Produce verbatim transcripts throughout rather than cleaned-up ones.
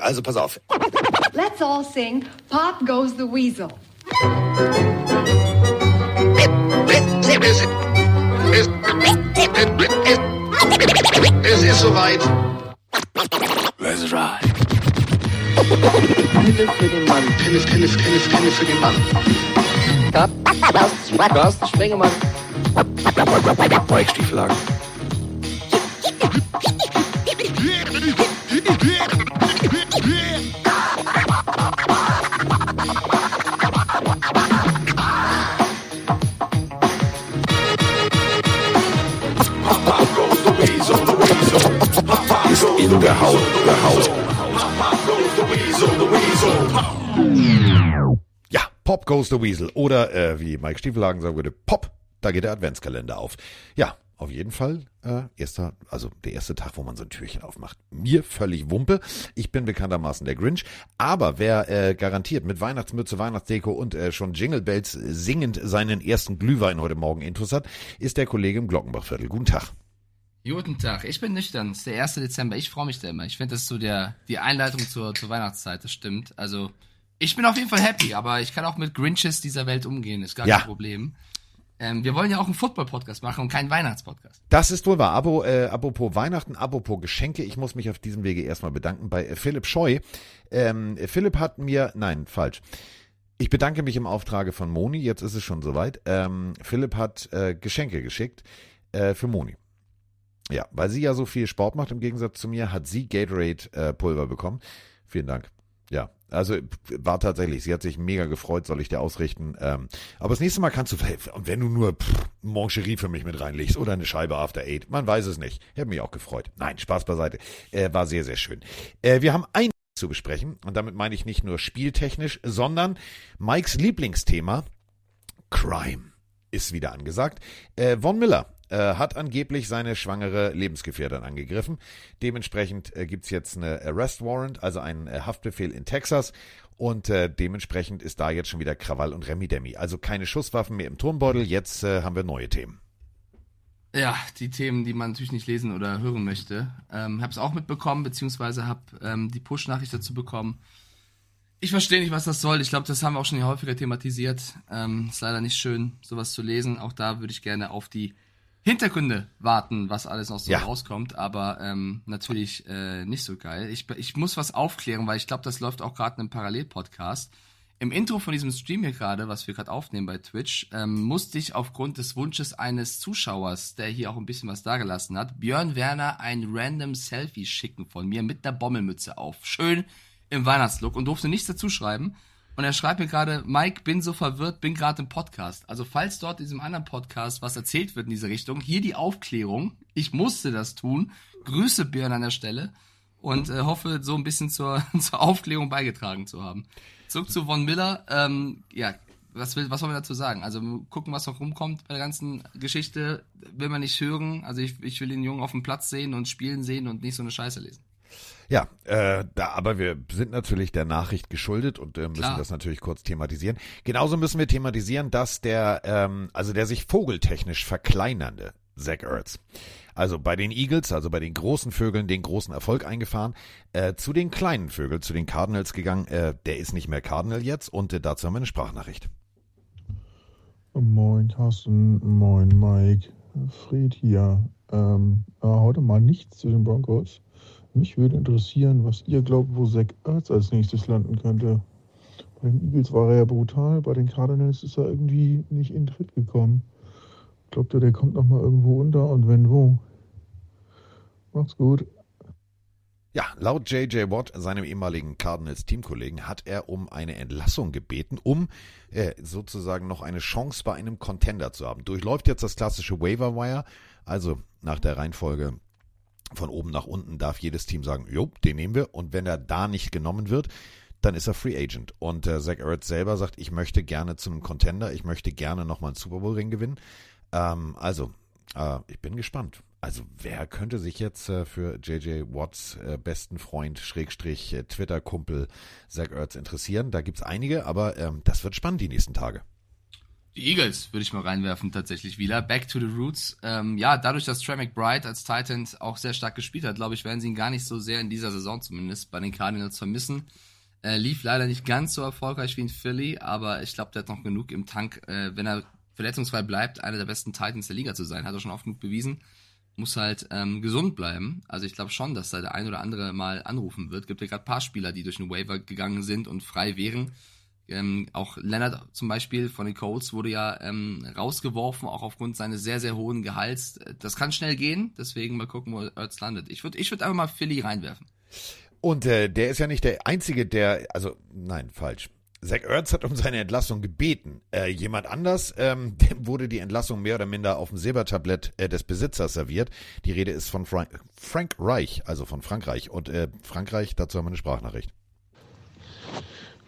Also pass auf. Let's all sing Pop Goes the Weasel. Es ist soweit. Let's ride. Pille für den Mann. Pille, Pille, Pille, Pille für den Mann. Carsten Spengemann. Weichstiefel. Der Haut, der Haut. Ja, Pop Goes the Weasel. Oder äh, wie Mike Stiefelhagen sagen würde, Pop, da geht der Adventskalender auf. Ja, auf jeden Fall. Äh, erster, also der erste Tag, wo man so ein Türchen aufmacht. Mir völlig Wumpe. Ich bin bekanntermaßen der Grinch. Aber wer äh, garantiert mit Weihnachtsmütze, Weihnachtsdeko und äh, schon Jingle Bells singend seinen ersten Glühwein heute Morgen intus hat, ist der Kollege im Glockenbachviertel. Guten Tag. Guten Tag, ich bin nüchtern, es ist der erste Dezember, ich freue mich da immer. Ich finde, das ist so der, die Einleitung zur, zur Weihnachtszeit, das stimmt. Also, ich bin auf jeden Fall happy, aber ich kann auch mit Grinches dieser Welt umgehen, ist gar ja. kein Problem. Ähm, wir wollen ja auch einen Football-Podcast machen und keinen Weihnachtspodcast. Das ist wohl wahr. Abo, äh, apropos Weihnachten, apropos Geschenke. Ich muss mich auf diesem Wege erstmal bedanken bei äh, Philipp Scheu. Ähm, Philipp hat mir, nein, falsch. Ich bedanke mich im Auftrage von Moni, jetzt ist es schon soweit. Ähm, Philipp hat äh, Geschenke geschickt äh, für Moni. Ja, weil sie ja so viel Sport macht, im Gegensatz zu mir, hat sie Gatorade äh, Pulver bekommen. Vielen Dank. Ja, also war tatsächlich, sie hat sich mega gefreut, soll ich dir ausrichten. Ähm, aber das nächste Mal kannst du, und wenn du nur pff, Moncherie für mich mit reinlegst oder eine Scheibe After Eight, man weiß es nicht. Ich habe mich auch gefreut. Nein, Spaß beiseite. Äh, war sehr, sehr schön. Äh, wir haben einiges zu besprechen und damit meine ich nicht nur spieltechnisch, sondern Mikes Lieblingsthema, Crime, ist wieder angesagt. Äh, Von Miller. Äh, hat angeblich seine schwangere Lebensgefährtin angegriffen. Dementsprechend äh, gibt's jetzt eine Arrest Warrant, also einen äh, Haftbefehl in Texas. Und äh, dementsprechend ist da jetzt schon wieder Krawall und Remi-Demi. Also keine Schusswaffen mehr im Turmbeutel, jetzt äh, haben wir neue Themen. Ja, die Themen, die man natürlich nicht lesen oder hören möchte. Ähm, hab's auch mitbekommen, beziehungsweise hab ähm, die Push-Nachricht dazu bekommen. Ich verstehe nicht, was das soll. Ich glaube, das haben wir auch schon hier häufiger thematisiert. Ähm, ist leider nicht schön, sowas zu lesen. Auch da würde ich gerne auf die Hintergründe warten, was alles noch so ja. rauskommt, aber ähm, natürlich äh, nicht so geil. Ich, ich muss was aufklären, weil ich glaube, das läuft auch gerade in einem Parallelpodcast. Im Intro von diesem Stream hier gerade, was wir gerade aufnehmen bei Twitch, ähm, musste ich aufgrund des Wunsches eines Zuschauers, der hier auch ein bisschen was dagelassen hat, Björn Werner ein random Selfie schicken von mir mit einer Bommelmütze auf. Schön im Weihnachtslook und durfte nichts dazu schreiben. Und er schreibt mir gerade, Mike, bin so verwirrt, bin gerade im Podcast. Also falls dort in diesem anderen Podcast was erzählt wird in diese Richtung, hier die Aufklärung. Ich musste das tun. Grüße Björn an der Stelle und äh, hoffe, so ein bisschen zur, zur Aufklärung beigetragen zu haben. Zurück zu Von Miller. Ähm, ja, was will, was wollen wir dazu sagen? Also gucken, was noch rumkommt bei der ganzen Geschichte. Will man nicht hören. Also ich, ich will den Jungen auf dem Platz sehen und spielen sehen und nicht so eine Scheiße lesen. Ja, äh, da, aber wir sind natürlich der Nachricht geschuldet und äh, müssen Klar. das natürlich kurz thematisieren. Genauso müssen wir thematisieren, dass der, ähm, also der sich vogeltechnisch verkleinernde Zach Ertz, also bei den Eagles, also bei den großen Vögeln, den großen Erfolg eingefahren, äh, zu den kleinen Vögeln, zu den Cardinals gegangen. Äh, der ist nicht mehr Cardinal jetzt und äh, dazu haben wir eine Sprachnachricht. Moin Carsten, moin Mike, Fred hier. Ähm, äh, heute mal nichts zu den Broncos. Mich würde interessieren, was ihr glaubt, wo Zach Ertz als nächstes landen könnte. Bei den Eagles war er ja brutal, bei den Cardinals ist er irgendwie nicht in den Tritt gekommen. Glaubt ihr, der kommt nochmal irgendwo unter und wenn wo? Macht's gut. Ja, laut J J Watt, seinem ehemaligen Cardinals-Teamkollegen, hat er um eine Entlassung gebeten, um äh, sozusagen noch eine Chance bei einem Contender zu haben. Durchläuft jetzt das klassische Waiver-Wire, also nach der Reihenfolge von oben nach unten darf jedes Team sagen, jo, den nehmen wir. Und wenn er da nicht genommen wird, dann ist er Free Agent. Und äh, Zach Ertz selber sagt, ich möchte gerne zum Contender, ich möchte gerne nochmal einen Super Bowl-Ring gewinnen. Ähm, also, äh, ich bin gespannt. Also, wer könnte sich jetzt äh, für J J Watts äh, besten Freund, Schrägstrich, äh, Twitter-Kumpel Zach Ertz interessieren? Da gibt es einige, aber ähm, das wird spannend die nächsten Tage. Die Eagles würde ich mal reinwerfen tatsächlich wieder. Back to the roots. Ähm, ja, dadurch, dass Trey McBride als Tight End auch sehr stark gespielt hat, glaube ich, werden sie ihn gar nicht so sehr in dieser Saison zumindest bei den Cardinals vermissen. Äh, lief leider nicht ganz so erfolgreich wie in Philly, aber ich glaube, der hat noch genug im Tank, äh, wenn er verletzungsfrei bleibt, einer der besten Tight Ends der Liga zu sein. Hat er schon oft genug bewiesen. Muss halt ähm, gesund bleiben. Also ich glaube schon, dass da der ein oder andere mal anrufen wird. Gibt ja gerade ein paar Spieler, die durch den Waiver gegangen sind und frei wären. Ähm, auch Leonard zum Beispiel von den Colts wurde ja ähm, rausgeworfen, auch aufgrund seines sehr, sehr hohen Gehalts. Das kann schnell gehen, deswegen mal gucken, wo Ertz landet. Ich würde ich würd einfach mal Philly reinwerfen. Und äh, der ist ja nicht der Einzige, der, also nein, falsch. Zach Ertz hat um seine Entlassung gebeten. Äh, jemand anders, ähm, dem wurde die Entlassung mehr oder minder auf dem Silbertablett äh, des Besitzers serviert. Die Rede ist von Frank, Frank Reich, also von Frankreich. Und äh, Frankreich, dazu haben wir eine Sprachnachricht.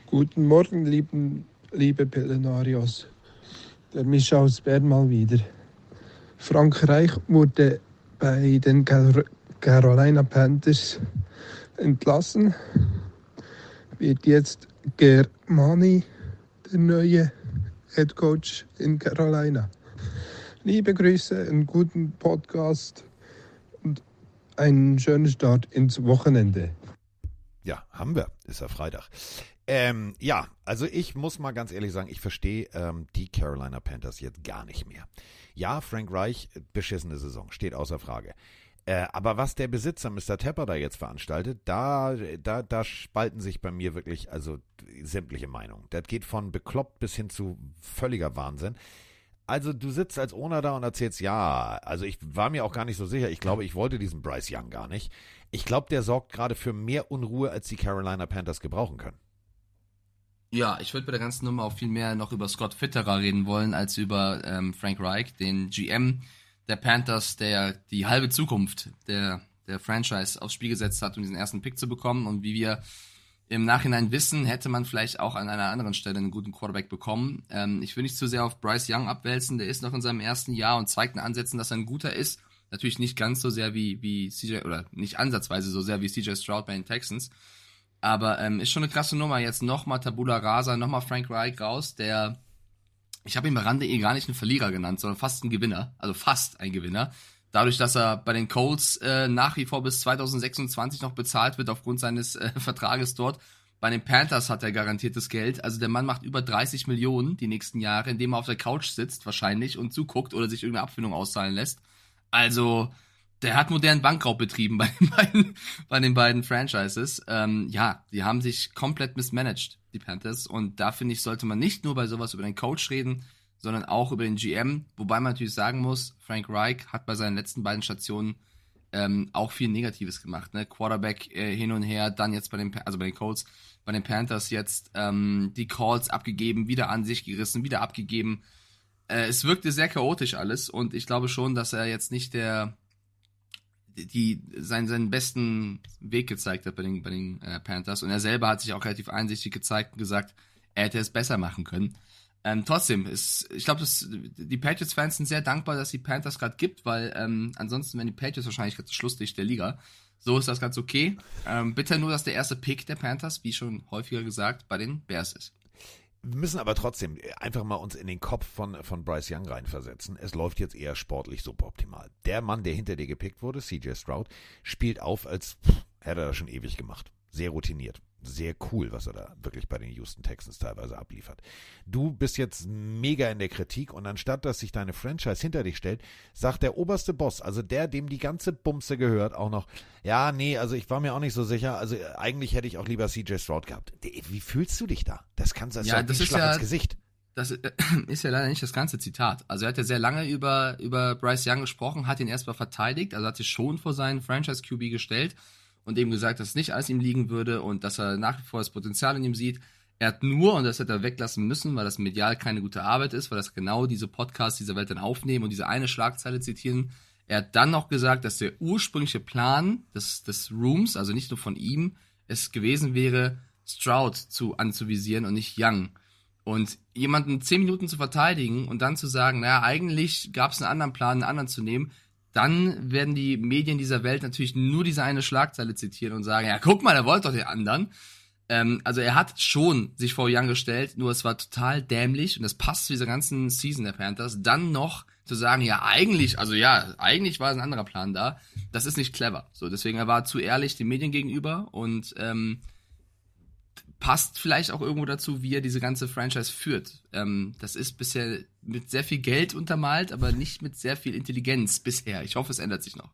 Guten Morgen, lieben, liebe Pelenarios. Der Micha aus Bern mal wieder. Frank Reich wurde bei den Car- Carolina Panthers entlassen. Wird jetzt Germani, der neue Head Coach in Carolina. Liebe Grüße, einen guten Podcast und einen schönen Start ins Wochenende. Ja, haben wir. Ist ja Freitag. Ähm, ja, also ich muss mal ganz ehrlich sagen, ich verstehe ähm, die Carolina Panthers jetzt gar nicht mehr. Ja, Frank Reich, beschissene Saison, steht außer Frage. Äh, aber was der Besitzer, Mister Tepper, da jetzt veranstaltet, da, da, da spalten sich bei mir wirklich also sämtliche Meinungen. Das geht von bekloppt bis hin zu völliger Wahnsinn. Also du sitzt als Owner da und erzählst, ja, also ich war mir auch gar nicht so sicher. Ich glaube, ich wollte diesen Bryce Young gar nicht. Ich glaube, der sorgt gerade für mehr Unruhe, als die Carolina Panthers gebrauchen können. Ja, ich würde bei der ganzen Nummer auch viel mehr noch über Scott Fitterer reden wollen, als über ähm, Frank Reich, den G M der Panthers, der die halbe Zukunft der, der Franchise aufs Spiel gesetzt hat, um diesen ersten Pick zu bekommen. Und wie wir im Nachhinein wissen, hätte man vielleicht auch an einer anderen Stelle einen guten Quarterback bekommen. Ähm, ich will nicht zu sehr auf Bryce Young abwälzen, der ist noch in seinem ersten Jahr und zeigt in Ansätzen, dass er ein guter ist. Natürlich nicht ganz so sehr wie, wie C J, oder nicht ansatzweise so sehr wie C J Stroud bei den Texans. Aber ähm, ist schon eine krasse Nummer. Jetzt nochmal Tabula Rasa, nochmal Frank Reich raus, der... Ich habe ihn bei Rande eh gar nicht einen Verlierer genannt, sondern fast einen Gewinner. Also fast ein Gewinner. Dadurch, dass er bei den Colts äh, nach wie vor bis zwanzig sechsundzwanzig noch bezahlt wird aufgrund seines äh, Vertrages dort. Bei den Panthers hat er garantiertes Geld. Also der Mann macht über dreißig Millionen die nächsten Jahre, indem er auf der Couch sitzt wahrscheinlich und zuguckt oder sich irgendeine Abfindung auszahlen lässt. Also der hat modernen Bankraub betrieben bei den beiden, bei den beiden Franchises. Ähm, ja, die haben sich komplett mismanaged, die Panthers, und da finde ich, sollte man nicht nur bei sowas über den Coach reden, sondern auch über den G M, wobei man natürlich sagen muss, Frank Reich hat bei seinen letzten beiden Stationen ähm, auch viel Negatives gemacht, ne? Quarterback äh, hin und her, dann jetzt bei den, also bei den Colts, bei den Panthers jetzt ähm, die Calls abgegeben, wieder an sich gerissen, wieder abgegeben. Äh, es wirkte sehr chaotisch alles und ich glaube schon, dass er jetzt nicht der die seinen, seinen besten Weg gezeigt hat bei den, bei den äh, Panthers. Und er selber hat sich auch relativ einsichtig gezeigt und gesagt, er hätte es besser machen können. Ähm, trotzdem, ist, ich glaube, die Patriots-Fans sind sehr dankbar, dass die Panthers gerade gibt, weil ähm, ansonsten wären die Patriots wahrscheinlich gerade das Schlusslicht der Liga. So ist das ganz okay. Ähm, bitte nur, dass der erste Pick der Panthers, wie schon häufiger gesagt, bei den Bears ist. Wir müssen aber trotzdem einfach mal uns in den Kopf von, von Bryce Young reinversetzen. Es läuft jetzt eher sportlich suboptimal. Der Mann, der hinter dir gepickt wurde, C J Stroud, spielt auf, als pff, hätte er das schon ewig gemacht. Sehr routiniert. Sehr cool, was er da wirklich bei den Houston Texans teilweise abliefert. Du bist jetzt mega in der Kritik und anstatt, dass sich deine Franchise hinter dich stellt, sagt der oberste Boss, also der, dem die ganze Bumse gehört, auch noch, ja, nee, also ich war mir auch nicht so sicher, also eigentlich hätte ich auch lieber C J Stroud gehabt. Wie fühlst du dich da? Das kannst du ja nicht schlagen ins Gesicht. Das ist ja leider nicht das ganze Zitat. Also er hat ja sehr lange über, über Bryce Young gesprochen, hat ihn erstmal verteidigt, also hat sich schon vor seinen Franchise-Q B gestellt und eben gesagt, dass nicht alles ihm liegen würde und dass er nach wie vor das Potenzial in ihm sieht. Er hat nur, und das hätte er weglassen müssen, weil das medial keine gute Arbeit ist, weil das genau diese Podcasts dieser Welt dann aufnehmen und diese eine Schlagzeile zitieren. Er hat dann noch gesagt, dass der ursprüngliche Plan des, des Rooms, also nicht nur von ihm, es gewesen wäre, Stroud zu anzuvisieren und nicht Young. Und jemanden zehn Minuten zu verteidigen und dann zu sagen, naja, eigentlich gab es einen anderen Plan, einen anderen zu nehmen, dann werden die Medien dieser Welt natürlich nur diese eine Schlagzeile zitieren und sagen, ja, guck mal, er wollte doch den anderen. Ähm, also er hat schon sich vor Young gestellt, nur es war total dämlich und das passt zu dieser ganzen Season der Panthers. Dann noch zu sagen, ja eigentlich, also ja, eigentlich war ein anderer Plan da, das ist nicht clever. So, deswegen, er war zu ehrlich den Medien gegenüber und ähm, passt vielleicht auch irgendwo dazu, wie er diese ganze Franchise führt. Ähm, das ist bisher mit sehr viel Geld untermalt, aber nicht mit sehr viel Intelligenz bisher. Ich hoffe, es ändert sich noch.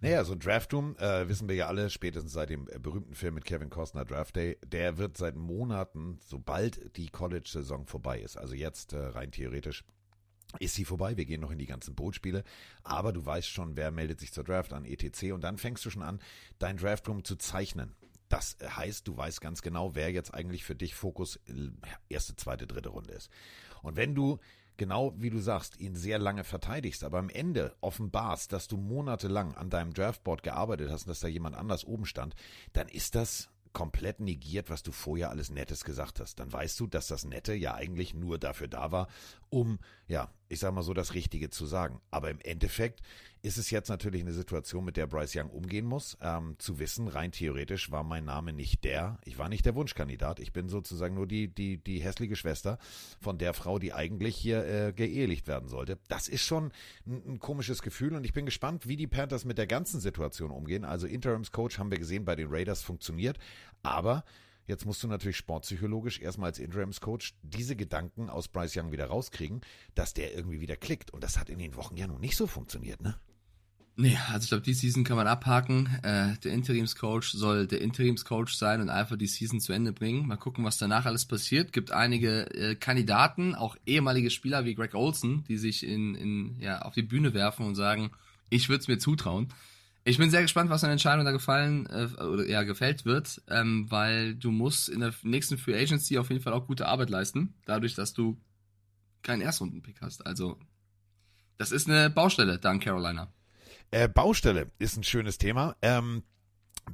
Naja, so ein Draft-Room, äh, wissen wir ja alle, spätestens seit dem berühmten Film mit Kevin Costner, Draft Day, der wird seit Monaten, sobald die College-Saison vorbei ist, also jetzt äh, rein theoretisch, ist sie vorbei, wir gehen noch in die ganzen Bowl-Spiele, aber du weißt schon, wer meldet sich zur Draft an, et cetera. Und dann fängst du schon an, dein Draft-Room zu zeichnen. Das heißt, du weißt ganz genau, wer jetzt eigentlich für dich Fokus erste, zweite, dritte Runde ist. Und wenn du, genau wie du sagst, ihn sehr lange verteidigst, aber am Ende offenbarst, dass du monatelang an deinem Draftboard gearbeitet hast und dass da jemand anders oben stand, dann ist das komplett negiert, was du vorher alles Nettes gesagt hast. Dann weißt du, dass das Nette ja eigentlich nur dafür da war, um, ja, ich sag mal so, das Richtige zu sagen. Aber im Endeffekt ist es jetzt natürlich eine Situation, mit der Bryce Young umgehen muss, ähm, zu wissen, rein theoretisch war mein Name nicht der, ich war nicht der Wunschkandidat, ich bin sozusagen nur die, die, die hässliche Schwester von der Frau, die eigentlich hier äh, geehelicht werden sollte. Das ist schon ein, ein komisches Gefühl und ich bin gespannt, wie die Panthers mit der ganzen Situation umgehen. Also Interims-Coach haben wir gesehen, bei den Raiders funktioniert, aber jetzt musst du natürlich sportpsychologisch erstmal als Interims-Coach diese Gedanken aus Bryce Young wieder rauskriegen, dass der irgendwie wieder klickt. Und das hat in den Wochen ja noch nicht so funktioniert, ne? Nee, also ich glaube, die Season kann man abhaken. Äh, der Interims-Coach soll der Interims-Coach sein und einfach die Season zu Ende bringen. Mal gucken, was danach alles passiert. Gibt einige äh, Kandidaten, auch ehemalige Spieler wie Greg Olsen, die sich in, in, ja, auf die Bühne werfen und sagen, ich würde es mir zutrauen. Ich bin sehr gespannt, was an Entscheidung da gefallen äh, oder eher gefällt wird, ähm, weil du musst in der nächsten Free Agency auf jeden Fall auch gute Arbeit leisten, dadurch, dass du keinen Erstrundenpick hast. Also das ist eine Baustelle da in Carolina. Äh, Baustelle ist ein schönes Thema. Ähm,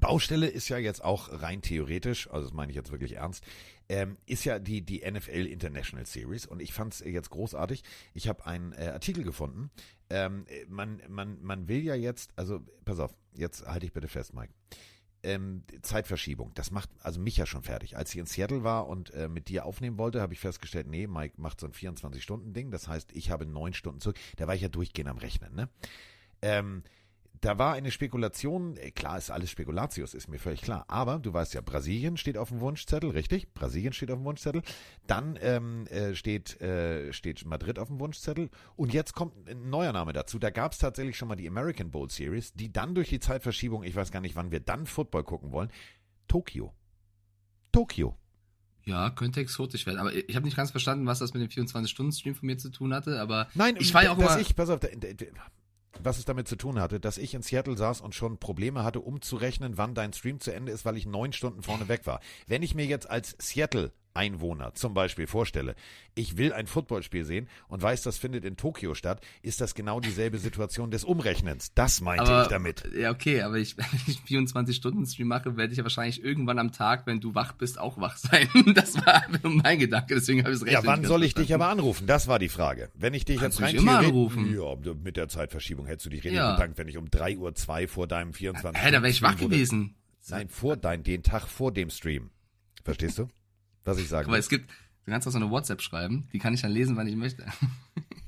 Baustelle ist ja jetzt auch rein theoretisch, also das meine ich jetzt wirklich ernst, ähm, ist ja die, die N F L International Series und ich fand es jetzt großartig. Ich habe einen äh, Artikel gefunden. Ähm, man, man, man will ja jetzt, also pass auf, jetzt halte ich bitte fest, Mike. Ähm, Zeitverschiebung, das macht also mich ja schon fertig. Als ich in Seattle war und äh, mit dir aufnehmen wollte, habe ich festgestellt, nee, Mike macht so ein vierundzwanzig-Stunden-Ding, das heißt, ich habe neun Stunden zurück. Da war ich ja durchgehend am Rechnen, ne? Ähm, da war eine Spekulation, klar ist alles Spekulatius, ist mir völlig klar, aber du weißt ja, Brasilien steht auf dem Wunschzettel, richtig, Brasilien steht auf dem Wunschzettel, dann ähm, äh, steht, äh, steht Madrid auf dem Wunschzettel und jetzt kommt ein neuer Name dazu, da gab es tatsächlich schon mal die American Bowl Series, die dann durch die Zeitverschiebung, ich weiß gar nicht, wann wir dann Football gucken wollen, Tokio, Tokio. Ja, könnte exotisch werden, aber ich habe nicht ganz verstanden, was das mit dem vierundzwanzig-Stunden-Stream von mir zu tun hatte, aber nein, ich war ja auch immer... Ich, pass auf, da, da, da, was es damit zu tun hatte, dass ich in Seattle saß und schon Probleme hatte, umzurechnen, wann dein Stream zu Ende ist, weil ich neun Stunden vorne weg war. Wenn ich mir jetzt als Seattle-Einwohner zum Beispiel vorstelle, ich will ein Footballspiel sehen und weiß, das findet in Tokio statt, ist das genau dieselbe Situation des Umrechnens. Das meinte aber, ich damit. Ja, okay, aber ich, wenn ich vierundzwanzig-Stunden-Stream mache, werde ich ja wahrscheinlich irgendwann am Tag, wenn du wach bist, auch wach sein. Das war mein Gedanke, deswegen habe ich es recht. Ja, wann soll ich dich aber anrufen? Das war die Frage. Wenn ich dich kannst jetzt rein immer anrufen. Ja, mit der Zeitverschiebung hättest du dich richtig ja. bedankt, wenn ich um drei Uhr zwei vor deinem vierundzwanzig. Hä, da wäre ich wach wurde. gewesen. Nein, vor dein, den Tag vor dem Stream. Verstehst du? Was ich sage. Aber es gibt, du kannst auch so eine WhatsApp schreiben, die kann ich dann lesen, wann ich möchte.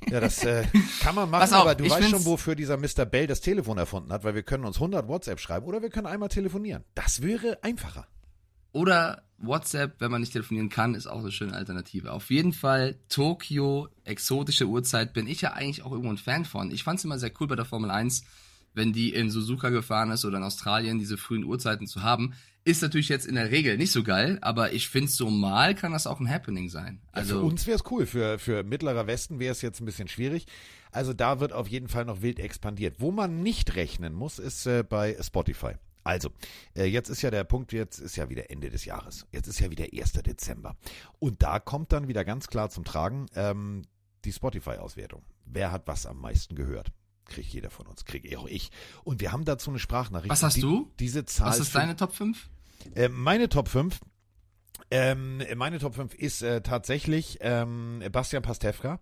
Ja, das äh, kann man machen, auf, aber du weißt schon, wofür dieser Mister Bell das Telefon erfunden hat, weil wir können uns hundert WhatsApp schreiben oder wir können einmal telefonieren. Das wäre einfacher. Oder WhatsApp, wenn man nicht telefonieren kann, ist auch eine schöne Alternative. Auf jeden Fall Tokio, exotische Uhrzeit, bin ich ja eigentlich auch irgendwo ein Fan von. Ich fand es immer sehr cool bei der Formel eins, wenn die in Suzuka gefahren ist oder in Australien, diese frühen Uhrzeiten zu haben. Ist natürlich jetzt in der Regel nicht so geil, aber ich finde, so mal kann das auch ein Happening sein. Also ja, für uns wäre es cool, für, für mittlerer Westen wäre es jetzt ein bisschen schwierig. Also da wird auf jeden Fall noch wild expandiert. Wo man nicht rechnen muss, ist äh, bei Spotify. Also, äh, jetzt ist ja der Punkt, jetzt ist ja wieder Ende des Jahres. Jetzt ist ja wieder erster Dezember. Und da kommt dann wieder ganz klar zum Tragen ähm, die Spotify-Auswertung. Wer hat was am meisten gehört? Kriegt jeder von uns, kriege auch ich. Und wir haben dazu eine Sprachnachricht. Was hast die, du? Diese Zahl. Was ist deine Top fünf? Äh, meine Top fünf, ähm, meine Top fünf ist äh, tatsächlich ähm, Bastian Pastewka,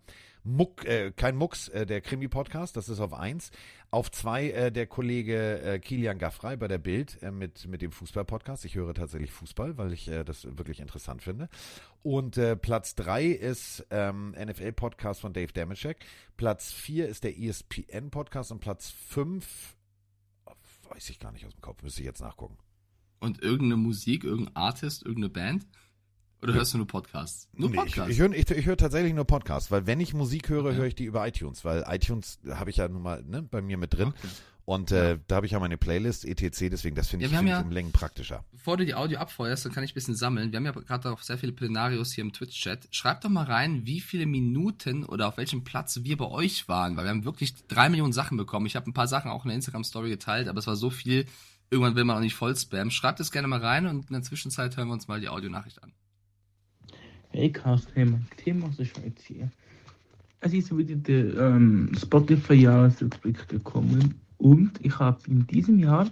Muck, äh, kein Mucks, äh, der Krimi-Podcast, das ist auf eins. Auf zwei äh, der Kollege äh, Kilian Gaffrey bei der Bild äh, mit, mit dem Fußball-Podcast. Ich höre tatsächlich Fußball, weil ich äh, das wirklich interessant finde. Und äh, Platz drei ist ähm, N F L-Podcast von Dave Damashek. Platz vier ist der E S P N-Podcast und Platz fünf, weiß ich gar nicht aus dem Kopf, müsste ich jetzt nachgucken. Und irgendeine Musik, irgendein Artist, irgendeine Band? Oder hörst du nur Podcasts? Nur nee, Podcasts. Ich, ich höre ich, ich hör tatsächlich nur Podcasts, weil wenn ich Musik höre, okay. höre ich die über iTunes, weil iTunes habe ich ja nun mal ne, bei mir mit drin. Okay. Und äh, ja. da habe ich ja meine Playlist, et cetera, deswegen, das finde ja, ich find ja, im Längen praktischer. Bevor du die Audio abfeuerst, dann kann ich ein bisschen sammeln. Wir haben ja gerade auch sehr viele Plenarios hier im Twitch-Chat. Schreibt doch mal rein, wie viele Minuten oder auf welchem Platz wir bei euch waren, weil wir haben wirklich drei Millionen Sachen bekommen. Ich habe ein paar Sachen auch in der Instagram-Story geteilt, aber es war so viel, irgendwann will man auch nicht voll spammen. Schreibt es gerne mal rein und in der Zwischenzeit hören wir uns mal die Audionachricht an. Hey Carsten, Tim aus der Schweiz hier. Es ist wieder der ähm, Spotify-Jahresrückblick gekommen und ich habe in diesem Jahr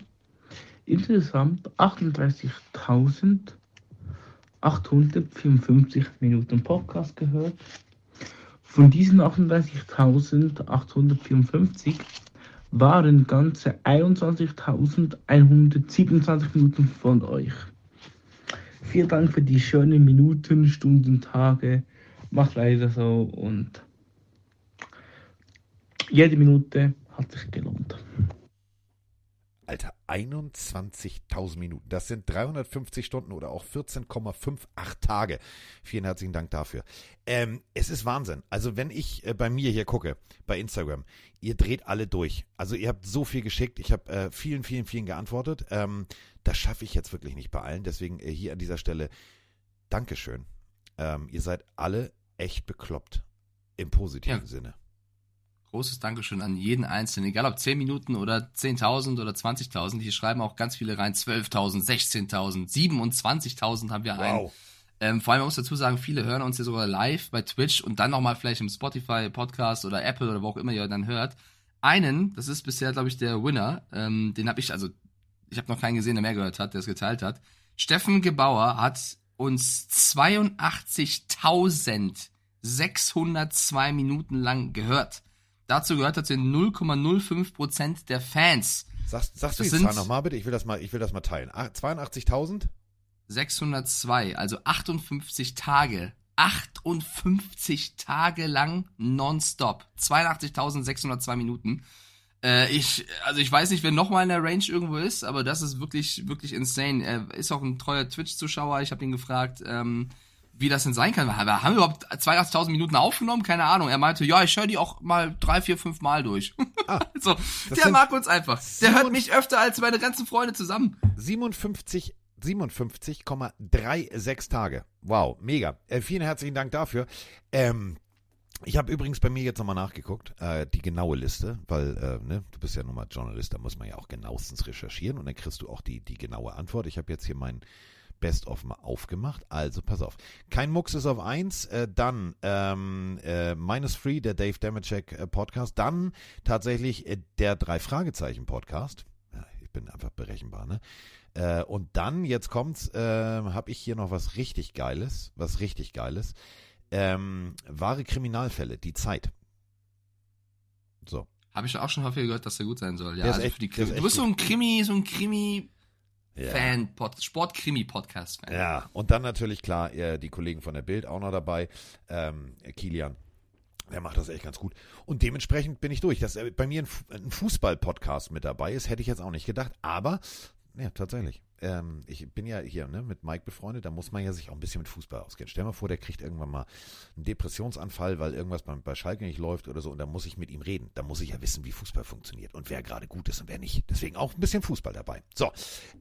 insgesamt achtunddreißigtausendachthundertvierundfünfzig Minuten Podcast gehört. Von diesen achtunddreißigtausendachthundertvierundfünfzig waren ganze einundzwanzigtausendeinhundertsiebenundzwanzig Minuten von euch. Vielen Dank für die schönen Minuten, Stunden, Tage. Macht leider so und jede Minute hat sich gelohnt. Alter, einundzwanzigtausend Minuten. Das sind dreihundertfünfzig Stunden oder auch vierzehn Komma fünfundachtzig Tage. Vielen herzlichen Dank dafür. Ähm, es ist Wahnsinn. Also wenn ich äh, bei mir hier gucke, bei Instagram, ihr dreht alle durch. Also ihr habt so viel geschickt. Ich habe äh, vielen, vielen, vielen geantwortet. Ähm, das schaffe ich jetzt wirklich nicht bei allen. Deswegen äh, hier an dieser Stelle Dankeschön. Ähm, ihr seid alle echt bekloppt. Im positiven ja. Sinne. Großes Dankeschön an jeden Einzelnen, egal ob zehn Minuten oder zehntausend oder zwanzigtausend. Hier schreiben auch ganz viele rein, zwölftausend, sechzehntausend, siebenundzwanzigtausend haben wir einen. Wow. Ähm, vor allem, man muss dazu sagen, viele hören uns ja sogar live bei Twitch und dann nochmal vielleicht im Spotify-Podcast oder Apple oder wo auch immer ihr dann hört. Einen, das ist bisher, glaube ich, der Winner, ähm, den habe ich, also ich habe noch keinen gesehen, der mehr gehört hat, der es geteilt hat. Steffen Gebauer hat uns zweiundachtzigtausendsechshundertzwei Minuten lang gehört. Dazu gehört dazu null Komma null fünf Prozent der Fans. Sagst, sagst du die Zahl nochmal bitte? Ich will das mal, ich will das mal teilen. zweiundachtzigtausendsechshundertzwei, also achtundfünfzig Tage. achtundfünfzig Tage lang nonstop. zweiundachtzigtausendsechshundertzwei Minuten. Äh, ich, also ich weiß nicht, wer nochmal in der Range irgendwo ist, aber das ist wirklich, wirklich insane. Er ist auch ein treuer Twitch-Zuschauer. Ich habe ihn gefragt, ähm, wie das denn sein kann. Wir haben überhaupt zweiundachtzigtausend Minuten aufgenommen? Keine Ahnung. Er meinte, ja, ich höre die auch mal drei, vier, fünf Mal durch. Ah, so, der mag uns einfach. Der hört mich öfter als meine ganzen Freunde zusammen. siebenundfünfzig Komma sechsunddreißig Tage. Wow, mega. Äh, vielen herzlichen Dank dafür. Ähm, ich habe übrigens bei mir jetzt nochmal nachgeguckt, äh, die genaue Liste, weil äh, ne, du bist ja nun mal Journalist, da muss man ja auch genauestens recherchieren und dann kriegst du auch die, die genaue Antwort. Ich habe jetzt hier meinen Best of mal aufgemacht, also pass auf. Kein Mucks ist auf eins, äh, dann ähm, äh, Minus Free, der Dave Damashek äh, Podcast, dann tatsächlich äh, der Drei-Fragezeichen-Podcast, ja, ich bin einfach berechenbar, ne? Äh, und dann, jetzt kommt's, äh, habe ich hier noch was richtig Geiles, was richtig Geiles, ähm, wahre Kriminalfälle, die Zeit. So. Habe ich auch schon häufig gehört, dass der gut sein soll, ja, also echt, für die Krimi. Du bist so ein Krimi, so ein Krimi... Ja. Fan, Sport-Krimi-Podcast-Fan. Ja, und dann natürlich, klar, die Kollegen von der Bild auch noch dabei. Ähm, Kilian, der macht das echt ganz gut. Und dementsprechend bin ich durch. Dass bei mir ein Fußball-Podcast mit dabei ist, hätte ich jetzt auch nicht gedacht. Aber, ja, tatsächlich. Ähm, ich bin ja hier ne, mit Mike befreundet, da muss man ja sich auch ein bisschen mit Fußball auskennen. Stell mal vor, der kriegt irgendwann mal einen Depressionsanfall, weil irgendwas bei, bei Schalke nicht läuft oder so. Und da muss ich mit ihm reden. Da muss ich ja wissen, wie Fußball funktioniert und wer gerade gut ist und wer nicht. Deswegen auch ein bisschen Fußball dabei. So.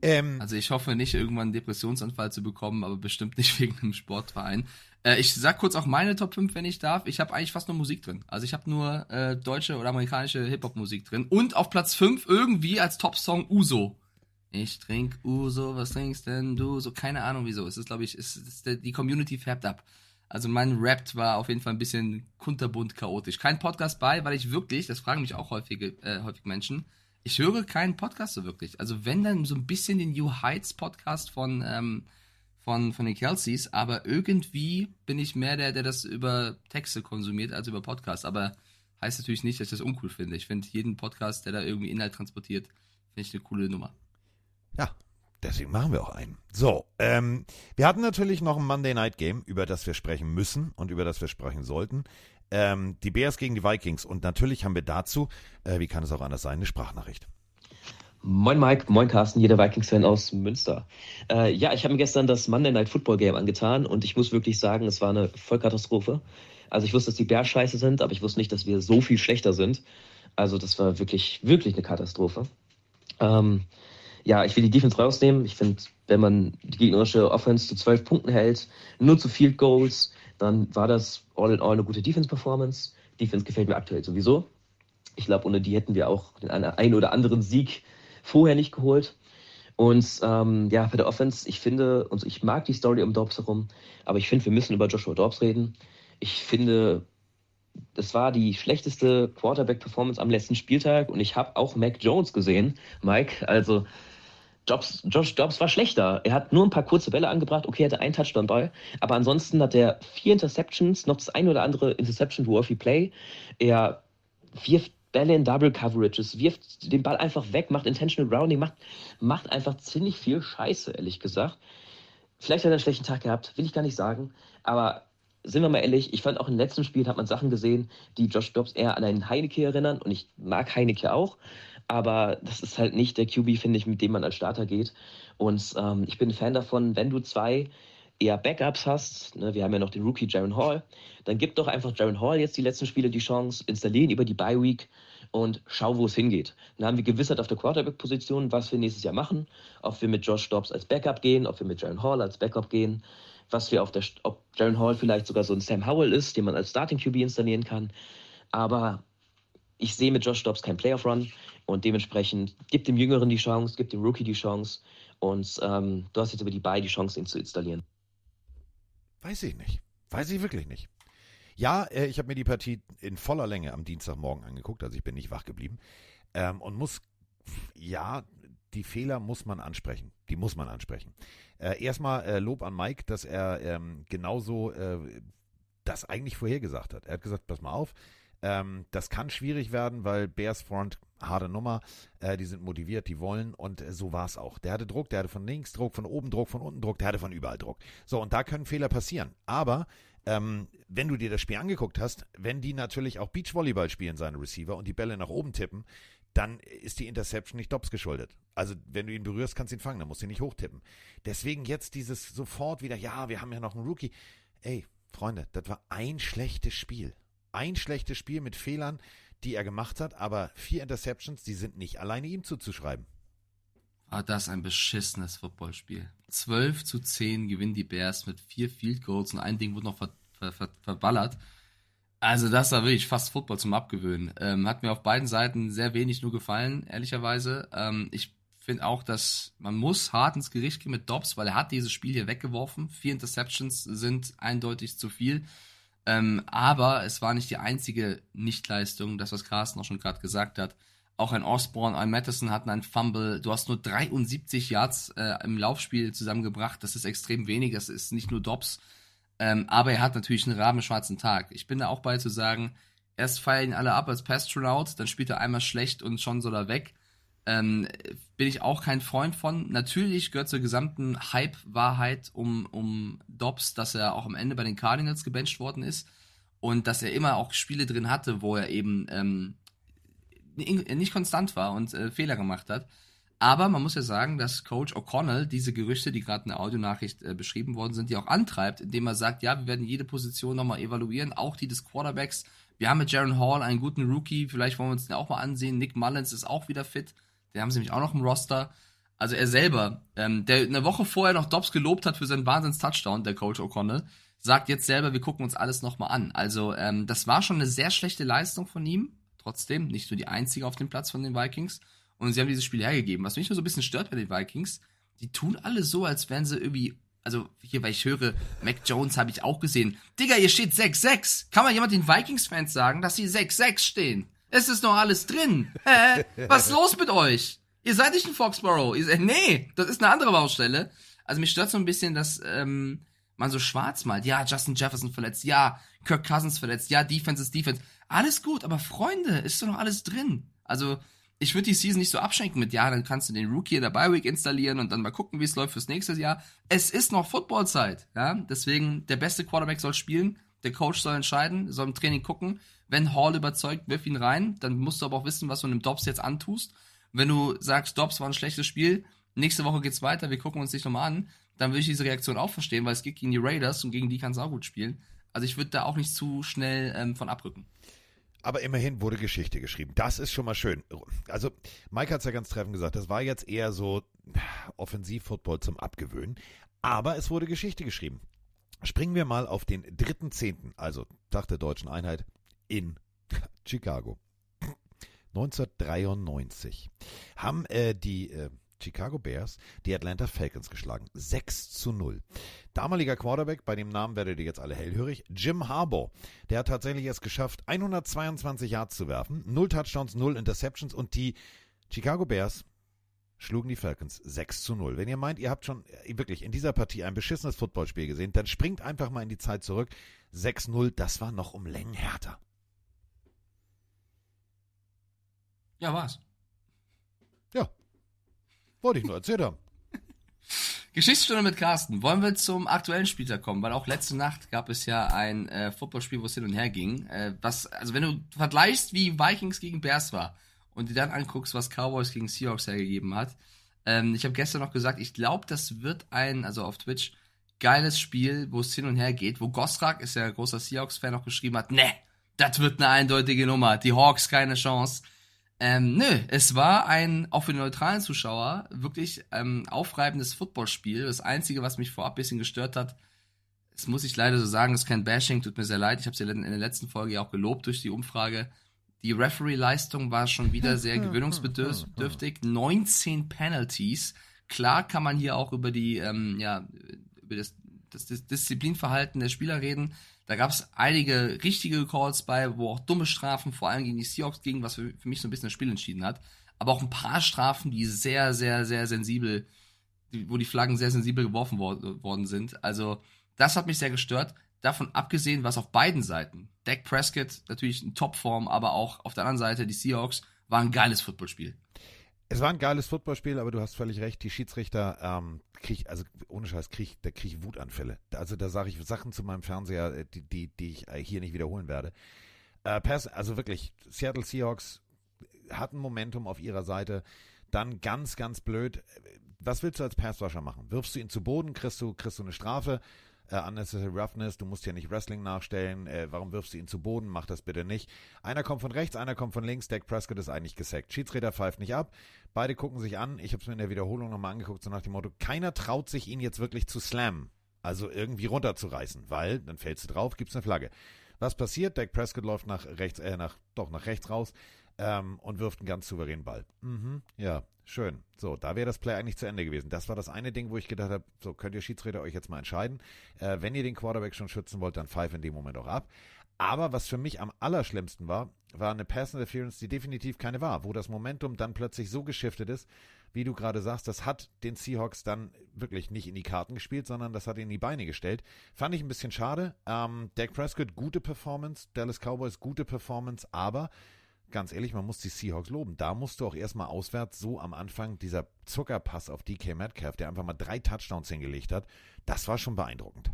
Ähm, also ich hoffe nicht, irgendwann einen Depressionsanfall zu bekommen, aber bestimmt nicht wegen einem Sportverein. Äh, ich sag kurz auch meine Top fünf, wenn ich darf. Ich habe eigentlich fast nur Musik drin. Also ich habe nur äh, deutsche oder amerikanische Hip-Hop-Musik drin. Und auf Platz fünf irgendwie als Top-Song Uso. Ich trink Uso, was trinkst denn du? So, keine Ahnung wieso. Es ist, glaube ich, es ist, die Community färbt ab. Also mein Rap war auf jeden Fall ein bisschen kunterbunt chaotisch. Kein Podcast bei, weil ich wirklich, das fragen mich auch häufige, äh, häufig Menschen, ich höre keinen Podcast so wirklich. Also wenn, dann so ein bisschen den New Heights Podcast von, ähm, von, von den Kelseys, aber irgendwie bin ich mehr der, der das über Texte konsumiert als über Podcasts. Aber heißt natürlich nicht, dass ich das uncool finde. Ich finde jeden Podcast, der da irgendwie Inhalt transportiert, finde ich eine coole Nummer. Ja, deswegen machen wir auch einen. So, ähm, wir hatten natürlich noch ein Monday Night Game, über das wir sprechen müssen und über das wir sprechen sollten. Ähm, die Bears gegen die Vikings. Und natürlich haben wir dazu, äh, wie kann es auch anders sein, eine Sprachnachricht. Moin Mike, moin Carsten, hier der Vikings-Fan aus Münster. Äh, ja, ich habe mir gestern das Monday Night Football Game angetan und ich muss wirklich sagen, es war eine Vollkatastrophe. Also ich wusste, dass die Bears scheiße sind, aber ich wusste nicht, dass wir so viel schlechter sind. Also das war wirklich, wirklich eine Katastrophe. Ähm, ja, ich will die Defense rausnehmen. Ich finde, wenn man die gegnerische Offense zu zwölf Punkten hält, nur zu Field Goals, dann war das all in all eine gute Defense-Performance. Defense gefällt mir aktuell sowieso. Ich glaube, ohne die hätten wir auch den einen oder anderen Sieg vorher nicht geholt. Und ähm, ja, bei der Offense, ich finde, und ich mag die Story um Dobbs herum, aber ich finde, wir müssen über Joshua Dobbs reden. Ich finde, das war die schlechteste Quarterback-Performance am letzten Spieltag und ich habe auch Mac Jones gesehen, Mike. Also Dobbs, Josh Dobbs war schlechter. Er hat nur ein paar kurze Bälle angebracht. Okay, er hatte einen Touchdown bei, aber ansonsten hat er vier Interceptions, noch das ein oder andere Interception worthy Play. Er wirft Bälle in Double Coverages, wirft den Ball einfach weg, macht Intentional Rounding, macht, macht einfach ziemlich viel Scheiße, ehrlich gesagt. Vielleicht hat er einen schlechten Tag gehabt, will ich gar nicht sagen, aber sind wir mal ehrlich, ich fand auch im letzten Spiel hat man Sachen gesehen, die Josh Dobbs eher an einen Heineke erinnern und ich mag Heineke auch, aber das ist halt nicht der Q B, finde ich, mit dem man als Starter geht und ähm, ich bin ein Fan davon, wenn du zwei eher Backups hast, ne, wir haben ja noch den Rookie Jaron Hall, dann gib doch einfach Jaron Hall jetzt die letzten Spiele die Chance, installieren über die Bye-Week und schau, wo es hingeht. Dann haben wir Gewissheit auf der Quarterback-Position, was wir nächstes Jahr machen, ob wir mit Josh Dobbs als Backup gehen, ob wir mit Jaron Hall als Backup gehen, was wir auf der, ob Jaron Hall vielleicht sogar so ein Sam Howell ist, den man als Starting-Q B installieren kann, aber ich sehe mit Josh Dobbs keinen Playoff-Run und dementsprechend gib dem Jüngeren die Chance, gib dem Rookie die Chance und ähm, du hast jetzt über die Bye die Chance, ihn zu installieren. Weiß ich nicht. Weiß ich wirklich nicht. Ja, äh, ich habe mir die Partie in voller Länge am Dienstagmorgen angeguckt, also ich bin nicht wach geblieben. Ähm, und muss, ja, die Fehler muss man ansprechen. Die muss man ansprechen. Äh, erstmal äh, Lob an Mike, dass er ähm, genauso äh, das eigentlich vorhergesagt hat. Er hat gesagt, pass mal auf, ähm, das kann schwierig werden, weil Bears Front, harte Nummer, äh, die sind motiviert, die wollen und äh, so war es auch. Der hatte Druck, der hatte von links Druck, von oben Druck, von unten Druck, der hatte von überall Druck. So, und da können Fehler passieren, aber ähm, wenn du dir das Spiel angeguckt hast, wenn die natürlich auch Beachvolleyball spielen, seine Receiver, und die Bälle nach oben tippen, dann ist die Interception nicht Dobbs geschuldet. Also wenn du ihn berührst, kannst du ihn fangen, dann musst du ihn nicht hochtippen. Deswegen jetzt dieses sofort wieder, ja, wir haben ja noch einen Rookie. Ey, Freunde, das war ein schlechtes Spiel. Ein schlechtes Spiel mit Fehlern, die er gemacht hat, aber vier Interceptions, die sind nicht alleine ihm zuzuschreiben. Ah, das ist ein beschissenes Footballspiel. zwölf zu zehn gewinnen die Bears mit vier Field Goals und ein Ding wurde noch ver- ver- ver- verballert. Also das war wirklich fast Football zum Abgewöhnen. Ähm, hat mir auf beiden Seiten sehr wenig nur gefallen, ehrlicherweise. Ähm, ich finde auch, dass man muss hart ins Gericht gehen mit Dobbs, weil er hat dieses Spiel hier weggeworfen. Vier Interceptions sind eindeutig zu viel. Ähm, aber es war nicht die einzige Nichtleistung, das was Carsten auch schon gerade gesagt hat. Auch ein Osborne, ein Madison hatten einen Fumble. Du hast nur dreiundsiebzig Yards äh, im Laufspiel zusammengebracht. Das ist extrem wenig, das ist nicht nur Dobbs. Ähm, aber er hat natürlich einen rabenschwarzen Tag. Ich bin da auch bei zu sagen, erst feiern ihn alle ab als Pass-Throughout, dann spielt er einmal schlecht und schon soll er weg. Ähm, bin ich auch kein Freund von. Natürlich gehört zur gesamten Hype-Wahrheit um, um Dobbs, dass er auch am Ende bei den Cardinals gebencht worden ist und dass er immer auch Spiele drin hatte, wo er eben ähm, nicht konstant war und äh, Fehler gemacht hat. Aber man muss ja sagen, dass Coach O'Connell diese Gerüchte, die gerade in der Audionachricht äh, beschrieben worden sind, die auch antreibt, indem er sagt, ja, wir werden jede Position nochmal evaluieren, auch die des Quarterbacks. Wir haben mit Jaron Hall einen guten Rookie, vielleicht wollen wir uns den auch mal ansehen. Nick Mullins ist auch wieder fit. Den haben sie nämlich auch noch im Roster. Also er selber, ähm, der eine Woche vorher noch Dobbs gelobt hat für seinen Wahnsinns-Touchdown, der Coach O'Connell, sagt jetzt selber, wir gucken uns alles nochmal an. Also ähm, das war schon eine sehr schlechte Leistung von ihm. Trotzdem, nicht nur die einzige auf dem Platz von den Vikings. Und sie haben dieses Spiel hergegeben. Was mich nur so ein bisschen stört bei den Vikings, die tun alle so, als wären sie irgendwie, also hier, weil ich höre, Mac Jones habe ich auch gesehen. Digga, hier steht sechs sechs. Kann mal jemand den Vikings-Fans sagen, dass sie sechs sechs stehen? Es ist noch alles drin. Hä? Was ist los mit euch? Ihr seid nicht in Foxborough. Ihr seid, nee, das ist eine andere Baustelle. Also mich stört so ein bisschen, dass ähm, man so schwarz malt. Ja, Justin Jefferson verletzt. Ja, Kirk Cousins verletzt. Ja, Defense ist Defense. Alles gut, aber Freunde, ist doch noch alles drin. Also ich würde die Season nicht so abschenken mit, ja, dann kannst du den Rookie in der Bye-Week installieren und dann mal gucken, wie es läuft fürs nächste Jahr. Es ist noch Football-Zeit. Ja? Deswegen, der beste Quarterback soll spielen, der Coach soll entscheiden, soll im Training gucken. Wenn Hall überzeugt, wirf ihn rein. Dann musst du aber auch wissen, was du einem Dobbs jetzt antust. Wenn du sagst, Dobbs war ein schlechtes Spiel, nächste Woche geht's weiter, wir gucken uns nicht nochmal an, dann würde ich diese Reaktion auch verstehen, weil es geht gegen die Raiders und gegen die kannst du auch gut spielen. Also ich würde da auch nicht zu schnell ähm, von abrücken. Aber immerhin wurde Geschichte geschrieben. Das ist schon mal schön. Also Mike hat es ja ganz treffend gesagt, das war jetzt eher so Offensiv-Football zum Abgewöhnen. Aber es wurde Geschichte geschrieben. Springen wir mal auf den dritten Zehnten, also Tag der Deutschen Einheit in Chicago. neunzehnhundertdreiundneunzig haben äh, die äh, Chicago Bears die Atlanta Falcons geschlagen. sechs zu null. Damaliger Quarterback, bei dem Namen werdet ihr jetzt alle hellhörig, Jim Harbaugh. Der hat tatsächlich es geschafft, hundertzweiundzwanzig Yards zu werfen, null Touchdowns, null Interceptions und die Chicago Bears schlugen die Falcons sechs zu null. Wenn ihr meint, ihr habt schon wirklich in dieser Partie ein beschissenes Footballspiel gesehen, dann springt einfach mal in die Zeit zurück. sechs null, das war noch um Längen härter. Ja, war's. Ja. Wollte ich nur erzählt haben. Geschichtsstunde mit Carsten. Wollen wir zum aktuellen Spieltag kommen? Weil auch letzte Nacht gab es ja ein äh, Footballspiel, wo es hin und her ging. Äh, was, also wenn du vergleichst, wie Vikings gegen Bears war und dir dann anguckst, was Cowboys gegen Seahawks hergegeben hat. Ähm, ich habe gestern noch gesagt, ich glaube, das wird ein, also auf Twitch, geiles Spiel, wo es hin und her geht. Wo Gosrak, ist ja ein großer Seahawks-Fan, auch geschrieben hat, ne, das wird eine eindeutige Nummer. Die Hawks keine Chance. Ähm, nö, es war ein, auch für die neutralen Zuschauer, wirklich ähm, aufreibendes Footballspiel. Das Einzige, was mich vorab ein bisschen gestört hat, das muss ich leider so sagen, ist kein Bashing, tut mir sehr leid. Ich habe es ja in der letzten Folge ja auch gelobt durch die Umfrage. Die Referee-Leistung war schon wieder sehr gewöhnungsbedürftig. neunzehn Penalties. Klar kann man hier auch über die, ähm, ja, über das, das, das Disziplinverhalten der Spieler reden. Da gab es einige richtige Calls bei, wo auch dumme Strafen, vor allem gegen die Seahawks gingen, was für, für mich so ein bisschen das Spiel entschieden hat. Aber auch ein paar Strafen, die sehr, sehr, sehr sensibel, die, wo die Flaggen sehr sensibel geworfen wor- worden sind. Also das hat mich sehr gestört. Davon abgesehen, was auf beiden Seiten. Dak Prescott natürlich in Topform, aber auch auf der anderen Seite die Seahawks, war ein geiles Footballspiel. Es war ein geiles Footballspiel, aber du hast völlig recht, die Schiedsrichter ähm, krieg, also ohne Scheiß, krieg, da kriege ich Wutanfälle. Also da sage ich Sachen zu meinem Fernseher, die, die, die ich hier nicht wiederholen werde. Äh, Pass, also wirklich, Seattle Seahawks hatten Momentum auf ihrer Seite, dann ganz, ganz blöd. Was willst du als Passrusher machen? Wirfst du ihn zu Boden, kriegst du, kriegst du eine Strafe? Uh, unnecessary Roughness, du musst ja nicht Wrestling nachstellen, uh, warum wirfst du ihn zu Boden, mach das bitte nicht. Einer kommt von rechts, einer kommt von links, Dak Prescott ist eigentlich gesackt. Schiedsrichter pfeift nicht ab, beide gucken sich an, ich habe es mir in der Wiederholung nochmal angeguckt, so nach dem Motto, keiner traut sich, ihn jetzt wirklich zu slammen, also irgendwie runterzureißen, weil dann fällst du drauf, gibt's eine Flagge. Was passiert? Dak Prescott läuft nach rechts, äh, nach, doch, nach rechts raus ähm, und wirft einen ganz souveränen Ball. Mhm, ja. Schön. So, da wäre das Play eigentlich zu Ende gewesen. Das war das eine Ding, wo ich gedacht habe, so könnt ihr Schiedsrichter euch jetzt mal entscheiden. Äh, wenn ihr den Quarterback schon schützen wollt, dann pfeift in dem Moment auch ab. Aber was für mich am allerschlimmsten war, war eine Pass-Interference, die definitiv keine war, wo das Momentum dann plötzlich so geschiftet ist, wie du gerade sagst, das hat den Seahawks dann wirklich nicht in die Karten gespielt, sondern das hat ihnen die Beine gestellt. Fand ich ein bisschen schade. Ähm, Dak Prescott, gute Performance. Dallas Cowboys, gute Performance. Aber ganz ehrlich, man muss die Seahawks loben. Da musst du auch erstmal auswärts so am Anfang dieser Zuckerpass auf D K Metcalf, der einfach mal drei Touchdowns hingelegt hat, das war schon beeindruckend.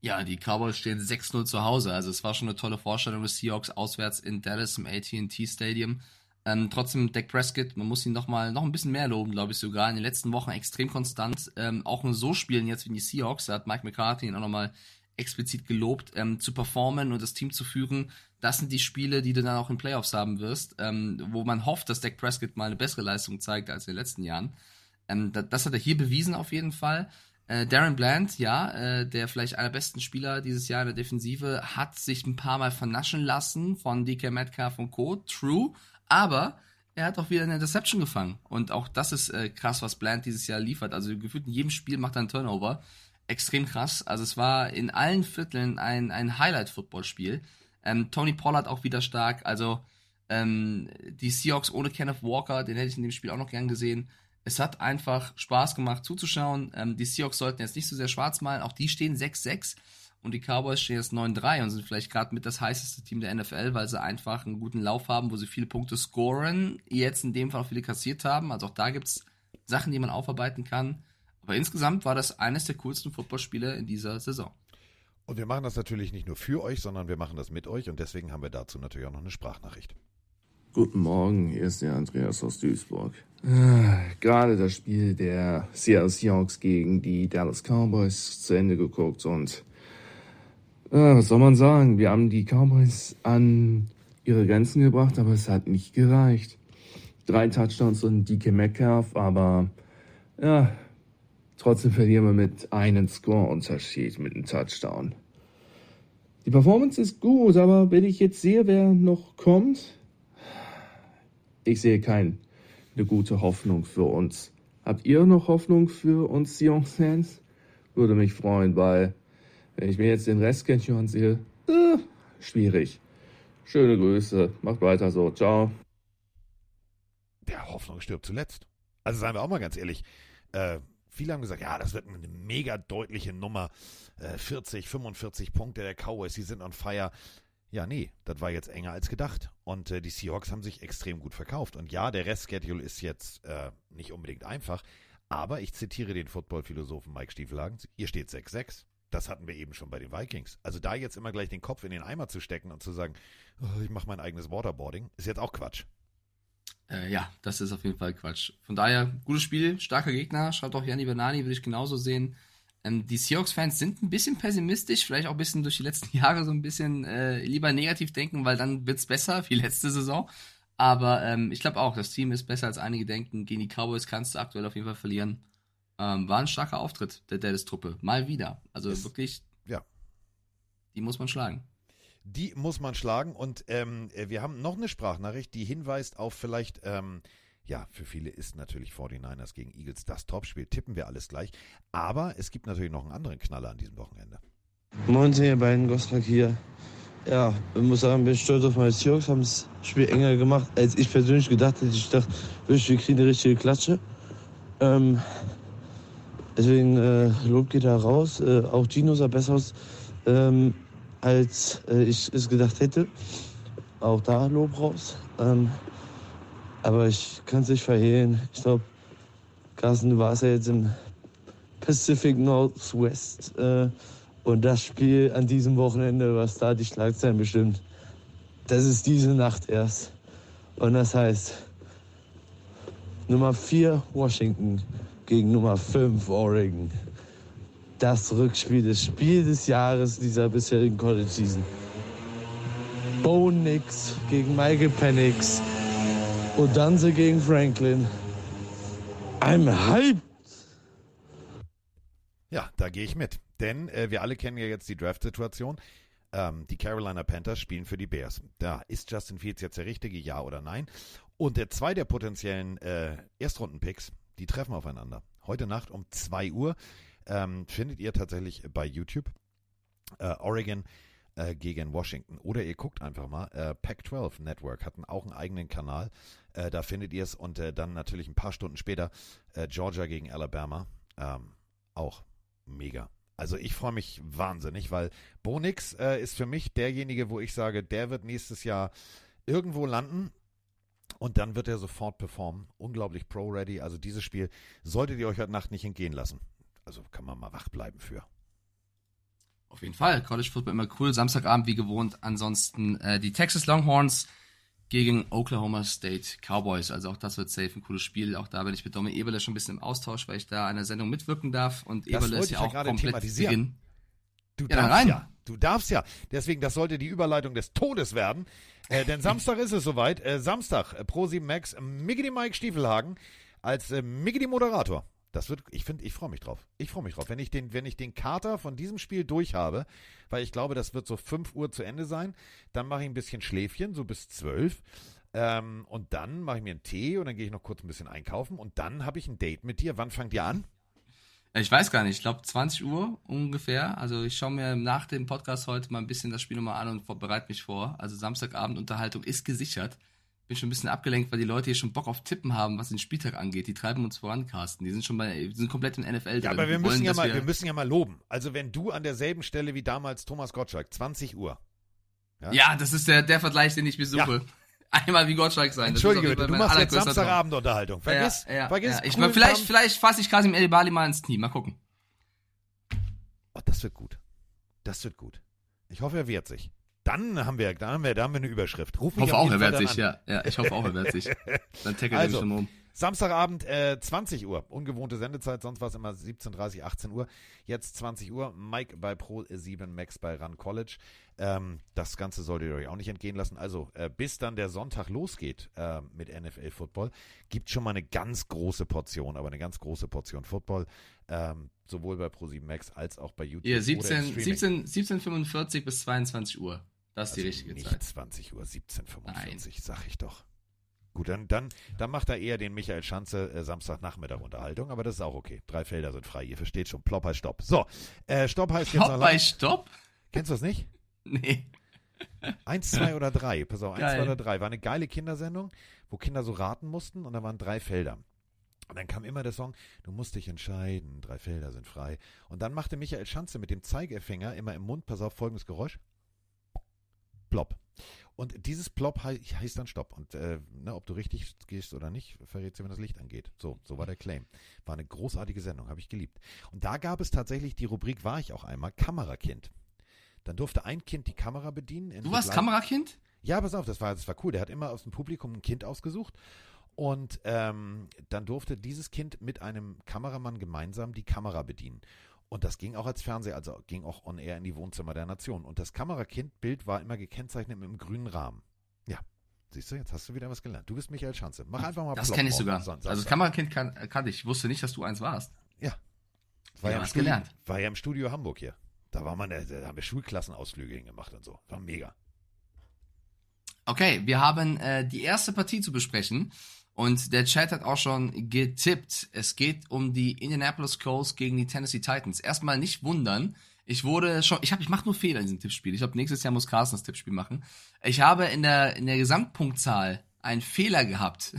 Ja, die Cowboys stehen sechs null zu Hause. Also es war schon eine tolle Vorstellung des Seahawks auswärts in Dallas im A T and T Stadium. Ähm, trotzdem, Dak Prescott, man muss ihn nochmal noch ein bisschen mehr loben, glaube ich sogar. In den letzten Wochen extrem konstant. Ähm, auch nur so spielen jetzt wie die Seahawks. Da hat Mike McCarthy ihn auch nochmal explizit gelobt, ähm, zu performen und das Team zu führen. Das sind die Spiele, die du dann auch in Playoffs haben wirst, ähm, wo man hofft, dass Dak Prescott mal eine bessere Leistung zeigt als in den letzten Jahren. Ähm, das, das hat er hier bewiesen auf jeden Fall. Äh, Darren Bland, ja, äh, der vielleicht einer der besten Spieler dieses Jahr in der Defensive, hat sich ein paar Mal vernaschen lassen von D K Metcalf und Co. True, aber er hat auch wieder eine Interception gefangen. Und auch das ist äh, krass, was Bland dieses Jahr liefert. Also gefühlt in jedem Spiel macht er einen Turnover. Extrem krass. Also es war in allen Vierteln ein, ein Highlight-Footballspiel. Ähm, Tony Pollard auch wieder stark. Also ähm, die Seahawks ohne Kenneth Walker, den hätte ich in dem Spiel auch noch gern gesehen. Es hat einfach Spaß gemacht zuzuschauen. Ähm, die Seahawks sollten jetzt nicht so sehr schwarz malen. Auch die stehen sechs sechs und die Cowboys stehen jetzt neun drei und sind vielleicht gerade mit das heißeste Team der N F L, weil sie einfach einen guten Lauf haben, wo sie viele Punkte scoren, jetzt in dem Fall auch viele kassiert haben. Also auch da gibt es Sachen, die man aufarbeiten kann. Aber insgesamt war das eines der coolsten Footballspiele in dieser Saison. Und wir machen das natürlich nicht nur für euch, sondern wir machen das mit euch. Und deswegen haben wir dazu natürlich auch noch eine Sprachnachricht. Guten Morgen, hier ist der Andreas aus Duisburg. Gerade das Spiel der Seattle Seahawks gegen die Dallas Cowboys zu Ende geguckt. Und äh, was soll man sagen? Wir haben die Cowboys an ihre Grenzen gebracht, aber es hat nicht gereicht. Drei Touchdowns und D K Metcalf, aber ja, trotzdem verlieren wir mit einem Score-Unterschied, mit einem Touchdown. Die Performance ist gut, aber wenn ich jetzt sehe, wer noch kommt, ich sehe keine gute Hoffnung für uns. Habt ihr noch Hoffnung für uns Seahawks-Fans? Würde mich freuen, weil wenn ich mir jetzt den Rest Restschedule sehe, äh, schwierig. Schöne Grüße, macht weiter so, ciao. Der Hoffnung stirbt zuletzt. Also seien wir auch mal ganz ehrlich, äh, viele haben gesagt, ja, das wird eine mega deutliche Nummer. Äh, vierzig, fünfundvierzig Punkte der Cowboys, die sind on fire. Ja, nee, das war jetzt enger als gedacht. Und äh, die Seahawks haben sich extrem gut verkauft. Und ja, der Rest-Schedule ist jetzt äh, nicht unbedingt einfach. Aber ich zitiere den Football-Philosophen Mike Stiefelhagen. Hier steht sechs sechs. Das hatten wir eben schon bei den Vikings. Also da jetzt immer gleich den Kopf in den Eimer zu stecken und zu sagen, oh, ich mache mein eigenes Waterboarding, ist jetzt auch Quatsch. Äh, ja, das ist auf jeden Fall Quatsch. Von daher, gutes Spiel, starker Gegner. Schreibt auch Gianni Bernani, würde ich genauso sehen. Ähm, die Seahawks-Fans sind ein bisschen pessimistisch, vielleicht auch ein bisschen durch die letzten Jahre so ein bisschen äh, lieber negativ denken, weil dann wird's besser, wie letzte Saison. Aber ähm, ich glaube auch, das Team ist besser, als einige denken. Gegen die Cowboys kannst du aktuell auf jeden Fall verlieren. Ähm, war ein starker Auftritt der Dallas-Truppe. Mal wieder. Also ist, wirklich, ja, die muss man schlagen. Die muss man schlagen und ähm, wir haben noch eine Sprachnachricht, die hinweist auf vielleicht, ähm, ja, für viele ist natürlich forty-niners gegen Eagles das Topspiel, tippen wir alles gleich, aber es gibt natürlich noch einen anderen Knaller an diesem Wochenende. Moin, ihr beiden, Gosrak hier. Ja, ich muss sagen, bin stolz auf meine Seahawks, haben das Spiel enger gemacht, als ich persönlich gedacht hätte. Ich dachte, wir kriegen eine richtige Klatsche. Ähm, deswegen, äh, Lob geht da raus, äh, auch Gino sah besser aus, ähm, als äh, ich es gedacht hätte. Auch da Lob raus. Ähm, aber ich kann es nicht verhehlen. Ich glaube, Carsten, du warst ja jetzt im Pacific Northwest. Äh, und das Spiel an diesem Wochenende, was da die Schlagzeilen bestimmt, das ist diese Nacht erst. Und das heißt, Nummer vier Washington gegen Nummer fünf Oregon. Das Rückspiel, das Spiel des Jahres dieser bisherigen College-Season. Bo Nix gegen Michael Penix. Odanze gegen Franklin. I'm hyped! Ja, da gehe ich mit. Denn äh, wir alle kennen ja jetzt die Draft-Situation. Ähm, die Carolina Panthers spielen für die Bears. Da ist Justin Fields jetzt der richtige, ja oder nein? Und äh, zwei der potenziellen äh, Erstrunden-Picks, die treffen aufeinander. Heute Nacht um zwei Uhr. Ähm, findet ihr tatsächlich bei YouTube äh, Oregon äh, gegen Washington. Oder ihr guckt einfach mal, äh, Pac zwölf Network hatten auch einen eigenen Kanal. Äh, da findet ihr es und äh, dann natürlich ein paar Stunden später äh, Georgia gegen Alabama. Ähm, auch mega. Also ich freue mich wahnsinnig, weil Bo Nix äh, ist für mich derjenige, wo ich sage, der wird nächstes Jahr irgendwo landen. Und dann wird er sofort performen. Unglaublich pro-ready. Also dieses Spiel solltet ihr euch heute Nacht nicht entgehen lassen. Also kann man mal wach bleiben für. Auf jeden Fall. College Football immer cool. Samstagabend wie gewohnt. Ansonsten äh, die Texas Longhorns gegen Oklahoma State Cowboys. Also auch das wird safe ein cooles Spiel. Auch da bin ich mit Domi Eberle schon ein bisschen im Austausch, weil ich da an der Sendung mitwirken darf. Und Eberle ist ja auch komplett drin. Du ja, darfst rein. ja. Du darfst ja. Deswegen, das sollte die Überleitung des Todes werden. Äh, denn Samstag ist es soweit. Äh, Samstag, äh, ProSieben Max, Miggity Mike Stiefelhagen als äh, Miggity Moderator. Das wird, ich finde, ich freue mich drauf. Ich freue mich drauf, wenn ich den, wenn ich den Kater von diesem Spiel durch habe, weil ich glaube, das wird so fünf Uhr zu Ende sein. Dann mache ich ein bisschen Schläfchen, so bis zwölf. Ähm, und dann mache ich mir einen Tee und dann gehe ich noch kurz ein bisschen einkaufen. Und dann habe ich ein Date mit dir. Wann fangt ihr an? Ich weiß gar nicht. Ich glaube, zwanzig Uhr ungefähr. Also ich schaue mir nach dem Podcast heute mal ein bisschen das Spiel nochmal an und bereite mich vor. Also Samstagabend Unterhaltung ist gesichert. bin schon ein bisschen abgelenkt, weil die Leute hier schon Bock auf Tippen haben, was den Spieltag angeht. Die treiben uns voran, Carsten. Die sind schon bei, die sind komplett im N F L drin. Ja, aber wir, wir, müssen wollen, ja mal, wir, wir müssen ja mal loben. Also wenn du an derselben Stelle wie damals Thomas Gottschalk, zwanzig Uhr. Ja, ja das ist der, der Vergleich, den ich mir suche. Ja. Einmal wie Gottschalk sein. Entschuldige, du machst jetzt Samstagabendunterhaltung. Vergiss, ja, ja, vergiss. Ja. Ich mein, vielleicht, vielleicht fasse ich Kasim Edebali mal ins Knie. Mal gucken. Oh, das wird gut. Das wird gut. Ich hoffe, er wehrt sich. Dann haben wir, da haben wir, da haben wir eine Überschrift. Ruf mich ich hoffe auch, er wehrt sich, ja. ja. Ich hoffe auch, er wehrt sich. Dann tackelt also, er mich schon um. Samstagabend, äh, zwanzig Uhr. Ungewohnte Sendezeit, sonst war es immer siebzehn Uhr dreißig, achtzehn Uhr. Jetzt zwanzig Uhr. Mike bei Pro sieben, Max bei Run College. Ähm, das Ganze solltet ihr euch auch nicht entgehen lassen. Also, äh, bis dann der Sonntag losgeht äh, mit N F L-Football, gibt schon mal eine ganz große Portion, aber eine ganz große Portion Football. Ähm, sowohl bei Pro sieben Max als auch bei YouTube. Ja, siebzehn Uhr fünfundvierzig bis zweiundzwanzig Uhr. Das ist also die richtige nicht Zeit. zwanzig Uhr, siebzehn Uhr fünfundvierzig, sag ich doch. Gut, dann, dann, dann macht er eher den Michael Schanze äh, Samstagnachmittag Unterhaltung, aber das ist auch okay. Drei Felder sind frei, ihr versteht schon. Plopp heißt Stopp. So, äh, Stopp heißt Plopp jetzt noch bei Stopp? Kennst du das nicht? Nee. Eins, zwei oder drei. Pass auf, eins, zwei oder drei. War eine geile Kindersendung, wo Kinder so raten mussten und da waren drei Felder. Und dann kam immer der Song, du musst dich entscheiden, drei Felder sind frei. Und dann machte Michael Schanze mit dem Zeigefinger immer im Mund, pass auf, folgendes Geräusch. Plop. Und dieses Plop he- heißt dann Stopp. Und äh, ne, ob du richtig gehst oder nicht, verrätst du, wenn das Licht angeht. So, so war der Claim. War eine großartige Sendung, habe ich geliebt. Und da gab es tatsächlich die Rubrik, war ich auch einmal, Kamerakind. Dann durfte ein Kind die Kamera bedienen. Du warst Begleitung. Kamerakind? Ja, pass auf, das war, das war cool. Der hat immer aus dem Publikum ein Kind ausgesucht. Und ähm, dann durfte dieses Kind mit einem Kameramann gemeinsam die Kamera bedienen. Und das ging auch als Fernseher, also ging auch on air in die Wohnzimmer der Nation. Und das Kamerakind-Bild war immer gekennzeichnet mit einem grünen Rahmen. Ja, siehst du, jetzt hast du wieder was gelernt. Du bist Michael Schanze. Mach einfach mal. Das kenne ich sogar. Sonst, also das Kamerakind kann, kannte ich. Ich wusste nicht, dass du eins warst. Ja. War ja, ja, im Studio, gelernt. war ja im Studio Hamburg hier. Da, war man, da haben wir Schulklassenausflüge hingemacht und so. War mega. Okay, wir haben äh, die erste Partie zu besprechen. Und der Chat hat auch schon getippt. Es geht um die Indianapolis Colts gegen die Tennessee Titans. Erstmal nicht wundern. Ich wurde schon, ich habe, ich mache nur Fehler in diesem Tippspiel. Ich glaube, nächstes Jahr muss Carsten das Tippspiel machen. Ich habe in der, in der Gesamtpunktzahl einen Fehler gehabt.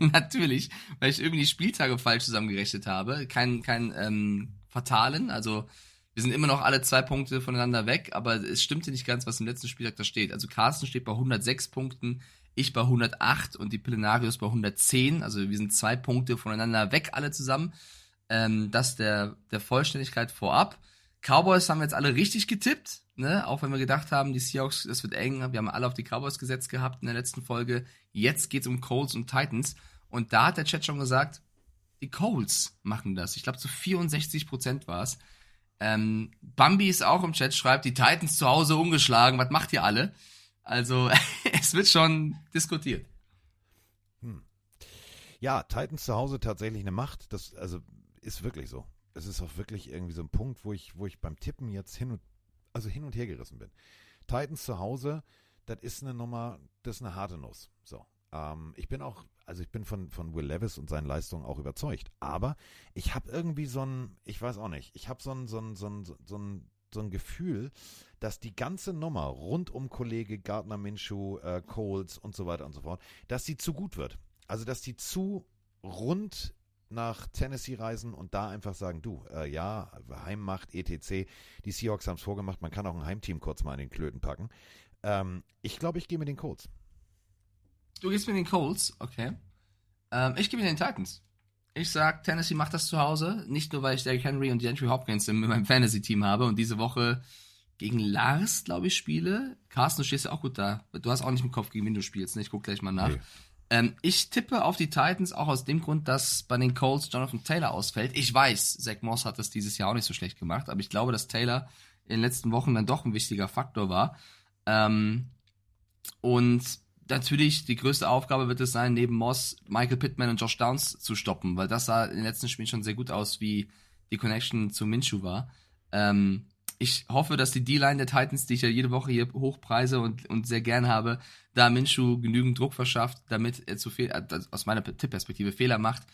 Natürlich, weil ich irgendwie die Spieltage falsch zusammengerechnet habe. Kein, kein, ähm, fatalen. Also, wir sind immer noch alle zwei Punkte voneinander weg, aber es stimmte nicht ganz, was im letzten Spieltag da steht. Also, Carsten steht bei hundertsechs Punkten. Ich bei hundertacht und die Pillenarius bei hundertzehn. Also wir sind zwei Punkte voneinander weg, alle zusammen. Ähm, das der, der Vollständigkeit vorab. Cowboys haben wir jetzt alle richtig getippt, ne? Auch wenn wir gedacht haben, die Seahawks, das wird eng. Wir haben alle auf die Cowboys gesetzt gehabt in der letzten Folge. Jetzt geht's um Colts und Titans. Und da hat der Chat schon gesagt, die Colts machen das. Ich glaube, zu vierundsechzig Prozent war's. Ähm, Bambi ist auch im Chat, schreibt, die Titans zu Hause ungeschlagen. Was macht ihr alle? Also, es wird schon diskutiert. Hm. Ja, Titans zu Hause tatsächlich eine Macht. Das also ist wirklich so. Es ist auch wirklich irgendwie so ein Punkt, wo ich, wo ich beim Tippen jetzt hin und, also hin und her gerissen bin. Titans zu Hause, das ist eine Nummer, das ist eine harte Nuss. So, ähm, ich bin auch, also ich bin von, von Will Levis und seinen Leistungen auch überzeugt. Aber ich habe irgendwie so ein, ich weiß auch nicht, ich habe so ein, so ein, so ein, so ein so ein Gefühl, dass die ganze Nummer rund um Kollege Gardner Minshew, äh, Coles und so weiter und so fort, dass die zu gut wird. Also, dass die zu rund nach Tennessee reisen und da einfach sagen, du, äh, ja, Heimmacht, et cetera. Die Seahawks haben es vorgemacht, man kann auch ein Heimteam kurz mal in den Klöten packen. Ähm, ich glaube, ich gehe mit den Colts. Du gehst mit den Colts, okay. Ähm, ich gehe mit den Titans. Ich sag, Tennessee macht das zu Hause. Nicht nur, weil ich Derrick Henry und Gentry Hopkins in meinem Fantasy-Team habe und diese Woche gegen Lars, glaube ich, spiele. Carsten, du stehst ja auch gut da. Du hast auch nicht im Kopf, gegen wen du spielst. Ne? Ich guck gleich mal nach. Nee. Ähm, ich tippe auf die Titans auch aus dem Grund, dass bei den Colts Jonathan Taylor ausfällt. Ich weiß, Zach Moss hat das dieses Jahr auch nicht so schlecht gemacht, aber ich glaube, dass Taylor in den letzten Wochen dann doch ein wichtiger Faktor war. Ähm, und natürlich, die größte Aufgabe wird es sein, neben Moss, Michael Pittman und Josh Downs zu stoppen, weil das sah in den letzten Spielen schon sehr gut aus, wie die Connection zu Minshew war. Ähm, ich hoffe, dass die D-Line der Titans, die ich ja jede Woche hier hochpreise und, und sehr gern habe, da Minshew genügend Druck verschafft, damit er zu fehl, äh, aus meiner Tippperspektive Fehler macht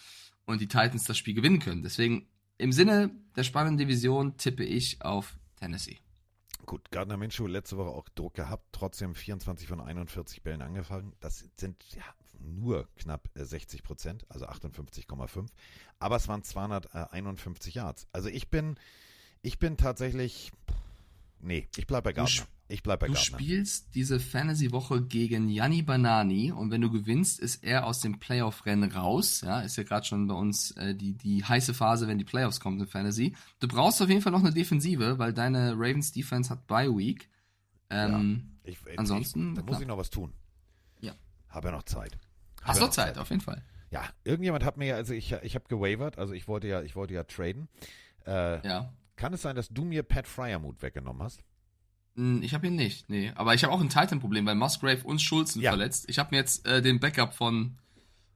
und die Titans das Spiel gewinnen können. Deswegen, im Sinne der spannenden Division tippe ich auf Tennessee. Gut, Gardner Minshew letzte Woche auch Druck gehabt, trotzdem vierundzwanzig von einundvierzig Bällen angefangen. Das sind ja nur knapp sechzig Prozent, also achtundfünfzig Komma fünf. Aber es waren zweihunderteinundfünfzig Yards. Also ich bin, ich bin tatsächlich, nee, ich bleib bei Gardner. Ich bleib bei Gardner. Du spielst diese Fantasy-Woche gegen Gianni Banani und wenn du gewinnst, ist er aus dem Playoff-Rennen raus. Ja, ist ja gerade schon bei uns äh, die die heiße Phase, wenn die Playoffs kommen in Fantasy. Du brauchst auf jeden Fall noch eine Defensive, weil deine Ravens-Defense hat Bye-Week. Ähm, ja, ich, ich, ansonsten... Ich, da muss klar. ich noch was tun. Ja. Hab ja noch Zeit. Hab Hast ja du noch Zeit, Zeit, auf jeden Fall. Ja, irgendjemand hat mir ja, also ich, ich habe gewavert, also ich wollte ja, ich wollte ja traden. Äh, ja. Kann es sein, dass du mir Pat Freiermuth weggenommen hast? Ich habe ihn nicht, nee. Aber ich habe auch ein Titan-Problem, weil Musgrave und Schulz sind ja. verletzt. Ich habe mir jetzt äh, den Backup von,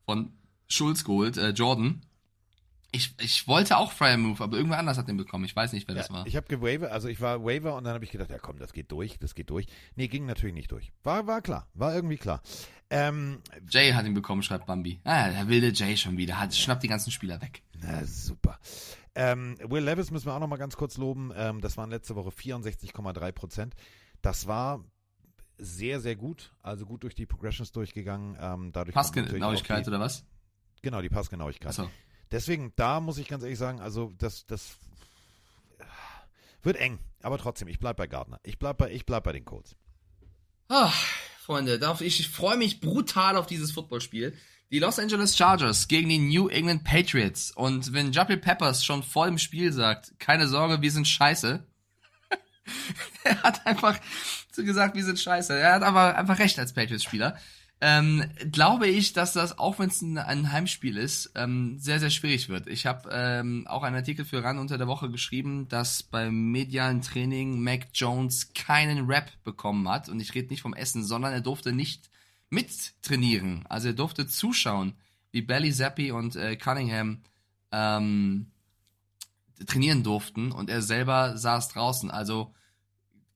von Schulz geholt, äh, Jordan. Ich, ich wollte auch Freiermuth, aber irgendwer anders hat den bekommen. Ich weiß nicht, wer ja, das war. Ich habe gewavert, also ich war Waiver und dann habe ich gedacht, ja komm, das geht durch, das geht durch. Nee, ging natürlich nicht durch. War, war klar, war irgendwie klar. Ähm, Jay hat ihn bekommen, schreibt Bambi. Ah, der wilde Jay schon wieder, hat, schnappt die ganzen Spieler weg. Na, super. Ähm, Will Levis müssen wir auch noch mal ganz kurz loben. Ähm, das waren letzte Woche vierundsechzig Komma drei Prozent. Das war sehr, sehr gut. Also gut durch die Progressions durchgegangen. Ähm, dadurch Passgenauigkeit die, oder was? Genau, die Passgenauigkeit. Ach so. Deswegen, da muss ich ganz ehrlich sagen, also das, das wird eng. Aber trotzdem, ich bleib bei Gardner. Ich bleib bei, ich bleib bei den Colts. Ach, Freunde, ich freue mich brutal auf dieses Footballspiel. Die Los Angeles Chargers gegen die New England Patriots. Und wenn Jabril Peppers schon vor dem Spiel sagt, keine Sorge, wir sind scheiße. Er hat einfach so gesagt, wir sind scheiße. Er hat aber einfach recht als Patriots-Spieler. Ähm, glaube ich, dass das, auch wenn es ein, ein Heimspiel ist, ähm, sehr, sehr schwierig wird. Ich habe ähm, auch einen Artikel für RAN unter der Woche geschrieben, dass beim medialen Training Mac Jones keinen Rap bekommen hat. Und ich rede nicht vom Essen, sondern er durfte nicht mittrainieren. Also er durfte zuschauen, wie Bailey Zappi und äh, Cunningham ähm, trainieren durften und er selber saß draußen. Also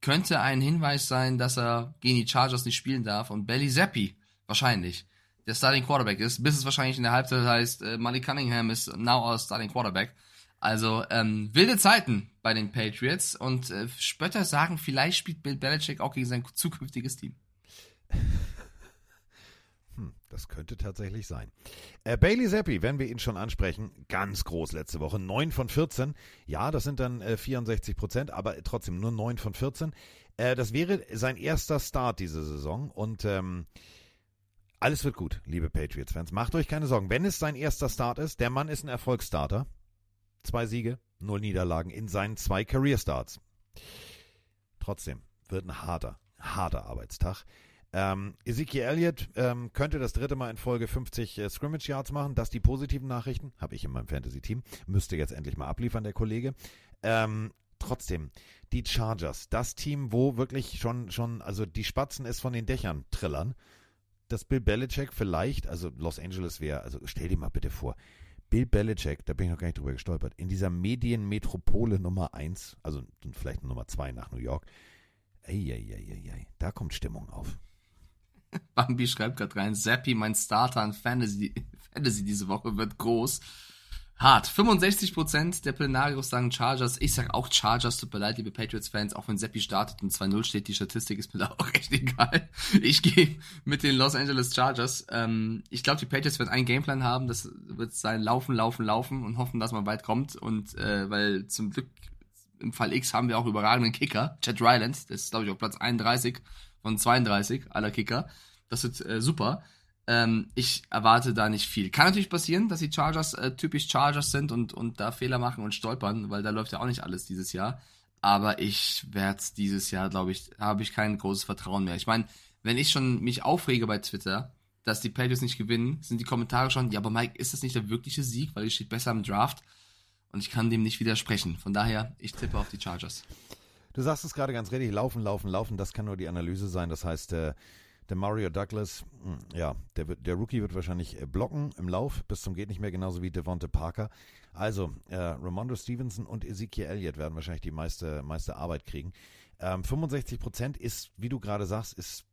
könnte ein Hinweis sein, dass er gegen die Chargers nicht spielen darf und Bailey Zappi wahrscheinlich der Starting Quarterback ist, bis es wahrscheinlich in der Halbzeit heißt, äh, Malik Cunningham ist now our Starting Quarterback. Also ähm, wilde Zeiten bei den Patriots und äh, Spötter sagen, vielleicht spielt Bill Belichick auch gegen sein zukünftiges Team. Hm, das könnte tatsächlich sein. Äh, Bailey Zappi, wenn wir ihn schon ansprechen, ganz groß letzte Woche, neun von vierzehn. Ja, das sind dann äh, vierundsechzig Prozent, aber trotzdem nur neun von vierzehn. Äh, das wäre sein erster Start diese Saison und ähm, alles wird gut, liebe Patriots-Fans. Macht euch keine Sorgen. Wenn es sein erster Start ist, der Mann ist ein Erfolgsstarter. Zwei Siege, null Niederlagen in seinen zwei Career-Starts. Trotzdem wird ein harter, harter Arbeitstag. Ähm, Ezekiel Elliott ähm, könnte das dritte Mal in Folge fünfzig äh, Scrimmage Yards machen. Das die positiven Nachrichten. Habe ich in meinem Fantasy-Team. Müsste jetzt endlich mal abliefern, der Kollege. Ähm, trotzdem, die Chargers, das Team, wo wirklich schon, schon, also die Spatzen es von den Dächern trillern, dass Bill Belichick vielleicht, also Los Angeles wäre, also stell dir mal bitte vor, Bill Belichick, da bin ich noch gar nicht drüber gestolpert, in dieser Medienmetropole Nummer eins, also vielleicht Nummer zwei nach New York, ei, ei, ei, ei, da kommt Stimmung auf. Bambi schreibt gerade rein, Zappi, mein Starter in Fantasy, Fantasy diese Woche wird groß. Hart. fünfundsechzig Prozent der Plenarios sagen Chargers. Ich sag auch Chargers, tut mir leid, liebe Patriots-Fans, auch wenn Zappi startet und zwei null steht, die Statistik ist mir da auch echt egal. Ich gehe mit den Los Angeles Chargers. Ähm, ich glaube, die Patriots werden einen Gameplan haben, das wird sein Laufen, Laufen, Laufen und hoffen, dass man weit kommt. Und äh, weil zum Glück im Fall X haben wir auch überragenden Kicker, Chad Ryland, das ist glaube ich auf Platz einunddreißig. Von zweiunddreißig aller Kicker. Das wird äh, super. Ähm, ich erwarte da nicht viel. Kann natürlich passieren, dass die Chargers äh, typisch Chargers sind und, und da Fehler machen und stolpern, weil da läuft ja auch nicht alles dieses Jahr. Aber ich werde dieses Jahr, glaube ich, habe ich kein großes Vertrauen mehr. Ich meine, wenn ich schon mich aufrege bei Twitter, dass die Patriots nicht gewinnen, sind die Kommentare schon, ja, aber Mike, ist das nicht der wirkliche Sieg? Weil ihr steht besser im Draft. Und ich kann dem nicht widersprechen. Von daher, ich tippe auf die Chargers. Du sagst es gerade ganz richtig, laufen, laufen, laufen, das kann nur die Analyse sein. Das heißt, äh, der Mario Douglas, mh, ja, der, der Rookie wird wahrscheinlich blocken im Lauf, bis zum geht nicht mehr, genauso wie Devonte Parker. Also, äh, Ramondre Stevenson und Ezekiel Elliott werden wahrscheinlich die meiste, meiste Arbeit kriegen. Ähm, fünfundsechzig Prozent ist, wie du gerade sagst, ist,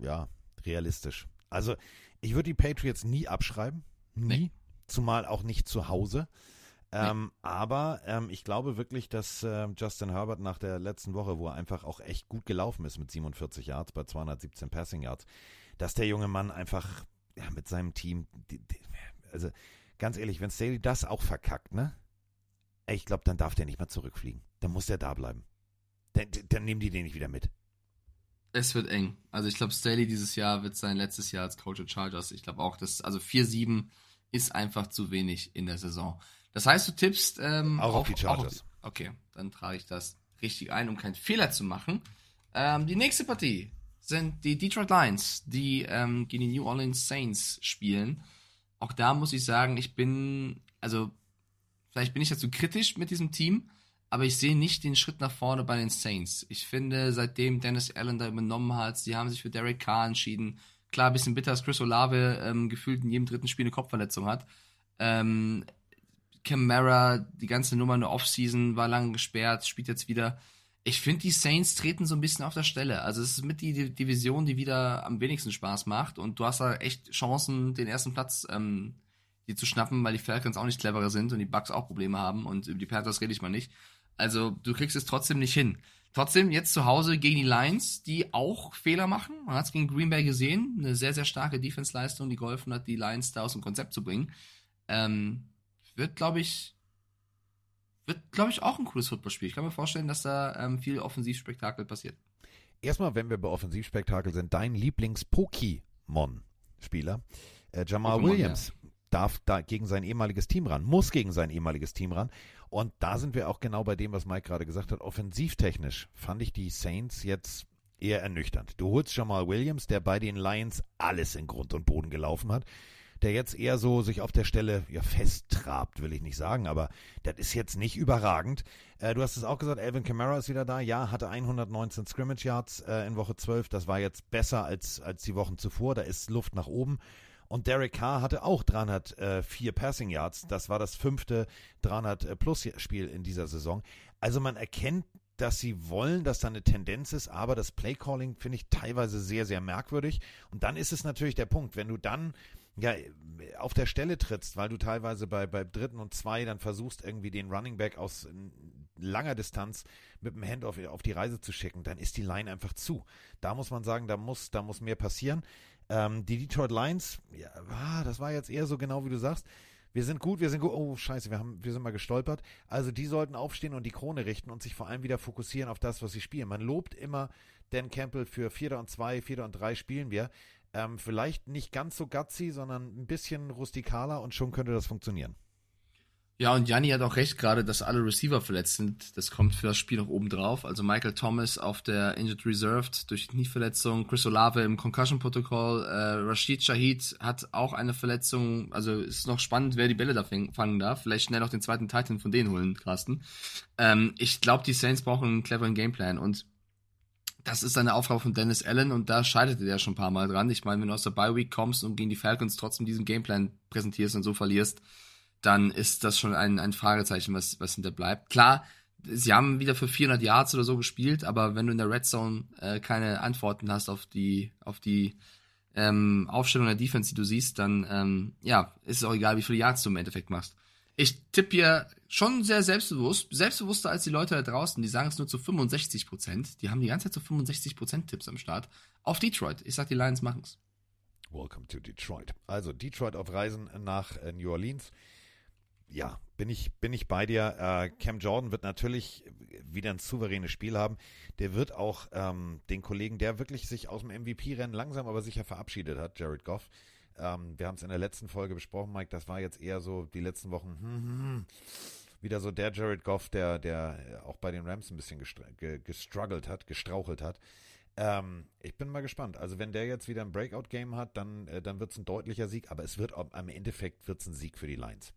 ja, realistisch. Also, ich würde die Patriots nie abschreiben, nie, nee. Zumal auch nicht zu Hause. Ähm, aber ähm, ich glaube wirklich, dass äh, Justin Herbert nach der letzten Woche, wo er einfach auch echt gut gelaufen ist mit siebenundvierzig Yards bei zweihundertsiebzehn Passing Yards, dass der junge Mann einfach ja, mit seinem Team, die, die, also ganz ehrlich, wenn Staley das auch verkackt, ne? Ich glaube, dann darf der nicht mehr zurückfliegen. Dann muss der da bleiben. Dann, dann nehmen die den nicht wieder mit. Es wird eng. Also ich glaube, Staley dieses Jahr wird sein letztes Jahr als Coach der Chargers. Ich glaube auch, dass also vier sieben ist einfach zu wenig in der Saison. Das heißt, du tippst ähm, auch auf, auf die Chargers. Auf die, okay, dann trage ich das richtig ein, um keinen Fehler zu machen. Ähm, die nächste Partie sind die Detroit Lions, die ähm, gegen die New Orleans Saints spielen. Auch da muss ich sagen, ich bin, also vielleicht bin ich dazu kritisch mit diesem Team, aber ich sehe nicht den Schritt nach vorne bei den Saints. Ich finde, seitdem Dennis Allen da übernommen hat, sie haben sich für Derek Carr entschieden. Klar, ein bisschen bitter, dass Chris Olave ähm, gefühlt in jedem dritten Spiel eine Kopfverletzung hat. Ähm, Camara, die ganze Nummer in der Offseason, war lange gesperrt, spielt jetzt wieder. Ich finde, die Saints treten so ein bisschen auf der Stelle. Also es ist mit die Division, die wieder am wenigsten Spaß macht. Und du hast da echt Chancen, den ersten Platz ähm, die zu schnappen, weil die Falcons auch nicht cleverer sind und die Bucks auch Probleme haben. Und über die Panthers rede ich mal nicht. Also du kriegst es trotzdem nicht hin. Trotzdem jetzt zu Hause gegen die Lions, die auch Fehler machen. Man hat es gegen Green Bay gesehen. Eine sehr, sehr starke Defense-Leistung, die geholfen hat, die Lions da aus dem Konzept zu bringen. Ähm, wird, glaube ich... Wird, glaube ich, auch ein cooles Footballspiel. Ich kann mir vorstellen, dass da ähm, viel Offensivspektakel passiert. Erstmal, wenn wir bei Offensivspektakel sind, dein Lieblings-Pokémon-Spieler, äh, Jamal Pokémon, Williams, ja. darf da gegen sein ehemaliges Team ran, muss gegen sein ehemaliges Team ran. Und da sind wir auch genau bei dem, was Mike gerade gesagt hat. Offensivtechnisch fand ich die Saints jetzt eher ernüchternd. Du holst Jamal Williams, der bei den Lions alles in Grund und Boden gelaufen hat, der jetzt eher so sich auf der Stelle ja, festtrabt, will ich nicht sagen, aber das ist jetzt nicht überragend. Äh, du hast es auch gesagt, Alvin Kamara ist wieder da. Ja, hatte hundertneunzehn Scrimmage Yards äh, in Woche zwölf. Das war jetzt besser als, als die Wochen zuvor. Da ist Luft nach oben. Und Derek Carr hatte auch dreihundertvier Passing Yards. Das war das fünfte dreihundert-Plus-Spiel in dieser Saison. Also man erkennt, dass sie wollen, dass da eine Tendenz ist, aber das Play-Calling finde ich teilweise sehr, sehr merkwürdig. Und dann ist es natürlich der Punkt, wenn du dann ja, auf der Stelle trittst, weil du teilweise bei, bei dritten und zwei dann versuchst, irgendwie den Running Back aus langer Distanz mit dem Handoff auf die Reise zu schicken, dann ist die Line einfach zu. Da muss man sagen, da muss, da muss mehr passieren. Ähm, die Detroit Lions, ja, ah, das war jetzt eher so genau, wie du sagst, wir sind gut, wir sind gut, oh scheiße, wir, haben, wir sind mal gestolpert. Also die sollten aufstehen und die Krone richten und sich vor allem wieder fokussieren auf das, was sie spielen. Man lobt immer Dan Campbell für Vierter und Zwei, Vierter und Drei spielen wir. Ähm, vielleicht nicht ganz so gutsy, sondern ein bisschen rustikaler und schon könnte das funktionieren. Ja, und Janni hat auch recht gerade, dass alle Receiver verletzt sind. Das kommt für das Spiel noch oben drauf. Also Michael Thomas auf der Injured Reserved durch Knieverletzung, Chris Olave im Concussion-Protokoll, äh, Rashid Shaheed hat auch eine Verletzung. Also ist noch spannend, wer die Bälle da fäng- fangen darf. Vielleicht schnell noch den zweiten Titan von denen holen, Carsten. Ähm, ich glaube, die Saints brauchen einen cleveren Gameplan und das ist eine Aufgabe von Dennis Allen und da scheiterte der schon ein paar Mal dran. Ich meine, wenn du aus der Bye-Week kommst und gegen die Falcons trotzdem diesen Gameplan präsentierst und so verlierst, dann ist das schon ein, ein Fragezeichen, was, was hinterbleibt. Klar, sie haben wieder für vierhundert Yards oder so gespielt, aber wenn du in der Red Zone äh, keine Antworten hast auf die, auf die ähm, Aufstellung der Defense, die du siehst, dann ähm, ja, ist es auch egal, wie viele Yards du im Endeffekt machst. Ich tippe hier schon sehr selbstbewusst, selbstbewusster als die Leute da draußen, die sagen es nur zu fünfundsechzig Prozent. Die haben die ganze Zeit zu so fünfundsechzig Prozent Tipps am Start. Auf Detroit. Ich sag, die Lions machen es. Welcome to Detroit. Also Detroit auf Reisen nach äh, New Orleans. Ja, bin ich, bin ich bei dir. Äh, Cam Jordan wird natürlich wieder ein souveränes Spiel haben. Der wird auch ähm, den Kollegen, der wirklich sich aus dem M V P-Rennen langsam aber sicher verabschiedet hat, Jared Goff. Ähm, wir haben es in der letzten Folge besprochen, Mike, das war jetzt eher so die letzten Wochen hm, hm, wieder so der Jared Goff, der, der auch bei den Rams ein bisschen gestra- ge- gestruggelt hat, gestrauchelt hat. Ähm, ich bin mal gespannt. Also wenn der jetzt wieder ein Breakout-Game hat, dann, äh, dann wird es ein deutlicher Sieg, aber es wird am Endeffekt wird's ein Sieg für die Lions.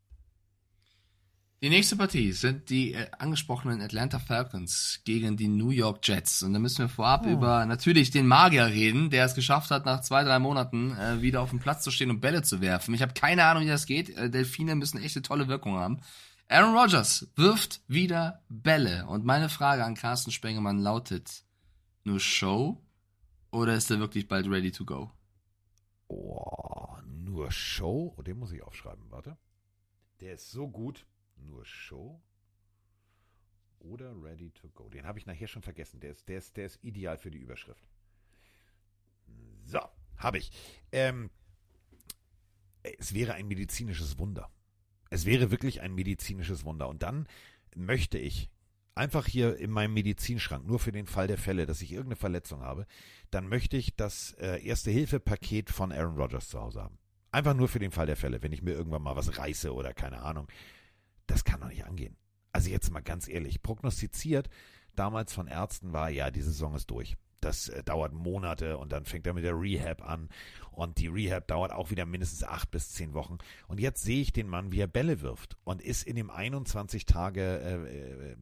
Die nächste Partie sind die äh, angesprochenen Atlanta Falcons gegen die New York Jets. Und da müssen wir vorab oh. über natürlich den Magier reden, der es geschafft hat, nach zwei, drei Monaten äh, wieder auf dem Platz zu stehen und Bälle zu werfen. Ich habe keine Ahnung, wie das geht. Äh, Delfine müssen echt eine tolle Wirkung haben. Aaron Rodgers wirft wieder Bälle. Und meine Frage an Carsten Spengemann lautet, nur Show oder ist er wirklich bald ready to go? Oh, nur Show? Den muss ich aufschreiben, warte. Der ist so gut. nur Show oder Ready to Go. Den habe ich nachher schon vergessen. Der ist, der ist, der ist ideal für die Überschrift. So, habe ich. Ähm, es wäre ein medizinisches Wunder. Es wäre wirklich ein medizinisches Wunder. Und dann möchte ich einfach hier in meinem Medizinschrank, nur für den Fall der Fälle, dass ich irgendeine Verletzung habe, dann möchte ich das äh, Erste-Hilfe-Paket von Aaron Rodgers zu Hause haben. Einfach nur für den Fall der Fälle, wenn ich mir irgendwann mal was reiße oder keine Ahnung. Das kann doch nicht angehen. Also jetzt mal ganz ehrlich, prognostiziert damals von Ärzten war, ja, die Saison ist durch. Das äh, dauert Monate und dann fängt er mit der Rehab an und die Rehab dauert auch wieder mindestens acht bis zehn Wochen. Und jetzt sehe ich den Mann, wie er Bälle wirft und ist in dem einundzwanzig Tage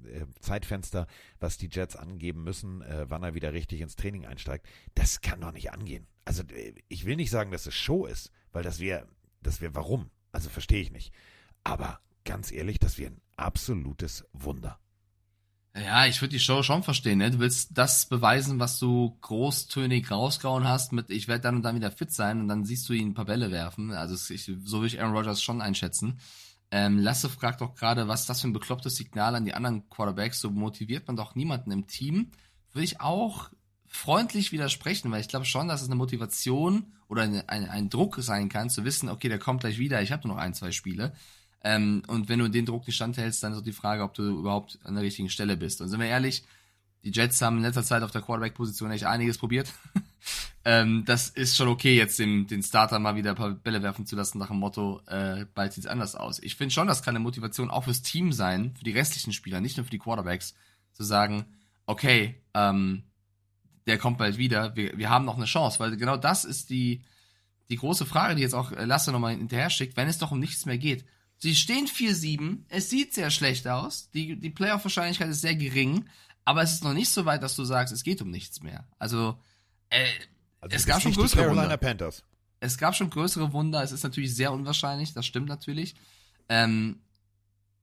äh, äh, Zeitfenster, was die Jets angeben müssen, äh, wann er wieder richtig ins Training einsteigt. Das kann doch nicht angehen. Also ich will nicht sagen, dass es Show ist, weil das wäre, das wäre warum? Also verstehe ich nicht. Aber ganz ehrlich, das wäre ein absolutes Wunder. Ja, ich würde die Show schon verstehen, ne? Du willst das beweisen, was du großtönig rausgehauen hast mit ich werde dann und dann wieder fit sein und dann siehst du ihn ein paar Bälle werfen. Also ich, so würde ich Aaron Rodgers schon einschätzen. Ähm, Lasse fragt doch gerade, was ist das für ein beklopptes Signal an die anderen Quarterbacks? So motiviert man doch niemanden im Team. Würde ich auch freundlich widersprechen, weil ich glaube schon, dass es eine Motivation oder ein, ein, ein Druck sein kann, zu wissen, okay, der kommt gleich wieder, ich habe nur noch ein, zwei Spiele. Ähm, und wenn du den Druck nicht standhältst, dann ist auch die Frage, ob du überhaupt an der richtigen Stelle bist. Und sind wir ehrlich, die Jets haben in letzter Zeit auf der Quarterback-Position echt einiges probiert. ähm, das ist schon okay, jetzt den, den Starter mal wieder ein paar Bälle werfen zu lassen nach dem Motto, äh, bald sieht's anders aus. Ich finde schon, das kann eine Motivation auch fürs Team sein, für die restlichen Spieler, nicht nur für die Quarterbacks, zu sagen, okay, ähm, der kommt bald wieder, wir, wir haben noch eine Chance, weil genau das ist die, die große Frage, die jetzt auch Lasse nochmal hinterher schickt, wenn es doch um nichts mehr geht. Sie stehen vier sieben, es sieht sehr schlecht aus, die, die Playoff-Wahrscheinlichkeit ist sehr gering, aber es ist noch nicht so weit, dass du sagst, es geht um nichts mehr. Also, äh, also es gab schon größere Carolina Wunder. Panthers. Es gab schon größere Wunder, es ist natürlich sehr unwahrscheinlich, das stimmt natürlich. Ähm,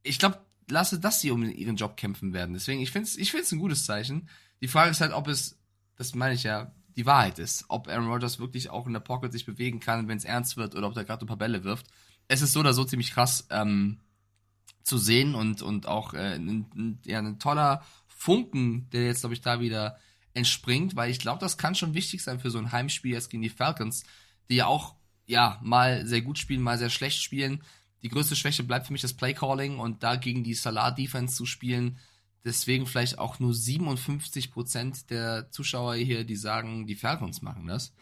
ich glaube, Lasse, dass sie um ihren Job kämpfen werden, deswegen, ich finde es ich find's ein gutes Zeichen. Die Frage ist halt, ob es, das meine ich ja, die Wahrheit ist, ob Aaron Rodgers wirklich auch in der Pocket sich bewegen kann, wenn es ernst wird oder ob der gerade ein paar Bälle wirft. Es ist so oder so ziemlich krass ähm, zu sehen und, und auch äh, ein, ein, ja, ein toller Funken, der jetzt, glaube ich, da wieder entspringt, weil ich glaube, das kann schon wichtig sein für so ein Heimspiel jetzt gegen die Falcons, die ja auch ja mal sehr gut spielen, mal sehr schlecht spielen. Die größte Schwäche bleibt für mich das Play-Calling und da gegen die Salah-Defense zu spielen, deswegen vielleicht auch nur siebenundfünfzig Prozent der Zuschauer hier, die sagen, die Falcons machen das.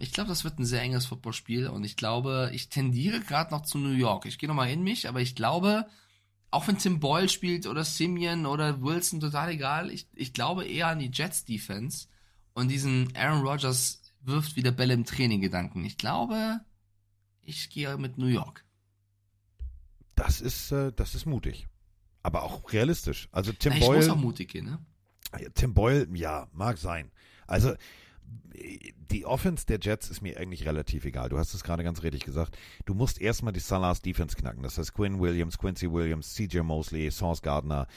Ich glaube, das wird ein sehr enges Footballspiel und ich glaube, ich tendiere gerade noch zu New York. Ich gehe nochmal in mich, aber ich glaube, auch wenn Tim Boyle spielt oder Simeon oder Wilson, total egal, ich, ich glaube eher an die Jets-Defense und diesen Aaron Rodgers wirft wieder Bälle im Training-Gedanken. Ich glaube, ich gehe mit New York. Das ist, äh, das ist mutig, aber auch realistisch. Also Tim Na, ich Boyle... Ich muss auch mutig gehen, ne? Tim Boyle, ja, mag sein. Also... Die Offense der Jets ist mir eigentlich relativ egal. Du hast es gerade ganz richtig gesagt. Du musst erstmal die Salahs Defense knacken. Das heißt Quinn Williams, Quincy Williams, C J Mosley, Sauce Gardner.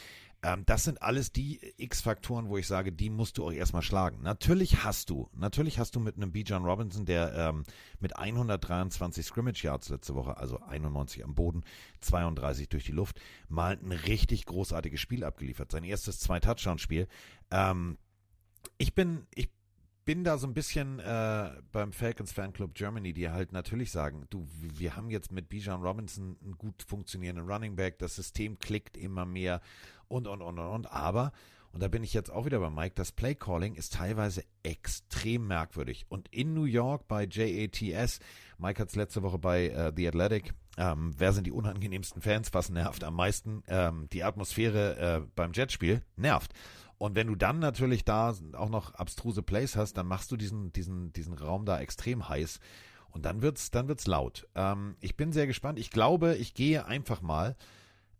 Ähm, das sind alles die X-Faktoren, wo ich sage, die musst du auch erstmal schlagen. Natürlich hast du, natürlich hast du mit einem Bijan Robinson, der ähm, mit hundertdreiundzwanzig Scrimmage Yards letzte Woche, also einundneunzig am Boden, zweiunddreißig durch die Luft, mal ein richtig großartiges Spiel abgeliefert. Sein erstes Zwei-Touchdown-Spiel. Ähm, ich bin, ich bin da so ein bisschen äh, beim Falcons Fanclub Germany, die halt natürlich sagen, du, wir haben jetzt mit Bijan Robinson einen gut funktionierenden Running Back, das System klickt immer mehr und, und, und, und, und. Aber, und da bin ich jetzt auch wieder bei Mike, das Play-Calling ist teilweise extrem merkwürdig. Und in New York bei J A T S, Mike hat es letzte Woche bei äh, The Athletic, ähm, wer sind die unangenehmsten Fans, was nervt am meisten? Ähm, die Atmosphäre äh, beim Jetspiel nervt. Und wenn du dann natürlich da auch noch abstruse Plays hast, dann machst du diesen, diesen, diesen Raum da extrem heiß und dann wird's, dann wird's laut. Ähm, ich bin sehr gespannt. Ich glaube, ich gehe einfach mal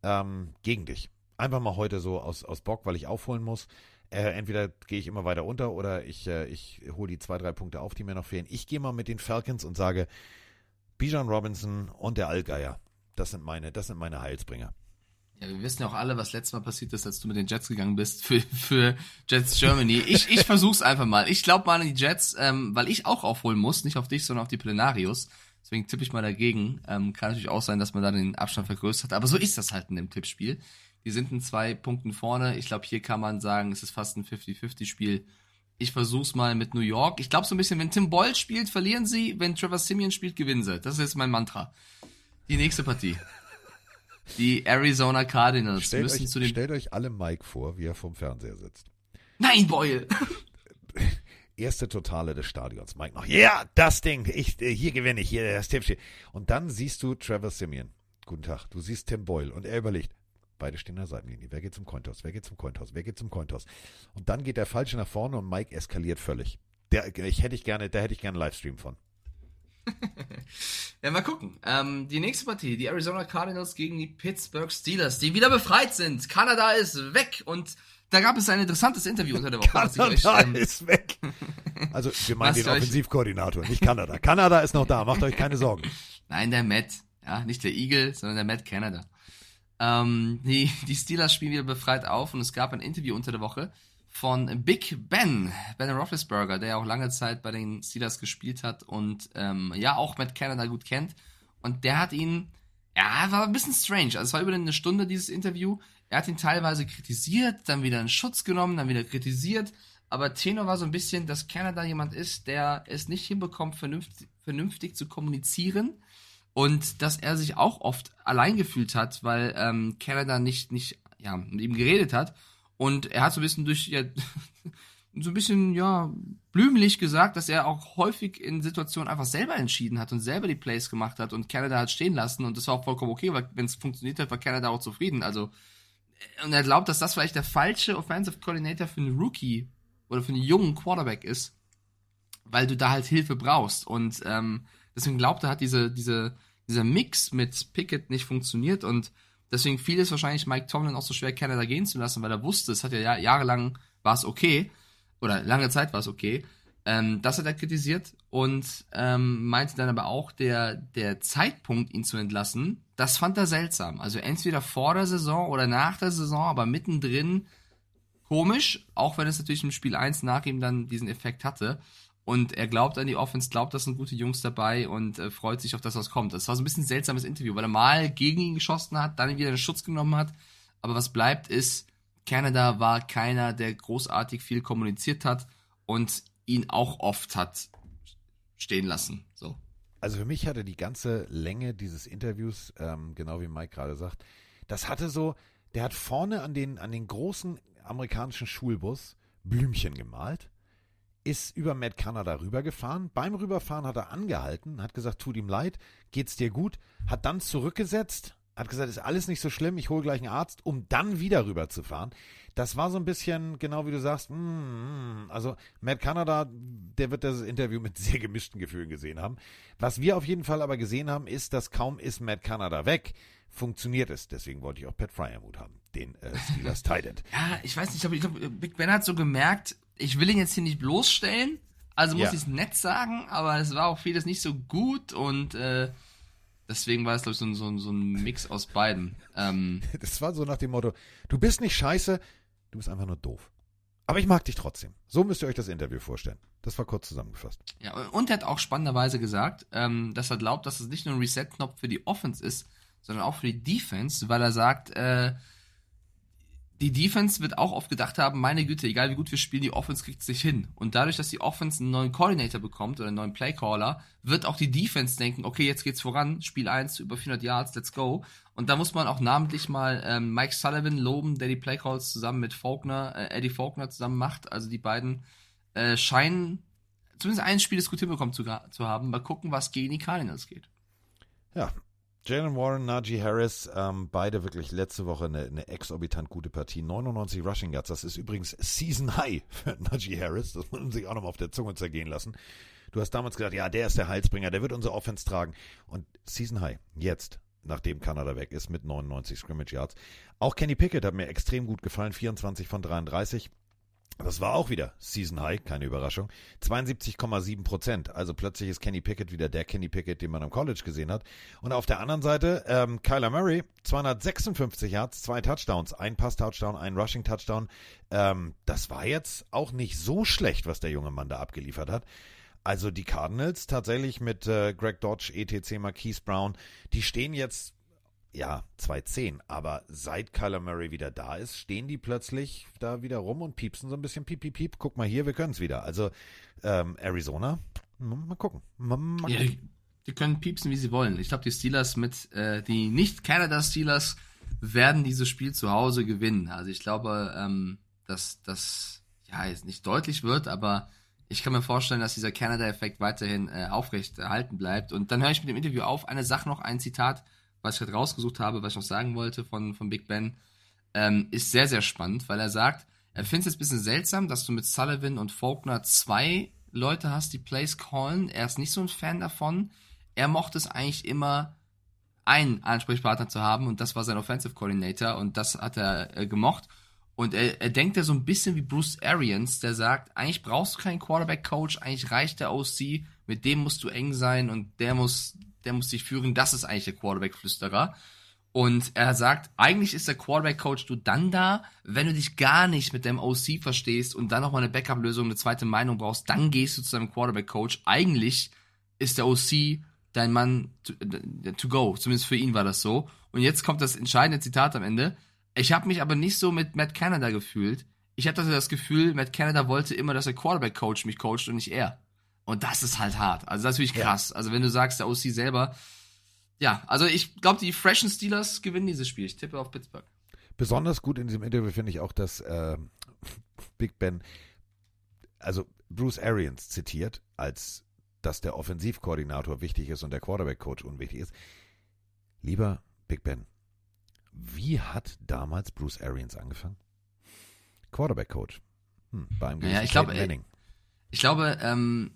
ähm, gegen dich. Einfach mal heute so aus, aus Bock, weil ich aufholen muss. Äh, entweder gehe ich immer weiter unter oder ich, äh, ich hole die zwei, drei Punkte auf, die mir noch fehlen. Ich gehe mal mit den Falcons und sage, Bijan Robinson und der Allgeier, das sind meine, das sind meine Heilsbringer. Ja, wir wissen ja auch alle, was letztes Mal passiert ist, als du mit den Jets gegangen bist für, für Jets Germany. Ich, ich versuch's einfach mal. Ich glaube mal an die Jets, ähm, weil ich auch aufholen muss, nicht auf dich, sondern auf die Plenarius. Deswegen tippe ich mal dagegen. Ähm, kann natürlich auch sein, dass man da den Abstand vergrößert. Aber so ist das halt in dem Tippspiel. Die sind in zwei Punkten vorne. Ich glaube, hier kann man sagen, es ist fast ein fifty-fifty-Spiel. Ich versuch's mal mit New York. Ich glaube so ein bisschen, wenn Tim Boyle spielt, verlieren sie. Wenn Trevor Simeon spielt, gewinnen sie. Das ist jetzt mein Mantra. Die nächste Partie. Die Arizona Cardinals stellt müssen euch, zu den... Stellt euch alle Mike vor, wie er vorm Fernseher sitzt. Nein, Boyle! Erste Totale des Stadions. Mike noch, ja, yeah, das Ding, ich, hier gewinne ich, hier das Tippspiel. Und dann siehst du Trevor Simeon. Guten Tag, du siehst Tim Boyle und er überlegt, beide stehen an der Seitenlinie, wer geht zum Cointoss, wer geht zum Cointoss, wer geht zum Cointoss. Und dann geht der Falsche nach vorne und Mike eskaliert völlig. Der, ich hätte ich gerne, da hätte ich gerne einen Livestream von. Ja, mal gucken. Ähm, die nächste Partie, die Arizona Cardinals gegen die Pittsburgh Steelers, die wieder befreit sind. Kanada ist weg und da gab es ein interessantes Interview unter der Woche. Kanada ich, ähm, ist weg. Also wir meinen den Offensivkoordinator, nicht Kanada. Kanada ist noch da, macht euch keine Sorgen. Nein, der Matt. Ja, nicht der Eagle, sondern der Matt Canada. Ähm, die, die Steelers spielen wieder befreit auf und es gab ein Interview unter der Woche von Big Ben, Ben Roethlisberger, der ja auch lange Zeit bei den Steelers gespielt hat und ähm, ja auch Matt Canada gut kennt. Und der hat ihn, ja, war ein bisschen strange. Also es war über eine Stunde dieses Interview. Er hat ihn teilweise kritisiert, dann wieder in Schutz genommen, dann wieder kritisiert. Aber Tenor war so ein bisschen, dass Canada jemand ist, der es nicht hinbekommt, vernünftig, vernünftig zu kommunizieren. Und dass er sich auch oft allein gefühlt hat, weil ähm, Canada nicht, nicht ja, mit ihm geredet hat. Und er hat so ein bisschen durch, ja, so ein bisschen, ja, blümlich gesagt, dass er auch häufig in Situationen einfach selber entschieden hat und selber die Plays gemacht hat und Canada hat stehen lassen und das war auch vollkommen okay, weil wenn es funktioniert hat, war Canada auch zufrieden. Also, und er glaubt, dass das vielleicht der falsche Offensive Coordinator für einen Rookie oder für einen jungen Quarterback ist, weil du da halt Hilfe brauchst. Und ähm, deswegen glaubt er, hat diese, diese, dieser Mix mit Pickett nicht funktioniert und deswegen fiel es wahrscheinlich Mike Tomlin auch so schwer, Canada gehen zu lassen, weil er wusste, es hat ja jahrelang, war es okay, oder lange Zeit war es okay, ähm, das hat er kritisiert und ähm, meinte dann aber auch, der, der Zeitpunkt, ihn zu entlassen, das fand er seltsam. Also entweder vor der Saison oder nach der Saison, aber mittendrin komisch, auch wenn es natürlich im Spiel eins nach ihm dann diesen Effekt hatte. Und er glaubt an die Offense, glaubt, das sind gute Jungs dabei und äh, freut sich auf das, was kommt. Das war so ein bisschen ein seltsames Interview, weil er mal gegen ihn geschossen hat, dann wieder in Schutz genommen hat. Aber was bleibt ist, Canada war keiner, der großartig viel kommuniziert hat und ihn auch oft hat stehen lassen. So. Also für mich hatte die ganze Länge dieses Interviews, ähm, genau wie Mike gerade sagt, das hatte so, der hat vorne an den, an den großen amerikanischen Schulbus Blümchen gemalt. Ist über Matt Canada rübergefahren. Beim Rüberfahren hat er angehalten, hat gesagt, tut ihm leid, geht's dir gut, hat dann zurückgesetzt, hat gesagt, ist alles nicht so schlimm, ich hole gleich einen Arzt, um dann wieder rüberzufahren. Das war so ein bisschen, genau wie du sagst, mm, also Matt Canada, der wird das Interview mit sehr gemischten Gefühlen gesehen haben. Was wir auf jeden Fall aber gesehen haben, ist, dass kaum ist Matt Canada weg, funktioniert es. Deswegen wollte ich auch Pat Fryermuth haben, den äh, Steelers Tight End. Ja, ich weiß nicht, ich glaube, glaub, Big Ben hat so gemerkt, ich will ihn jetzt hier nicht bloßstellen, also muss ja. Ich es nett sagen, aber es war auch vieles nicht so gut und äh, deswegen war es, glaube ich, so, so, so ein Mix aus beiden. Ähm, das war so nach dem Motto, du bist nicht scheiße, du bist einfach nur doof. Aber ich mag dich trotzdem. So müsst ihr euch das Interview vorstellen. Das war kurz zusammengefasst. Ja, und er hat auch spannenderweise gesagt, ähm, dass er glaubt, dass es nicht nur ein Reset-Knopf für die Offense ist, sondern auch für die Defense, weil er sagt, äh, die Defense wird auch oft gedacht haben, meine Güte, egal wie gut wir spielen, die Offense kriegt es nicht hin. Und dadurch, dass die Offense einen neuen Coordinator bekommt oder einen neuen Playcaller, wird auch die Defense denken, okay, jetzt geht's voran, Spiel eins, über vierhundert Yards, let's go. Und da muss man auch namentlich mal ähm, Mike Sullivan loben, der die Playcalls zusammen mit Faulkner, äh, Eddie Faulkner zusammen macht. Also die beiden äh, scheinen zumindest ein Spiel das gut hinbekommen zu, zu haben. Mal gucken, was gegen die Cardinals geht. Ja. Jalen Warren, Najee Harris, ähm, beide wirklich letzte Woche eine, eine exorbitant gute Partie. neunundneunzig Rushing Yards, das ist übrigens Season High für Najee Harris. Das muss man sich auch nochmal auf der Zunge zergehen lassen. Du hast damals gesagt, ja, der ist der Heilsbringer, der wird unsere Offense tragen. Und Season High, jetzt, nachdem Kanada weg ist, mit neunundneunzig Scrimmage Yards. Auch Kenny Pickett hat mir extrem gut gefallen, vierundzwanzig von dreiunddreißig. Das war auch wieder Season High, keine Überraschung. zweiundsiebzig Komma sieben Prozent. Also plötzlich ist Kenny Pickett wieder der Kenny Pickett, den man am College gesehen hat. Und auf der anderen Seite ähm, Kyler Murray, zweihundertsechsundfünfzig Yards, zwei Touchdowns, ein Pass-Touchdown, ein Rushing-Touchdown. Ähm, das war jetzt auch nicht so schlecht, was der junge Mann da abgeliefert hat. Also die Cardinals tatsächlich mit äh, Greg Dodge, et cetera, Marquise Brown, die stehen jetzt, ja, zwei zehn, aber seit Kyler Murray wieder da ist, stehen die plötzlich da wieder rum und piepsen so ein bisschen, piep, piep, piep, guck mal hier, wir können es wieder. Also ähm, Arizona, mal gucken. Mal, mal gucken. Ja, die können piepsen, wie sie wollen. Ich glaube, die Steelers mit, äh, die Nicht-Canada-Steelers werden dieses Spiel zu Hause gewinnen. Also ich glaube, ähm, dass das ja jetzt nicht deutlich wird, aber ich kann mir vorstellen, dass dieser Canada-Effekt weiterhin äh, aufrecht erhalten bleibt. Und dann höre ich mit dem Interview auf. Eine Sache noch, ein Zitat, was ich gerade rausgesucht habe, was ich noch sagen wollte von, von Big Ben, ähm, ist sehr, sehr spannend, weil er sagt, er findet es ein bisschen seltsam, dass du mit Sullivan und Faulkner zwei Leute hast, die Plays callen. Er ist nicht so ein Fan davon. Er mochte es eigentlich immer, einen Ansprechpartner zu haben, und das war sein Offensive Coordinator, und das hat er äh, gemocht. Und er, er denkt ja so ein bisschen wie Bruce Arians, der sagt, eigentlich brauchst du keinen Quarterback-Coach, eigentlich reicht der O C, mit dem musst du eng sein und der muss, der muss dich führen, das ist eigentlich der Quarterback-Flüsterer. Und er sagt, eigentlich ist der Quarterback-Coach du dann da, wenn du dich gar nicht mit deinem O C verstehst und dann nochmal eine Backup-Lösung, eine zweite Meinung brauchst, dann gehst du zu deinem Quarterback-Coach. Eigentlich ist der O C dein Mann to, to go, zumindest für ihn war das so. Und jetzt kommt das entscheidende Zitat am Ende. Ich habe mich aber nicht so mit Matt Canada gefühlt. Ich hatte das Gefühl, Matt Canada wollte immer, dass der Quarterback-Coach mich coacht und nicht er. Und das ist halt hart. Also das ist wirklich krass. Ja. Also wenn du sagst, der O C selber. Ja, also ich glaube, die freshen Steelers gewinnen dieses Spiel. Ich tippe auf Pittsburgh. Besonders gut in diesem Interview finde ich auch, dass äh, Big Ben, also Bruce Arians zitiert, als dass der Offensivkoordinator wichtig ist und der Quarterback-Coach unwichtig ist. Lieber Big Ben, wie hat damals Bruce Arians angefangen? Quarterback-Coach. Hm, beim ja, ich glaube, ich glaube, ähm,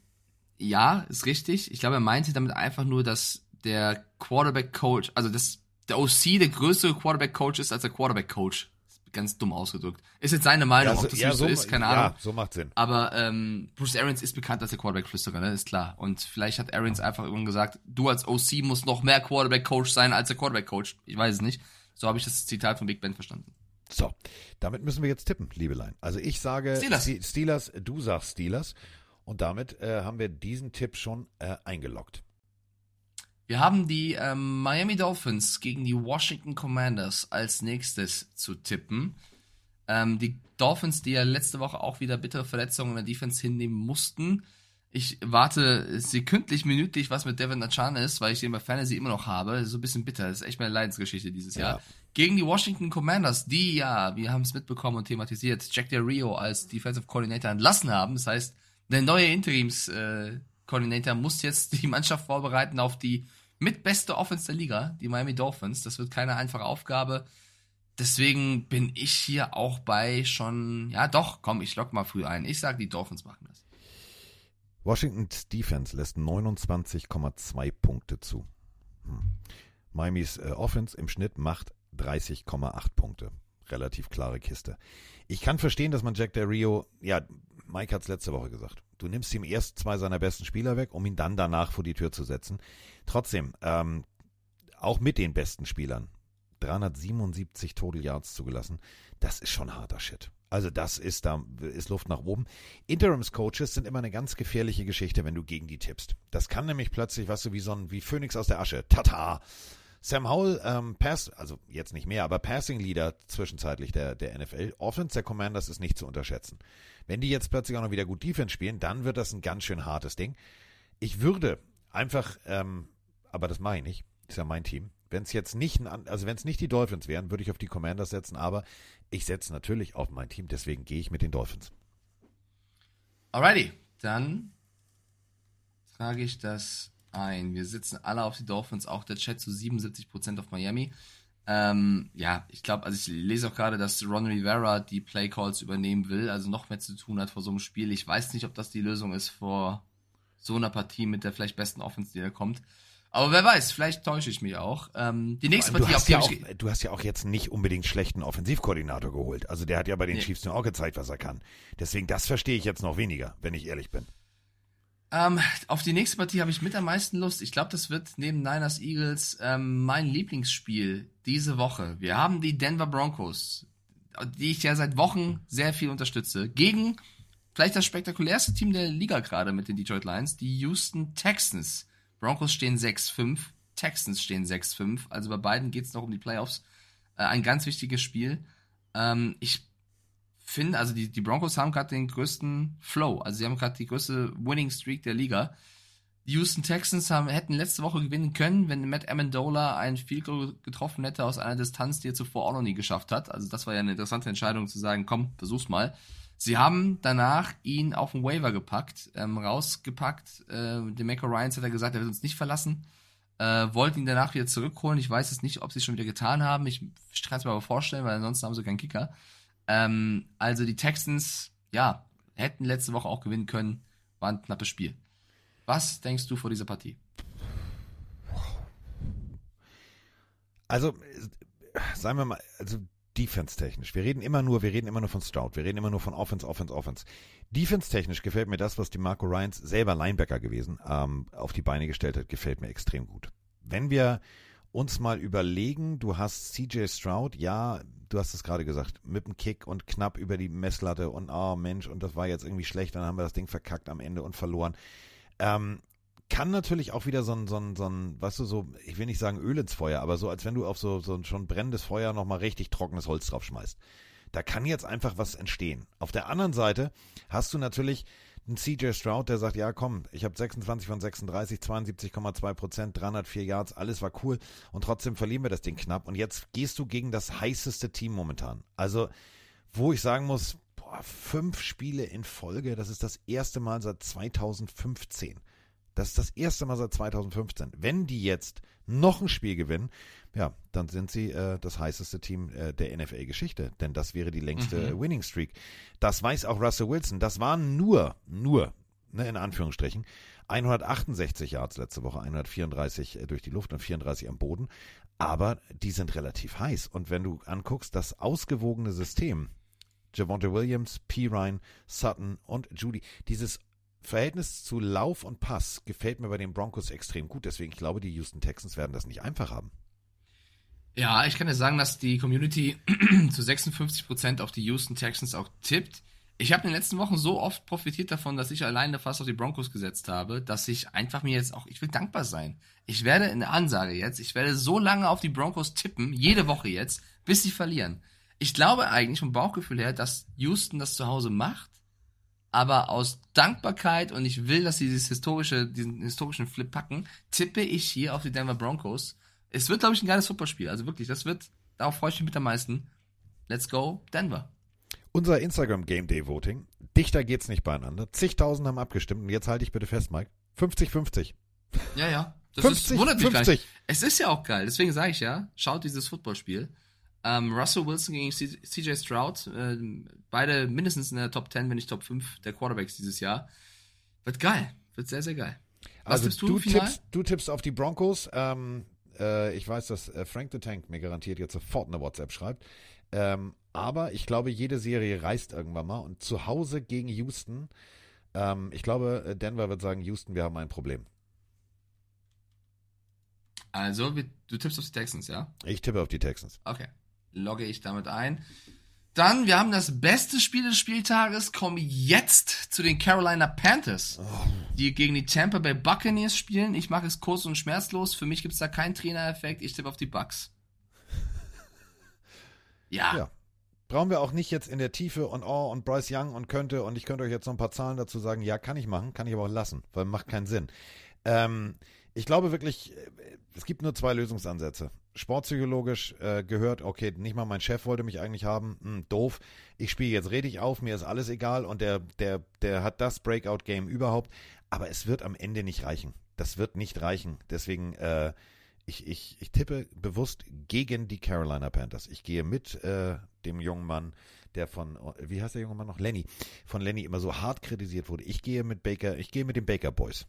ja, ist richtig. Ich glaube, er meinte damit einfach nur, dass der Quarterback-Coach, also dass der O C der größere Quarterback-Coach ist als der Quarterback-Coach. Ganz dumm ausgedrückt. Ist jetzt seine Meinung, ja, so, ob das ja, so ist, keine Ahnung. Ja, so macht Sinn. Aber ähm, Bruce Arians ist bekannt als der Quarterback-Flüsterer, ne? Ist klar. Und vielleicht hat Arians einfach irgendwann gesagt, du als O C musst noch mehr Quarterback-Coach sein als der Quarterback-Coach. Ich weiß es nicht. So habe ich das Zitat von Big Ben verstanden. So, damit müssen wir jetzt tippen, Liebelein. Also ich sage Steelers, Steelers du sagst Steelers. Und damit äh, haben wir diesen Tipp schon äh, eingeloggt. Wir haben die äh, Miami Dolphins gegen die Washington Commanders als nächstes zu tippen. Ähm, die Dolphins, die ja letzte Woche auch wieder bittere Verletzungen in der Defense hinnehmen mussten. Ich warte sekündlich, minütlich, was mit Devin Achane ist, weil ich den bei Fantasy immer noch habe. Das ist so ein bisschen bitter. Das ist echt meine Leidensgeschichte dieses Jahr. Ja. Gegen die Washington Commanders, die ja, wir haben es mitbekommen und thematisiert, Jack Del Rio als Defensive Coordinator entlassen haben. Das heißt, der neue Interims-Coordinator muss jetzt die Mannschaft vorbereiten auf die mitbeste Offense der Liga, die Miami Dolphins. Das wird keine einfache Aufgabe. Deswegen bin ich hier auch bei schon, ja doch, komm, ich lock mal früh ein. Ich sag, die Dolphins machen das. Washingtons Defense lässt neunundzwanzig Komma zwei Punkte zu. Hm. Miamis äh, Offense im Schnitt macht dreißig Komma acht Punkte. Relativ klare Kiste. Ich kann verstehen, dass man Jack Del Rio, ja, Mike hat es letzte Woche gesagt, du nimmst ihm erst zwei seiner besten Spieler weg, um ihn dann danach vor die Tür zu setzen. Trotzdem, ähm, auch mit den besten Spielern, dreihundertsiebenundsiebzig Total Yards zugelassen, das ist schon harter Shit. Also das ist, da ist Luft nach oben. Interims-Coaches sind immer eine ganz gefährliche Geschichte, wenn du gegen die tippst. Das kann nämlich plötzlich, weißt du, wie so ein wie Phönix aus der Asche. Tata! Sam Howell, ähm, Pass, also jetzt nicht mehr, aber Passing-Leader zwischenzeitlich der, der N F L. Offense der Commanders ist nicht zu unterschätzen. Wenn die jetzt plötzlich auch noch wieder gut Defense spielen, dann wird das ein ganz schön hartes Ding. Ich würde einfach, ähm, aber das mache ich nicht, ist ja mein Team. Wenn es jetzt nicht, also wenn es nicht die Dolphins wären, würde ich auf die Commanders setzen, aber ich setze natürlich auf mein Team, deswegen gehe ich mit den Dolphins. Alrighty, dann trage ich das ein. Wir sitzen alle auf die Dolphins, auch der Chat zu siebenundsiebzig Prozent auf Miami. Ähm, ja, ich glaube, also ich lese auch gerade, dass Ron Rivera die Playcalls übernehmen will, also noch mehr zu tun hat vor so einem Spiel. Ich weiß nicht, ob das die Lösung ist vor so einer Partie mit der vielleicht besten Offense, die da kommt. Aber wer weiß, vielleicht täusche ich mich auch. Ähm, die nächste Partie, auf die ja auch, du hast ja auch jetzt nicht unbedingt schlechten Offensivkoordinator geholt. Also der hat ja bei den nee. Chiefs nur auch gezeigt, was er kann. Deswegen, das verstehe ich jetzt noch weniger, wenn ich ehrlich bin. Ähm, auf die nächste Partie habe ich mit am meisten Lust. Ich glaube, das wird neben Niners Eagles ähm, mein Lieblingsspiel diese Woche. Wir haben die Denver Broncos, die ich ja seit Wochen sehr viel unterstütze, gegen vielleicht das spektakulärste Team der Liga gerade mit den Detroit Lions, die Houston Texans. Broncos stehen sechs fünf, Texans stehen sechs fünf, also bei beiden geht es noch um die Playoffs. Äh, ein ganz wichtiges Spiel. Ähm, ich finde, also die, die Broncos haben gerade den größten Flow, also sie haben gerade die größte Winning Streak der Liga. Die Houston Texans haben, hätten letzte Woche gewinnen können, wenn Matt Amendola einen Field Goal getroffen hätte aus einer Distanz, die er zuvor auch noch nie geschafft hat. Also das war ja eine interessante Entscheidung zu sagen, komm, versuch's mal. Sie haben danach ihn auf den Waiver gepackt, ähm, rausgepackt. Äh, DeMeco Ryans hat er gesagt, er wird uns nicht verlassen. Äh, wollten ihn danach wieder zurückholen. Ich weiß jetzt nicht, ob sie es schon wieder getan haben. Ich, ich kann es mir aber vorstellen, weil ansonsten haben sie keinen Kicker. Ähm, also die Texans, ja, hätten letzte Woche auch gewinnen können. War ein knappes Spiel. Was denkst du vor dieser Partie? Also, sagen wir mal, also defense-technisch. Wir reden immer nur, wir reden immer nur von Stroud. Wir reden immer nur von Offense, Offense, Offense. Defense-technisch gefällt mir das, was DeMarco Ryans, selber Linebacker gewesen, ähm, auf die Beine gestellt hat, gefällt mir extrem gut. Wenn wir uns mal überlegen, du hast C J Stroud, ja, du hast es gerade gesagt, mit dem Kick und knapp über die Messlatte und oh Mensch, und das war jetzt irgendwie schlecht, dann haben wir das Ding verkackt am Ende und verloren. Ähm, kann natürlich auch wieder so ein, so ein, so ein, weißt du, so, ich will nicht sagen Öl ins Feuer, aber so, als wenn du auf so, so ein schon brennendes Feuer nochmal richtig trockenes Holz drauf schmeißt. Da kann jetzt einfach was entstehen. Auf der anderen Seite hast du natürlich einen C J Stroud, der sagt, ja komm, ich habe sechsundzwanzig von sechsunddreißig, zweiundsiebzig Komma zwei Prozent, dreihundertvier Yards, alles war cool und trotzdem verlieren wir das Ding knapp und jetzt gehst du gegen das heißeste Team momentan. Also, wo ich sagen muss, fünf Spiele in Folge, das ist das erste Mal seit zweitausendfünfzehn. Das ist das erste Mal seit zweitausendfünfzehn. Wenn die jetzt noch ein Spiel gewinnen, ja, dann sind sie äh, das heißeste Team äh, der N F L-Geschichte, denn das wäre die längste mhm. Winning Streak. Das weiß auch Russell Wilson. Das waren nur, nur, ne, in Anführungsstrichen, hundertachtundsechzig Yards letzte Woche, hundertvierunddreißig durch die Luft und vierunddreißig am Boden, aber die sind relativ heiß. Und wenn du anguckst, das ausgewogene System, Javonte Williams, P. Ryan, Sutton und Judy. Dieses Verhältnis zu Lauf und Pass gefällt mir bei den Broncos extrem gut. Deswegen, ich glaube, die Houston Texans werden das nicht einfach haben. Ja, ich kann dir sagen, dass die Community zu sechsundfünfzig Prozent auf die Houston Texans auch tippt. Ich habe in den letzten Wochen so oft profitiert davon, dass ich alleine fast auf die Broncos gesetzt habe, dass ich einfach mir jetzt auch, ich will dankbar sein. Ich werde in der Ansage jetzt, ich werde so lange auf die Broncos tippen, jede Woche jetzt, bis sie verlieren. Ich glaube eigentlich vom Bauchgefühl her, dass Houston das zu Hause macht, aber aus Dankbarkeit und ich will, dass sie dieses historische, diesen historischen Flip packen, tippe ich hier auf die Denver Broncos. Es wird, glaube ich, ein geiles Footballspiel. Also wirklich, das wird, darauf freue ich mich mit am meisten. Let's go, Denver. Unser Instagram Game Day Voting. Dichter geht's nicht beieinander. Zigtausend haben abgestimmt und jetzt halte ich bitte fest, Mike. fünfzig fünfzig. Ja, ja. Das fünfzig, ist fünfzig. Es ist ja auch geil, deswegen sage ich ja, schaut dieses Footballspiel. Um, Russell Wilson gegen C J Stroud, äh, beide mindestens in der Top zehn, wenn nicht Top fünf der Quarterbacks dieses Jahr. Wird geil, wird sehr, sehr geil. Was also tippst du, du, tippst, du tippst auf die Broncos. Ähm, äh, ich weiß, dass Frank the Tank mir garantiert jetzt sofort eine WhatsApp schreibt. Ähm, aber ich glaube, jede Serie reißt irgendwann mal. Und zu Hause gegen Houston, ähm, ich glaube, Denver wird sagen, Houston, wir haben ein Problem. Also, du tippst auf die Texans, ja? Ich tippe auf die Texans. Okay. Logge ich damit ein. Dann, wir haben das beste Spiel des Spieltages, kommen jetzt zu den Carolina Panthers, die gegen die Tampa Bay Buccaneers spielen. Ich mache es kurz und schmerzlos. Für mich gibt es da keinen Trainereffekt. Ich tippe auf die Bucks. Ja. ja. Brauchen wir auch nicht jetzt in der Tiefe und oh und Bryce Young und könnte und ich könnte euch jetzt noch ein paar Zahlen dazu sagen. Ja, kann ich machen, kann ich aber auch lassen, weil macht keinen Sinn. Ähm, ich glaube wirklich, es gibt nur zwei Lösungsansätze. Sportpsychologisch äh, gehört, okay, nicht mal mein Chef wollte mich eigentlich haben, hm, doof, ich spiele jetzt richtig auf, mir ist alles egal und der, der, der hat das Breakout-Game überhaupt, aber es wird am Ende nicht reichen. Das wird nicht reichen, deswegen äh, ich, ich, ich tippe bewusst gegen die Carolina Panthers. Ich gehe mit äh, dem jungen Mann, der von, wie heißt der junge Mann noch? Lenny, von Lenny immer so hart kritisiert wurde. Ich gehe mit Baker, ich gehe mit den Baker Boys.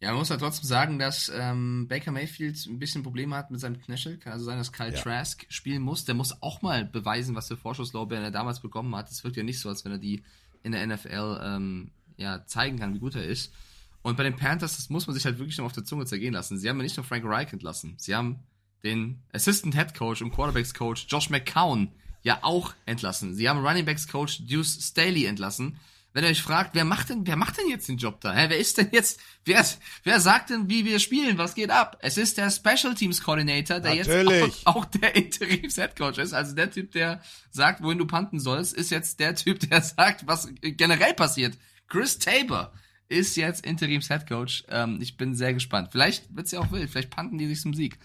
Ja, man muss ja halt trotzdem sagen, dass ähm, Baker Mayfield ein bisschen Probleme hat mit seinem Knöchel. Kann also sein, dass Kyle ja. Trask spielen muss. Der muss auch mal beweisen, was für Vorschusslorbeeren er damals bekommen hat. Es wirkt ja nicht so, als wenn er die in der N F L ähm, ja, zeigen kann, wie gut er ist. Und bei den Panthers, das muss man sich halt wirklich noch auf der Zunge zergehen lassen. Sie haben ja nicht nur Frank Reich entlassen. Sie haben den Assistant Head Coach und Quarterbacks Coach Josh McCown ja auch entlassen. Sie haben Running Backs Coach Deuce Staley entlassen. Wenn ihr euch fragt, wer macht denn, wer macht denn jetzt den Job da? Hä, wer ist denn jetzt, wer, wer sagt denn, wie wir spielen? Was geht ab? Es ist der Special Teams Coordinator, der Natürlich. jetzt auch, auch der Interims Head Coach ist. Also der Typ, der sagt, wohin du punten sollst, ist jetzt der Typ, der sagt, was generell passiert. Chris Tabor ist jetzt Interims Head Coach. Ähm, ich bin sehr gespannt. Vielleicht wird's ja auch wild. Vielleicht punten die sich zum Sieg.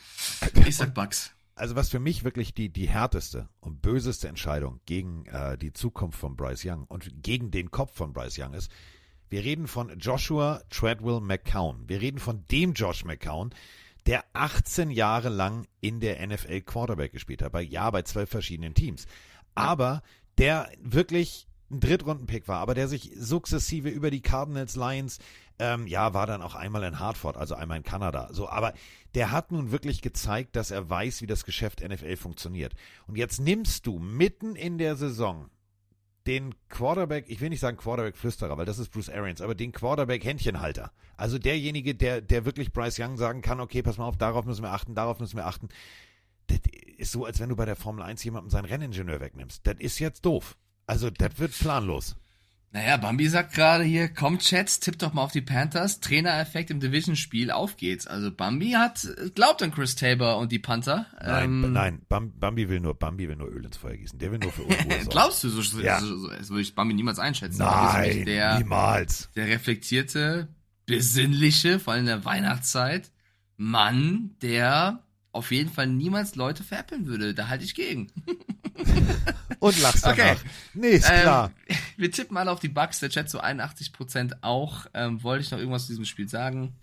Ich sag Bucks. Also was für mich wirklich die, die härteste und böseste Entscheidung gegen äh, die Zukunft von Bryce Young und gegen den Kopf von Bryce Young ist, wir reden von Joshua Treadwell McCown. Wir reden von dem Josh McCown, der achtzehn Jahre lang in der N F L Quarterback gespielt hat. Bei, ja, bei zwölf verschiedenen Teams. Aber der wirklich ein Drittrunden-Pick war, aber der sich sukzessive über die Cardinals, Lions, ähm, ja, war dann auch einmal in Hartford, also einmal in Kanada, so, aber der hat nun wirklich gezeigt, dass er weiß, wie das Geschäft N F L funktioniert. Und jetzt nimmst du mitten in der Saison den Quarterback, ich will nicht sagen Quarterback-Flüsterer, weil das ist Bruce Arians, aber den Quarterback-Händchenhalter. Also derjenige, der, der wirklich Bryce Young sagen kann, okay, pass mal auf, darauf müssen wir achten, darauf müssen wir achten. Das ist so, als wenn du bei der Formel eins jemandem seinen Renningenieur wegnimmst. Das ist jetzt doof. Also, das wird planlos. Naja, Bambi sagt gerade hier, komm Chats, tipp doch mal auf die Panthers, Trainereffekt im Division-Spiel, auf geht's. Also, Bambi hat, glaubt an Chris Tabor und die Panther. Nein, ähm, nein, Bambi will nur, Bambi will nur Öl ins Feuer gießen, der will nur für Unruhe sorgen. Glaubst du, so, so, ja. so, so, so, so würde ich Bambi niemals einschätzen. Nein, der, niemals. Der reflektierte, besinnliche, vor allem in der Weihnachtszeit, Mann, der auf jeden Fall niemals Leute veräppeln würde, da halte ich gegen. Und lachst danach. Okay. Nee, ist klar. Ähm, wir tippen mal auf die Bucks, der Chat zu so einundachtzig Prozent auch. Ähm, wollte ich noch irgendwas zu diesem Spiel sagen?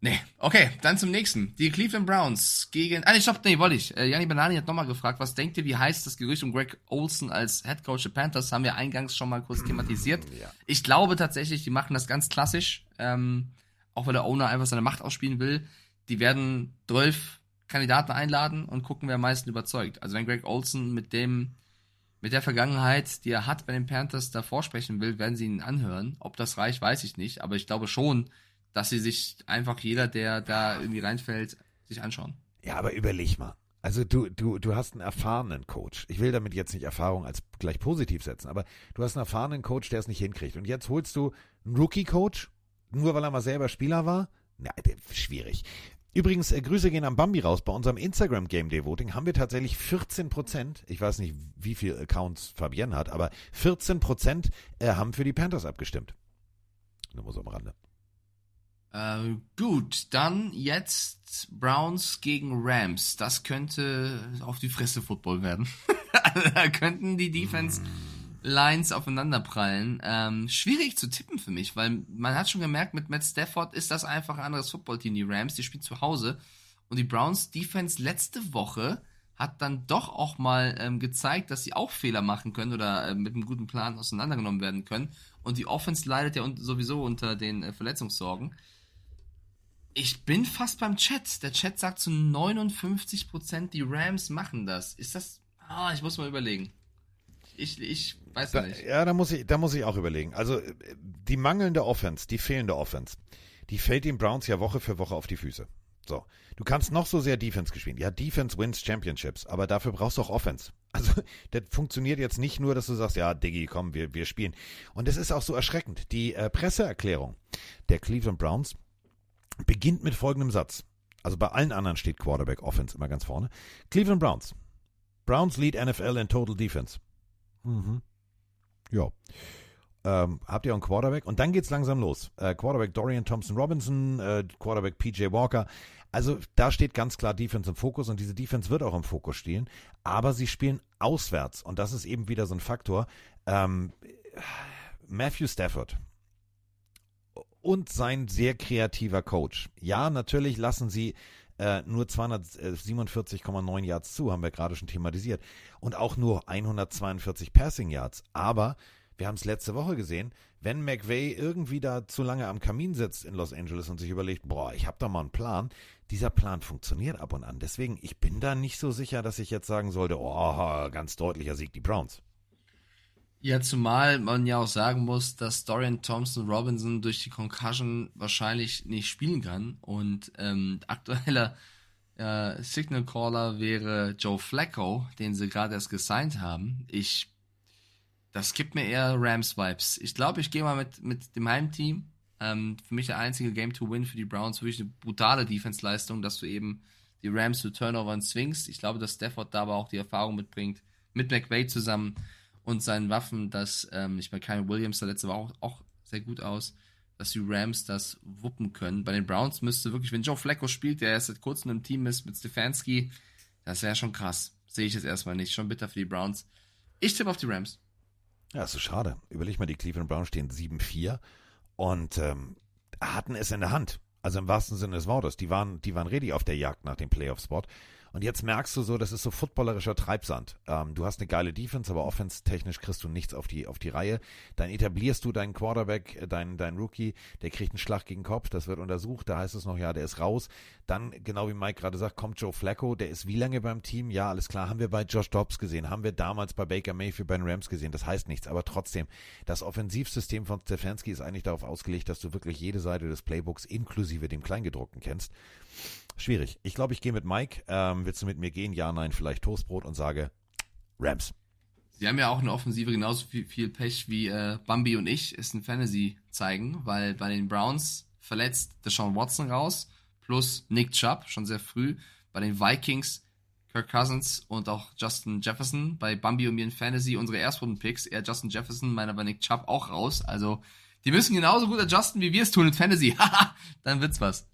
Nee. Okay, dann zum nächsten. Die Cleveland Browns gegen... Ah, nee, stopp, nee, wollte ich. Äh, Gianni Banani hat nochmal gefragt, was denkt ihr, wie heißt das Gerücht um Greg Olsen als Headcoach der Panthers? Haben wir eingangs schon mal kurz thematisiert. Ja. Ich glaube tatsächlich, die machen das ganz klassisch. Ähm, auch weil der Owner einfach seine Macht ausspielen will. Die werden zwölf Kandidaten einladen und gucken, wer am meisten überzeugt. Also wenn Greg Olsen mit dem... mit der Vergangenheit, die er hat bei den Panthers, davor sprechen will, werden sie ihn anhören. Ob das reicht, weiß ich nicht. Aber ich glaube schon, dass sie sich einfach jeder, der da irgendwie reinfällt, sich anschauen. Ja, aber überleg mal. Also du, du, du hast einen erfahrenen Coach. Ich will damit jetzt nicht Erfahrung als gleich positiv setzen, aber du hast einen erfahrenen Coach, der es nicht hinkriegt. Und jetzt holst du einen Rookie-Coach, nur weil er mal selber Spieler war? Na, schwierig. Übrigens, äh, Grüße gehen am Bambi raus. Bei unserem Instagram Game Day Voting haben wir tatsächlich vierzehn Prozent, ich weiß nicht, wie viel Accounts Fabienne hat, aber vierzehn Prozent äh, haben für die Panthers abgestimmt. Nur mal so am Rande. Äh, gut, dann jetzt Browns gegen Rams. Das könnte auf die Fresse Football werden. Da könnten die Defense Lines aufeinanderprallen. Ähm, schwierig zu tippen für mich, weil man hat schon gemerkt, mit Matt Stafford ist das einfach ein anderes Footballteam. Die Rams, die spielen zu Hause. Und die Browns Defense letzte Woche hat dann doch auch mal ähm, gezeigt, dass sie auch Fehler machen können oder äh, mit einem guten Plan auseinandergenommen werden können. Und die Offense leidet ja un- sowieso unter den äh, Verletzungssorgen. Ich bin fast beim Chat. Der Chat sagt zu neunundfünfzig Prozent, die Rams machen das. Ist das... Ah, ich muss mal überlegen. Ich, ich weiß da, nicht. Ja, da muss ich, da muss ich auch überlegen. Also die mangelnde Offense, die fehlende Offense, die fällt den Browns ja Woche für Woche auf die Füße. So, du kannst noch so sehr Defense gespielen. Ja, Defense wins Championships, aber dafür brauchst du auch Offense. Also das funktioniert jetzt nicht nur, dass du sagst, ja, Diggi, komm, wir, wir spielen. Und das ist auch so erschreckend. Die äh, Presseerklärung der Cleveland Browns beginnt mit folgendem Satz. Also bei allen anderen steht Quarterback Offense immer ganz vorne. Cleveland Browns. Browns lead N F L in total defense. Mhm. Ja. Ähm, habt ihr auch einen Quarterback? Und dann geht's langsam los. Äh, Quarterback Dorian Thompson-Robinson, äh, Quarterback P J Walker. Also da steht ganz klar Defense im Fokus und diese Defense wird auch im Fokus stehen. Aber sie spielen auswärts und das ist eben wieder so ein Faktor. Ähm, Matthew Stafford und sein sehr kreativer Coach. Ja, natürlich lassen sie Äh, nur zweihundertsiebenundvierzig Komma neun Yards zu, haben wir gerade schon thematisiert. Und auch nur hundertzweiundvierzig Passing Yards. Aber wir haben es letzte Woche gesehen, wenn McVay irgendwie da zu lange am Kamin sitzt in Los Angeles und sich überlegt, boah, ich habe da mal einen Plan. Dieser Plan funktioniert ab und an. Deswegen, ich bin da nicht so sicher, dass ich jetzt sagen sollte, oh, ganz deutlicher Sieg die Browns. Ja, zumal man ja auch sagen muss, dass Dorian Thompson-Robinson durch die Concussion wahrscheinlich nicht spielen kann und ähm, aktueller äh, Signal Caller wäre Joe Flacco, den sie gerade erst gesigned haben. Ich, das gibt mir eher Rams-Vibes. Ich glaube, ich gehe mal mit, mit dem Heimteam. Ähm, für mich der einzige Game-to-Win für die Browns, wirklich eine brutale Defense-Leistung, dass du eben die Rams zu Turnovern zwingst. Ich glaube, dass Stafford da aber auch die Erfahrung mitbringt, mit McVay zusammen und seinen Waffen, dass, ähm, ich meine, Kyron Williams sah letzte Woche auch, auch sehr gut aus, dass die Rams das wuppen können. Bei den Browns müsste wirklich, wenn Joe Flacco spielt, der erst seit kurzem im Team ist mit Stefanski, das wäre schon krass. Sehe ich jetzt erstmal nicht. Schon bitter für die Browns. Ich tippe auf die Rams. Ja, ist so schade. Überleg mal, die Cleveland Browns stehen sieben vier und ähm, hatten es in der Hand. Also im wahrsten Sinne des Wortes. Die waren, die waren ready auf der Jagd nach dem Playoff-Spot. Und jetzt merkst du so, das ist so footballerischer Treibsand. Ähm, du hast eine geile Defense, aber offense-technisch kriegst du nichts auf die, auf die Reihe. Dann etablierst du deinen Quarterback, deinen, deinen Rookie, der kriegt einen Schlag gegen den Kopf, das wird untersucht, da heißt es noch, ja, der ist raus. Dann, genau wie Mike gerade sagt, kommt Joe Flacco, der ist wie lange beim Team? Ja, alles klar, haben wir bei Josh Dobbs gesehen, haben wir damals bei Baker Mayfield bei den Rams gesehen, das heißt nichts, aber trotzdem, das Offensivsystem von Stefanski ist eigentlich darauf ausgelegt, dass du wirklich jede Seite des Playbooks inklusive dem Kleingedruckten kennst. Schwierig. Ich glaube, ich gehe mit Mike. Ähm, willst du mit mir gehen? Ja, nein, vielleicht Toastbrot und sage Rams. Sie haben ja auch eine Offensive genauso viel, viel Pech wie äh, Bambi und ich es in Fantasy zeigen, weil bei den Browns verletzt Deshaun Watson raus, plus Nick Chubb, schon sehr früh. Bei den Vikings Kirk Cousins und auch Justin Jefferson. Bei Bambi und mir in Fantasy unsere Erstrunden-Picks, eher Justin Jefferson, meiner bei Nick Chubb auch raus. Also die müssen genauso gut adjusten, wie wir es tun in Fantasy. Haha, dann wird's was.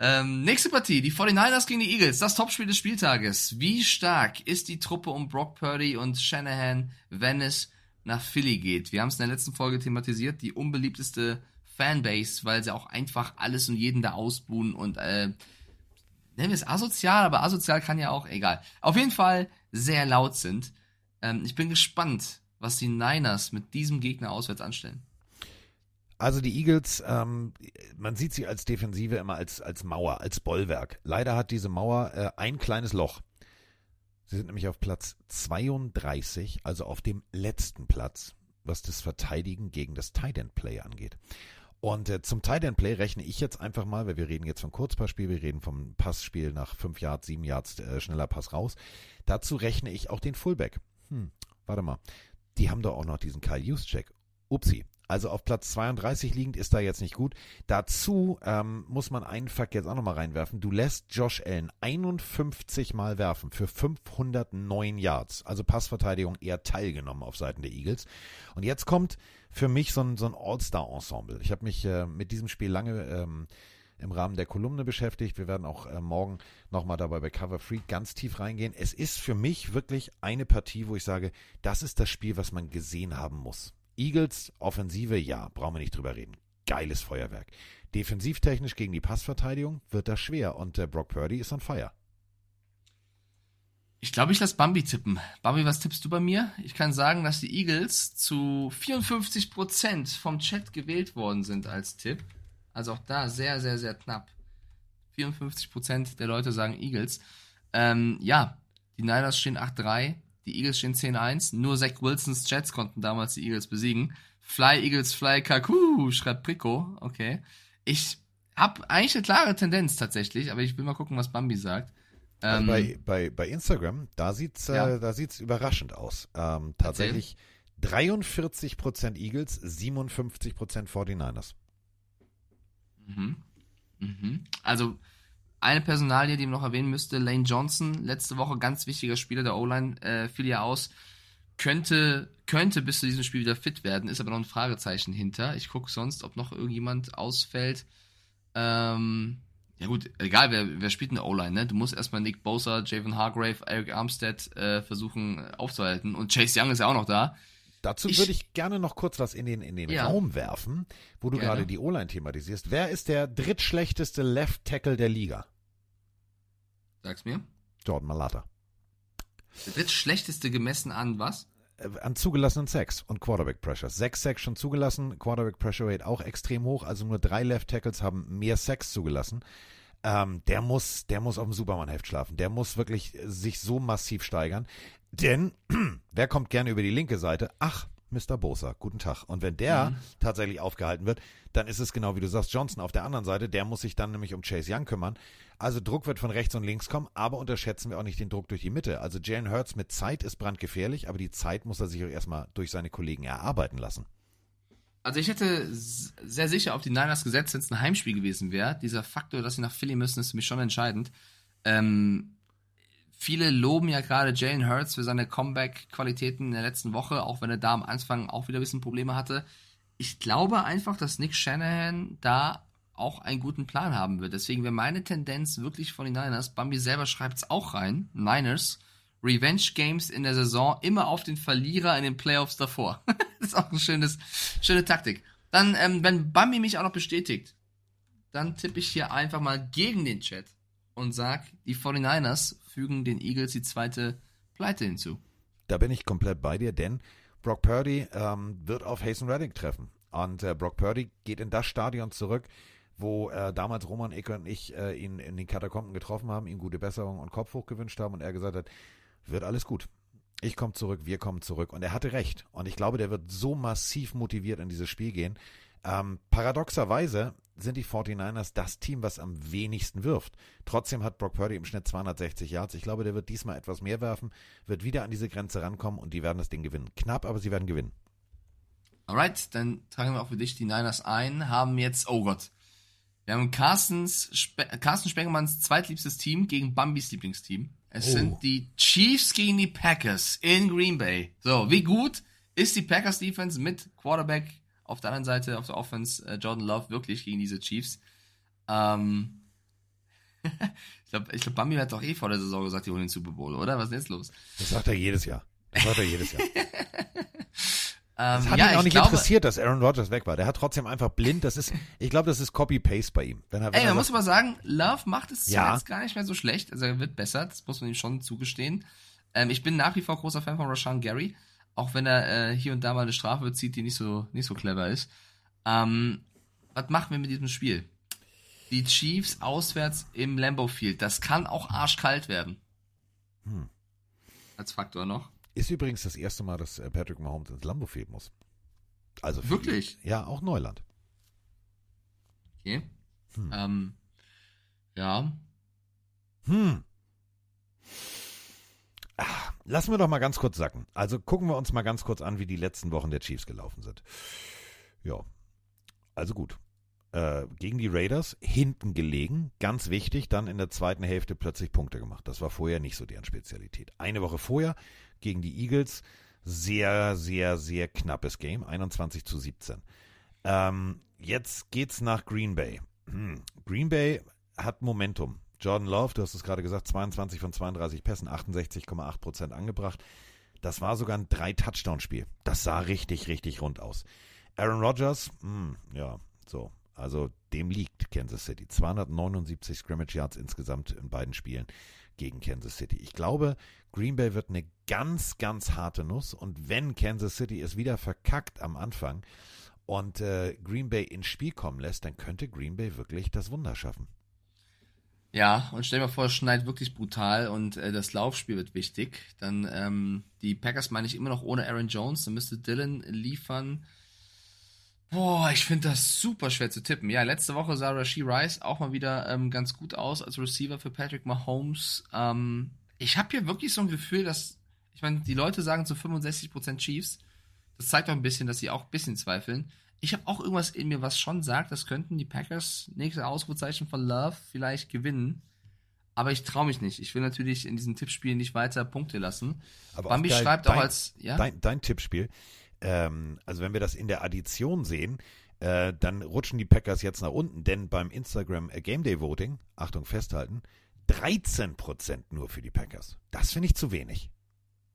Ähm, nächste Partie, die forty-niners gegen die Eagles, das Topspiel des Spieltages. Wie stark ist die Truppe um Brock Purdy und Shanahan, wenn es nach Philly geht? Wir haben es in der letzten Folge thematisiert, die unbeliebteste Fanbase, weil sie auch einfach alles und jeden da ausbuhen und äh, nennen wir es asozial, aber asozial kann ja auch, egal. Auf jeden Fall sehr laut sind. Ähm, ich bin gespannt, was die Niners mit diesem Gegner auswärts anstellen. Also die Eagles, ähm, man sieht sie als Defensive immer als, als Mauer, als Bollwerk. Leider hat diese Mauer äh, ein kleines Loch. Sie sind nämlich auf Platz zweiunddreißig, also auf dem letzten Platz, was das Verteidigen gegen das Tight End Play angeht. Und äh, zum Tight End Play rechne ich jetzt einfach mal, weil wir reden jetzt vom Kurzpassspiel, wir reden vom Passspiel nach fünf Yards, sieben Yards, äh, schneller Pass raus. Dazu rechne ich auch den Fullback. Hm, warte mal, die haben doch auch noch diesen Kyle Juszczyk. Upsi. Also auf Platz zweiunddreißig liegend ist da jetzt nicht gut. Dazu ähm, muss man einen Fakt jetzt auch nochmal reinwerfen. Du lässt Josh Allen einundfünfzig Mal werfen für fünfhundertneun Yards. Also Passverteidigung eher teilgenommen auf Seiten der Eagles. Und jetzt kommt für mich so ein, so ein All-Star-Ensemble. Ich habe mich äh, mit diesem Spiel lange ähm, im Rahmen der Kolumne beschäftigt. Wir werden auch äh, morgen nochmal dabei bei Cover Free ganz tief reingehen. Es ist für mich wirklich eine Partie, wo ich sage, das ist das Spiel, was man gesehen haben muss. Eagles, Offensive, ja, brauchen wir nicht drüber reden. Geiles Feuerwerk. Defensivtechnisch gegen die Passverteidigung wird das schwer und äh, Brock Purdy ist on fire. Ich glaube, ich lasse Bambi tippen. Bambi, was tippst du bei mir? Ich kann sagen, dass die Eagles zu vierundfünfzig Prozent vom Chat gewählt worden sind als Tipp. Also auch da sehr, sehr, sehr knapp. vierundfünfzig Prozent der Leute sagen Eagles. Ähm, ja, die Niners stehen acht drei. Die Eagles stehen zehn eins. Nur Zach Wilsons Jets konnten damals die Eagles besiegen. Fly, Eagles, fly, Kaku, schreibt Prico. Okay. Ich habe eigentlich eine klare Tendenz tatsächlich, aber ich will mal gucken, was Bambi sagt. Also ähm, bei, bei, bei Instagram, da sieht es ja. äh, überraschend aus. Ähm, tatsächlich erzähl. dreiundvierzig Prozent Eagles, siebenundfünfzig Prozent forty-niners. Mhm. Mhm. Also eine Personalie, die ich noch erwähnen müsste, Lane Johnson, letzte Woche ganz wichtiger Spieler der O-Line, äh, fiel ja aus, könnte, könnte bis zu diesem Spiel wieder fit werden, ist aber noch ein Fragezeichen hinter. Ich gucke sonst, ob noch irgendjemand ausfällt. Ähm, ja gut, egal, wer, wer spielt in der O-Line, ne? Du musst erstmal Nick Bosa, Javon Hargrave, Eric Armstead äh, versuchen aufzuhalten und Chase Young ist ja auch noch da. Dazu ich, würde ich gerne noch kurz was in den, in den ja. Raum werfen, wo du gerne. gerade die O-Line thematisierst. Wer ist der drittschlechteste Left Tackle der Liga? Sag's mir. Jordan Malata. Der drittschlechteste gemessen an was? An zugelassenen Sacks und Quarterback Pressures. Sechs Sacks schon zugelassen, Quarterback Pressure Rate auch extrem hoch, also nur drei Left Tackles haben mehr Sacks zugelassen. Ähm, der muss, der muss auf dem Superman-Heft schlafen. Der muss wirklich sich so massiv steigern. Denn, wer kommt gerne über die linke Seite? Ach, Mister Bosa, guten Tag. Und wenn der mhm. tatsächlich aufgehalten wird, dann ist es genau wie du sagst, Johnson auf der anderen Seite, der muss sich dann nämlich um Chase Young kümmern. Also Druck wird von rechts und links kommen, aber unterschätzen wir auch nicht den Druck durch die Mitte. Also Jalen Hurts mit Zeit ist brandgefährlich, aber die Zeit muss er sich auch erstmal durch seine Kollegen erarbeiten lassen. Also ich hätte sehr sicher auf die Niners gesetzt, wenn es ein Heimspiel gewesen wäre. Dieser Faktor, dass sie nach Philly müssen, ist für mich schon entscheidend. Ähm, viele loben ja gerade Jalen Hurts für seine Comeback-Qualitäten in der letzten Woche, auch wenn er da am Anfang auch wieder ein bisschen Probleme hatte. Ich glaube einfach, dass Nick Shanahan da auch einen guten Plan haben wird. Deswegen wäre meine Tendenz wirklich von den Niners. Bambi selber schreibt es auch rein. Niners, Revenge-Games in der Saison, immer auf den Verlierer in den Playoffs davor. Das ist auch eine schönes, schöne Taktik. Dann, ähm, wenn Bambi mich auch noch bestätigt, dann tippe ich hier einfach mal gegen den Chat und sage, die forty-niners fügen den Eagles die zweite Pleite hinzu. Da bin ich komplett bei dir, denn Brock Purdy ähm, wird auf Hasten Reddick treffen. Und äh, Brock Purdy geht in das Stadion zurück, wo äh, damals Roman Ecke und ich äh, ihn in den Katakomben getroffen haben, ihm gute Besserung und Kopf hoch gewünscht haben und er gesagt hat, wird alles gut. Ich komme zurück, wir kommen zurück. Und er hatte recht. Und ich glaube, der wird so massiv motiviert in dieses Spiel gehen. Ähm, paradoxerweise sind die forty-niners das Team, was am wenigsten wirft. Trotzdem hat Brock Purdy im Schnitt zweihundertsechzig Yards. Ich glaube, der wird diesmal etwas mehr werfen, wird wieder an diese Grenze rankommen und die werden das Ding gewinnen. Knapp, aber sie werden gewinnen. Alright, dann tragen wir auch für dich die Niners ein, haben jetzt, oh Gott, wir haben Carstens, Spe- Carsten Spengemanns zweitliebstes Team gegen Bambis Lieblingsteam. Es oh. sind die Chiefs gegen die Packers in Green Bay. So, wie gut ist die Packers-Defense mit Quarterback auf der anderen Seite, auf der Offense, äh, Jordan Love wirklich gegen diese Chiefs? Ähm, ich glaube, ich glaub, Bambi hat doch eh vor der Saison gesagt, die holen den Super Bowl, oder? Was ist denn jetzt los? Das sagt er jedes Jahr. Das sagt er jedes Jahr. Das hat ja, ihn auch nicht glaube, interessiert, dass Aaron Rodgers weg war. Der hat trotzdem einfach blind, das ist, ich glaube, das ist Copy-Paste bei ihm. Wenn er, wenn Ey, man sagt, muss aber sagen, Love macht es ja. jetzt gar nicht mehr so schlecht. Also er wird besser, das muss man ihm schon zugestehen. Ähm, ich bin nach wie vor großer Fan von Rashan Gary, auch wenn er äh, hier und da mal eine Strafe bezieht, die nicht so, nicht so clever ist. Ähm, was machen wir mit diesem Spiel? Die Chiefs auswärts im Lambeau Field. Das kann auch arschkalt werden. Hm. Als Faktor noch. Ist übrigens das erste Mal, dass Patrick Mahomes ins Lambeau Field muss. Also wirklich? Ja, auch Neuland. Okay. Hm. Ähm, ja. Hm. Ach, lassen wir doch mal ganz kurz sacken. Also gucken wir uns mal ganz kurz an, wie die letzten Wochen der Chiefs gelaufen sind. Ja, also gut. Äh, gegen die Raiders, hinten gelegen, ganz wichtig, dann in der zweiten Hälfte plötzlich Punkte gemacht. Das war vorher nicht so deren Spezialität. Eine Woche vorher gegen die Eagles, sehr, sehr, sehr knappes Game, einundzwanzig zu siebzehn. Ähm, jetzt geht's nach Green Bay. Hm. Green Bay hat Momentum. Jordan Love, du hast es gerade gesagt, zweiundzwanzig von zweiunddreißig Pässen, achtundsechzig Komma acht Prozent angebracht. Das war sogar ein Drei-Touchdown-Spiel. Das sah richtig, richtig rund aus. Aaron Rodgers, mh, ja, so. Also dem liegt Kansas City. zweihundertneunundsiebzig Scrimmage Yards insgesamt in beiden Spielen gegen Kansas City. Ich glaube, Green Bay wird eine ganz, ganz harte Nuss. Und wenn Kansas City es wieder verkackt am Anfang und äh, Green Bay ins Spiel kommen lässt, dann könnte Green Bay wirklich das Wunder schaffen. Ja, und stell dir mal vor, es schneit wirklich brutal und äh, das Laufspiel wird wichtig. Dann ähm, die Packers meine ich immer noch ohne Aaron Jones. Dann müsste Dylan liefern. Boah, ich finde das super schwer zu tippen. Ja, letzte Woche sah Rashee Rice auch mal wieder ähm, ganz gut aus als Receiver für Patrick Mahomes. Ähm, ich habe hier wirklich so ein Gefühl, dass, ich meine, die Leute sagen zu fünfundsechzig Prozent Chiefs. Das zeigt doch ein bisschen, dass sie auch ein bisschen zweifeln. Ich habe auch irgendwas in mir, was schon sagt, das könnten die Packers, nächste Ausrufezeichen von Love, vielleicht gewinnen. Aber ich traue mich nicht. Ich will natürlich in diesem Tippspiel nicht weiter Punkte lassen. Aber Bambi dein, schreibt dein, auch als... Ja? Dein, dein Tippspiel... Ähm, also wenn wir das in der Addition sehen, äh, dann rutschen die Packers jetzt nach unten, denn beim Instagram Game Day Voting, Achtung festhalten, dreizehn Prozent nur für die Packers. Das finde ich zu wenig.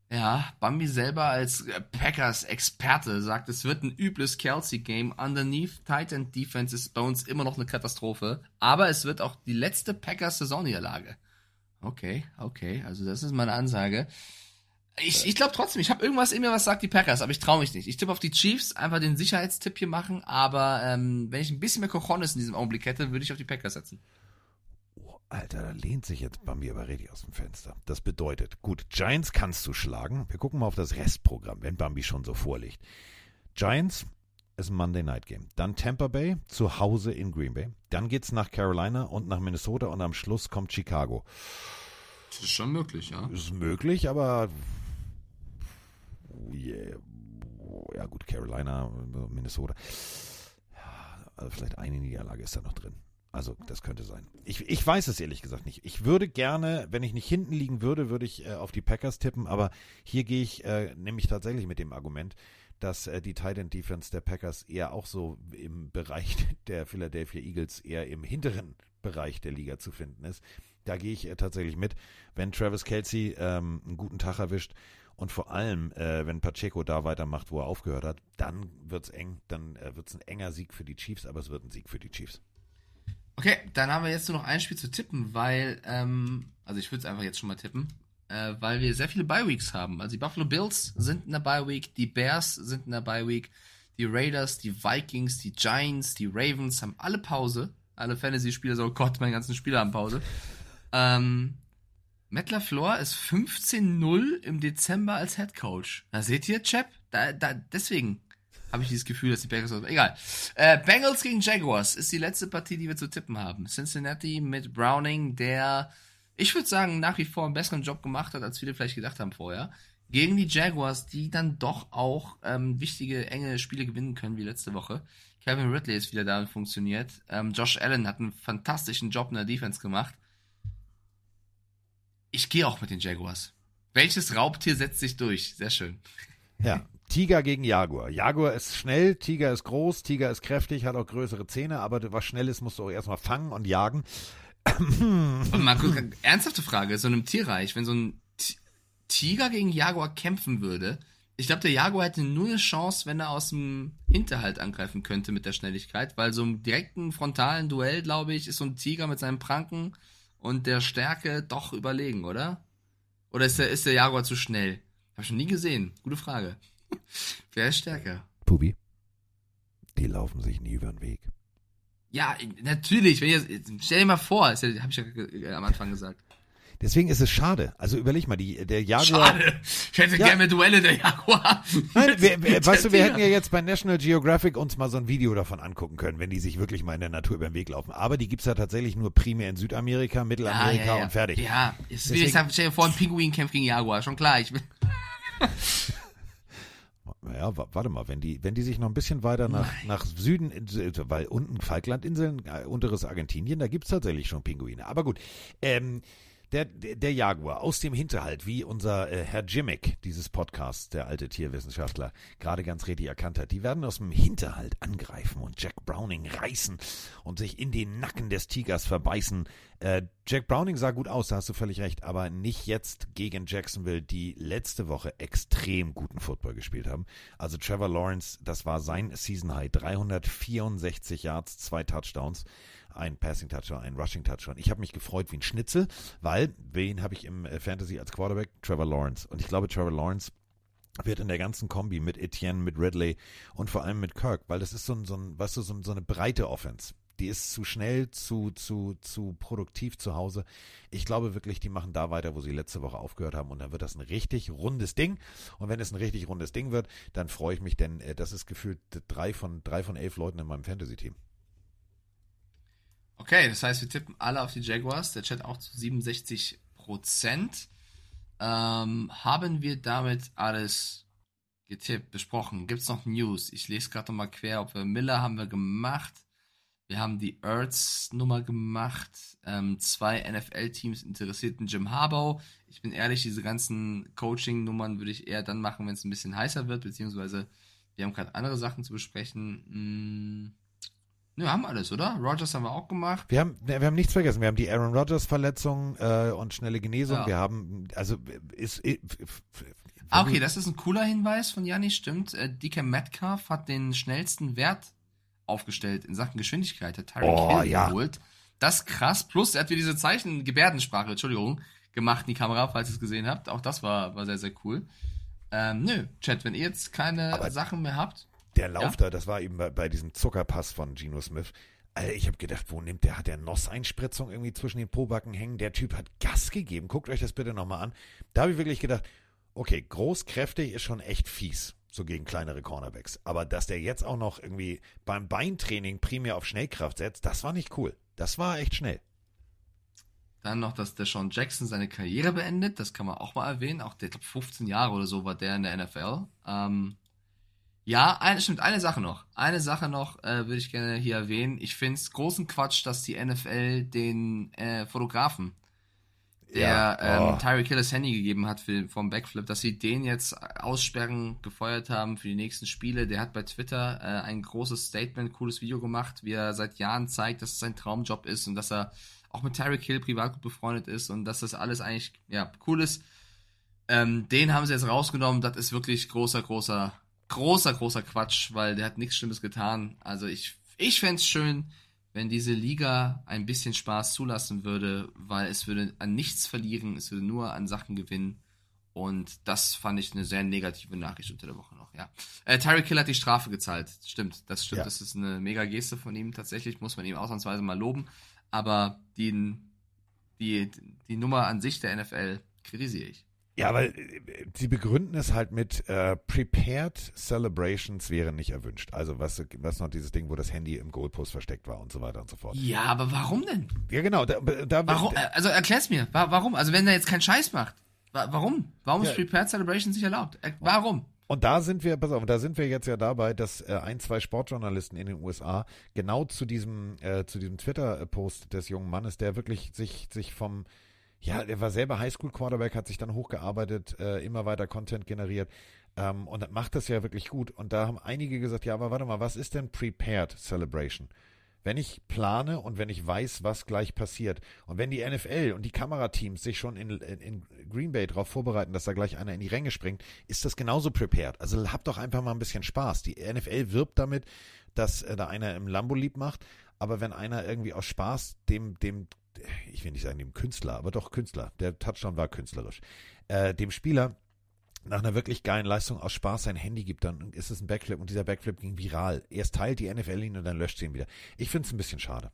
Ja, Bambi selber als Packers-Experte sagt, es wird ein übles Kelsey-Game. Underneath Titan Defense ist bei uns immer noch eine Katastrophe, aber es wird auch die letzte Packers-Saisonniederlage. Okay, okay, also das ist meine Ansage. Ich, ich glaube trotzdem, ich habe irgendwas in mir, was sagt die Packers, aber ich traue mich nicht. Ich tippe auf die Chiefs, einfach den Sicherheitstipp hier machen, aber ähm, wenn ich ein bisschen mehr Cojones in diesem Augenblick hätte, würde ich auf die Packers setzen. Alter, da lehnt sich jetzt bei mir aber Bambi aus dem Fenster. Das bedeutet, gut, Giants kannst du schlagen. Wir gucken mal auf das Restprogramm, wenn Bambi schon so vorliegt. Giants ist ein Monday-Night-Game. Dann Tampa Bay, zu Hause in Green Bay. Dann geht's nach Carolina und nach Minnesota und am Schluss kommt Chicago. Das ist schon möglich, ja. Das ist möglich, aber yeah. Ja gut, Carolina, Minnesota. Ja, also vielleicht eine Niederlage ist da noch drin. Also, das könnte sein. Ich, ich weiß es ehrlich gesagt nicht. Ich würde gerne, wenn ich nicht hinten liegen würde, würde ich äh, auf die Packers tippen, aber hier gehe ich äh, nämlich tatsächlich mit dem Argument, dass äh, die Tight End Defense der Packers eher auch so im Bereich der Philadelphia Eagles eher im hinteren Bereich der Liga zu finden ist. Da gehe ich äh, tatsächlich mit. Wenn Travis Kelce ähm, einen guten Tag erwischt und vor allem, äh, wenn Pacheco da weitermacht, wo er aufgehört hat, dann wird's eng, dann äh, wird's ein enger Sieg für die Chiefs, aber es wird ein Sieg für die Chiefs. Okay, dann haben wir jetzt nur noch ein Spiel zu tippen, weil, ähm, also ich würde es einfach jetzt schon mal tippen, äh, weil wir sehr viele Bye-Weeks haben. Also die Buffalo Bills sind in der Bye-Week, die Bears sind in der Bye-Week, die Raiders, die Vikings, die Giants, die Ravens haben alle Pause. Alle Fantasy-Spieler, so oh Gott, meine ganzen Spieler haben Pause. ähm, Matt LaFleur ist fünfzehn null im Dezember als Headcoach. Da seht ihr, Chap, da, da, deswegen habe ich dieses Gefühl, dass die Bengals... Egal. Äh, Bengals gegen Jaguars ist die letzte Partie, die wir zu tippen haben. Cincinnati mit Browning, der, ich würde sagen, nach wie vor einen besseren Job gemacht hat, als viele vielleicht gedacht haben vorher. Gegen die Jaguars, die dann doch auch ähm, wichtige, enge Spiele gewinnen können, wie letzte Woche. Calvin Ridley ist wieder da und funktioniert. Ähm, Josh Allen hat einen fantastischen Job in der Defense gemacht. Ich gehe auch mit den Jaguars. Welches Raubtier setzt sich durch? Sehr schön. Ja. Tiger gegen Jaguar. Jaguar ist schnell, Tiger ist groß, Tiger ist kräftig, hat auch größere Zähne, aber was schnell ist, musst du auch erstmal fangen und jagen. Und Marco, ernsthafte Frage, so einem Tierreich, wenn so ein T- Tiger gegen Jaguar kämpfen würde, ich glaube, der Jaguar hätte nur eine Chance, wenn er aus dem Hinterhalt angreifen könnte mit der Schnelligkeit, weil so im direkten frontalen Duell, glaube ich, ist so ein Tiger mit seinem Pranken und der Stärke doch überlegen, oder? Oder ist der, ist der Jaguar zu schnell? Hab ich noch nie gesehen. Gute Frage. Wer ist stärker? Pubi, die laufen sich nie über den Weg. Ja, natürlich. Wenn ich, stell dir mal vor, das habe ich ja am Anfang gesagt. Deswegen ist es schade. Also überleg mal, die, der Jaguar... Schade. Ich hätte ja. gerne mehr Duelle der Jaguar. Nein, wir, wir, weißt du, wir hätten ja jetzt bei National Geographic uns mal so ein Video davon angucken können, wenn die sich wirklich mal in der Natur über den Weg laufen. Aber die gibt es ja tatsächlich nur primär in Südamerika, Mittelamerika ja, ja, ja. und fertig. Ja, ist, deswegen, ich sag, stell dir vor, ein Pinguin kämpft gegen Jaguar. Schon klar, ich will... Naja, w- warte mal, wenn die, wenn die sich noch ein bisschen weiter nach, nach Süden, weil unten Falklandinseln, äh, unteres Argentinien, da gibt es tatsächlich schon Pinguine. Aber gut, ähm, der, der Jaguar aus dem Hinterhalt, wie unser äh, Herr Jimmick, dieses Podcast, der alte Tierwissenschaftler, gerade ganz richtig erkannt hat, die werden aus dem Hinterhalt angreifen und Jack Browning reißen und sich in den Nacken des Tigers verbeißen. Äh, Jack Browning sah gut aus, da hast du völlig recht, aber nicht jetzt gegen Jacksonville, die letzte Woche extrem guten Football gespielt haben. Also Trevor Lawrence, das war sein Season High, dreihundertvierundsechzig Yards, zwei Touchdowns, ein Passing Touchdown, ein Rushing Touchdown. Ich habe mich gefreut wie ein Schnitzel, weil, wen habe ich im Fantasy als Quarterback? Trevor Lawrence. Und ich glaube, Trevor Lawrence wird in der ganzen Kombi mit Etienne, mit Ridley und vor allem mit Kirk, weil das ist so ein, so ein weißt du, so, ein, so eine breite Offense. Die ist zu schnell, zu, zu, zu produktiv zu Hause. Ich glaube wirklich, die machen da weiter, wo sie letzte Woche aufgehört haben. Und dann wird das ein richtig rundes Ding. Und wenn es ein richtig rundes Ding wird, dann freue ich mich, denn äh, das ist gefühlt drei von, drei von elf Leuten in meinem Fantasy-Team. Okay, das heißt, wir tippen alle auf die Jaguars. Der Chat auch zu siebenundsechzig Prozent. Ähm, haben wir damit alles getippt, besprochen? Gibt es noch News? Ich lese gerade nochmal quer, ob wir Miller haben wir gemacht. Wir haben die Ertz-Nummer gemacht. Ähm, zwei N F L-Teams interessierten Jim Harbaugh. Ich bin ehrlich, diese ganzen Coaching-Nummern würde ich eher dann machen, wenn es ein bisschen heißer wird, beziehungsweise wir haben gerade andere Sachen zu besprechen. Hm. Ne, haben alles, oder? Rodgers haben wir auch gemacht. Wir haben, wir haben nichts vergessen. Wir haben die Aaron Rodgers-Verletzung äh, und schnelle Genesung. Ja. Wir haben, also, ist... ist, ist ah, okay, das ist ein cooler Hinweis von Janni, stimmt. Äh, D K Metcalf hat den schnellsten Wert aufgestellt in Sachen Geschwindigkeit, hat Tyreek oh, Hill ja. geholt. Das ist krass. Plus, er hat wieder diese Zeichen, Gebärdensprache, Entschuldigung, gemacht in die Kamera, falls ihr es gesehen habt. Auch das war, war sehr, sehr cool. Ähm, nö, Chat, wenn ihr jetzt keine Aber Sachen mehr habt. Der Lauf ja? da, das war eben bei, bei diesem Zuckerpass von Geno Smith. Alter, ich habe gedacht, wo nimmt der? Hat der Nosseinspritzung irgendwie zwischen den Pobacken hängen? Der Typ hat Gas gegeben. Guckt euch das bitte nochmal an. Da habe ich wirklich gedacht, okay, großkräftig ist schon echt fies, so gegen kleinere Cornerbacks. Aber dass der jetzt auch noch irgendwie beim Beintraining primär auf Schnellkraft setzt, das war nicht cool. Das war echt schnell. Dann noch, dass der Deshaun Jackson seine Karriere beendet. Das kann man auch mal erwähnen. Auch der, ich glaube, fünfzehn Jahre oder so war der in der N F L. Ähm, ja, eine, stimmt, eine Sache noch. Eine Sache noch äh, würde ich gerne hier erwähnen. Ich finde es großen Quatsch, dass die N F L den äh, Fotografen, der ja. oh. ähm, Tyreek Hill das Handy gegeben hat für, vom Backflip, dass sie den jetzt aussperren, gefeuert haben für die nächsten Spiele. Der hat bei Twitter äh, ein großes Statement, cooles Video gemacht, wie er seit Jahren zeigt, dass es sein Traumjob ist und dass er auch mit Tyreek Hill privat gut befreundet ist und dass das alles eigentlich ja cool ist. Ähm, den haben sie jetzt rausgenommen. Das ist wirklich großer, großer, großer, großer Quatsch, weil der hat nichts Schlimmes getan. Also ich, ich fände es schön, wenn diese Liga ein bisschen Spaß zulassen würde, weil es würde an nichts verlieren, es würde nur an Sachen gewinnen. Und das fand ich eine sehr negative Nachricht unter der Woche noch, ja. Äh, Tyreek Hill hat die Strafe gezahlt. Stimmt, das stimmt. Ja. Das ist eine mega Geste von ihm. Tatsächlich muss man ihm ausnahmsweise mal loben. Aber die, die, die Nummer an sich der N F L kritisiere ich. Ja, weil sie begründen es halt mit äh, Prepared Celebrations wären nicht erwünscht. Also was, was noch dieses Ding, wo das Handy im Goalpost versteckt war und so weiter und so fort. Ja, aber warum denn? Ja, genau. Da, da, warum? Also erklär's mir. Warum? Also wenn er jetzt keinen Scheiß macht. Warum? Warum ja. ist Prepared Celebrations nicht erlaubt? Warum? Und da sind wir, pass auf, da sind wir jetzt ja dabei, dass äh, ein, zwei Sportjournalisten in den U S A genau zu diesem, äh, zu diesem Twitter-Post des jungen Mannes, der wirklich sich, sich vom, ja, der war selber Highschool-Quarterback, hat sich dann hochgearbeitet, äh, immer weiter Content generiert ähm, und macht das ja wirklich gut. Und da haben einige gesagt, ja, aber warte mal, was ist denn Prepared Celebration? Wenn ich plane und wenn ich weiß, was gleich passiert und wenn die N F L und die Kamerateams sich schon in, in, in Green Bay darauf vorbereiten, dass da gleich einer in die Ränge springt, ist das genauso prepared. Also habt doch einfach mal ein bisschen Spaß. Die N F L wirbt damit, dass äh, da einer im Lambo-Lieb macht, aber wenn einer irgendwie aus Spaß dem, dem, ich will nicht sagen dem Künstler, aber doch Künstler, der Touchdown war künstlerisch, äh, dem Spieler nach einer wirklich geilen Leistung aus Spaß sein Handy gibt, dann ist es ein Backflip und dieser Backflip ging viral. Erst teilt die N F L ihn und dann löscht sie ihn wieder. Ich finde es ein bisschen schade.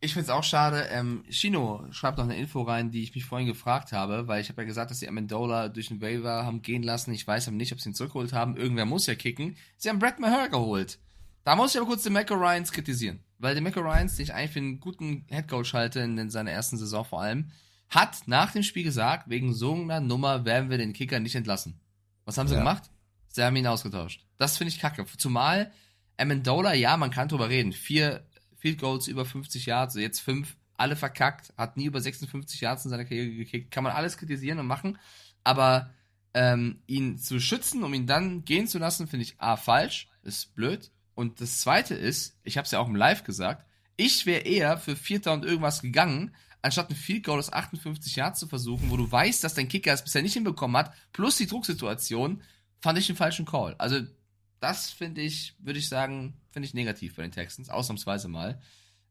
Ich finde es auch schade. Ähm, Chino schreibt noch eine Info rein, die ich mich vorhin gefragt habe, weil ich habe ja gesagt, dass die Amendola durch den Waiver haben gehen lassen. Ich weiß aber nicht, ob sie ihn zurückgeholt haben. Irgendwer muss ja kicken. Sie haben Brad Maher geholt. Da muss ich aber kurz den Mac O'Ryans kritisieren, weil der Mac O'Ryans, den ich eigentlich für einen guten Headcoach halte, in seiner ersten Saison vor allem, hat nach dem Spiel gesagt, wegen so einer Nummer werden wir den Kicker nicht entlassen. Was haben sie ja. gemacht? Sie haben ihn ausgetauscht. Das finde ich kacke. Zumal Amendola, ja, man kann drüber reden. Vier Field Goals über fünfzig Yards, also jetzt fünf, alle verkackt, hat nie über sechsundfünfzig Yards in seiner Karriere gekickt. Kann man alles kritisieren und machen, aber ähm, ihn zu schützen, um ihn dann gehen zu lassen, finde ich A, falsch, ist blöd. Und das Zweite ist, ich habe es ja auch im Live gesagt, ich wäre eher für Vierter und irgendwas gegangen, anstatt ein Field Goal aus achtundfünfzig Yards zu versuchen, wo du weißt, dass dein Kicker es bisher nicht hinbekommen hat, plus die Drucksituation, fand ich den falschen Call. Also das finde ich, würde ich sagen, finde ich negativ bei den Texans, ausnahmsweise mal.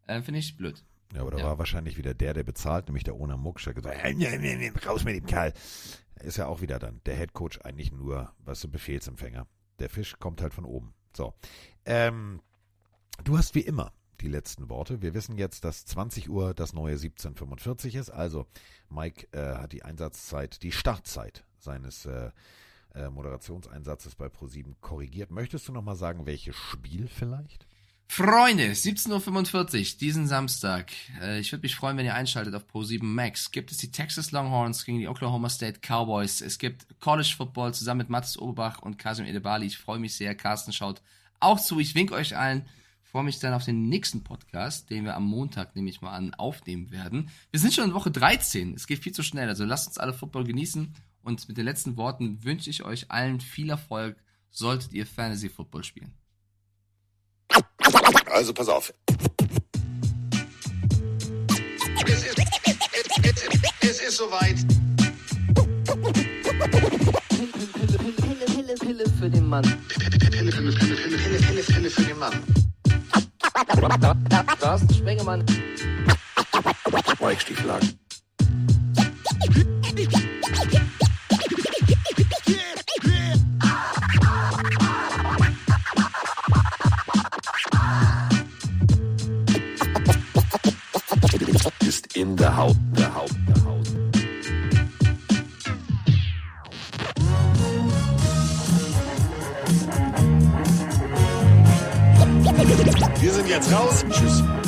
Äh, finde ich blöd. Ja, aber da ja. war wahrscheinlich wieder der, der bezahlt, nämlich der Ona Muck, der gesagt hat, raus mit dem Kerl. Ist ja auch wieder dann der Headcoach eigentlich nur, was so Befehlsempfänger. Der Fisch kommt halt von oben. So, ähm, du hast wie immer die letzten Worte. Wir wissen jetzt, dass zwanzig Uhr das neue siebzehn fünfundvierzig ist. Also Mike äh, hat die Einsatzzeit, die Startzeit seines äh, äh, Moderationseinsatzes bei ProSieben korrigiert. Möchtest du nochmal sagen, welches Spiel vielleicht? Freunde, siebzehn Uhr fünfundvierzig, diesen Samstag. Äh, ich würde mich freuen, wenn ihr einschaltet auf ProSieben Max. Gibt es die Texas Longhorns gegen die Oklahoma State Cowboys. Es gibt College Football zusammen mit Mathis Oberbach und Kasim Edebali. Ich freue mich sehr. Carsten schaut auch zu. Ich winke euch allen. Ich freue mich dann auf den nächsten Podcast, den wir am Montag, nehme ich mal an, aufnehmen werden. Wir sind schon in Woche dreizehn. Es geht viel zu schnell. Also lasst uns alle Football genießen. Und mit den letzten Worten wünsche ich euch allen viel Erfolg, solltet ihr Fantasy Football spielen. Also pass auf. Es ist, es ist, es ist soweit. Pille, Pille, Pille, Pille für den Mann. Pille, Pille, Pille, Pille, Pille, Pille für den Mann. Carsten Spengemann. Weichstieflagen. jetzt raus. Tschüss.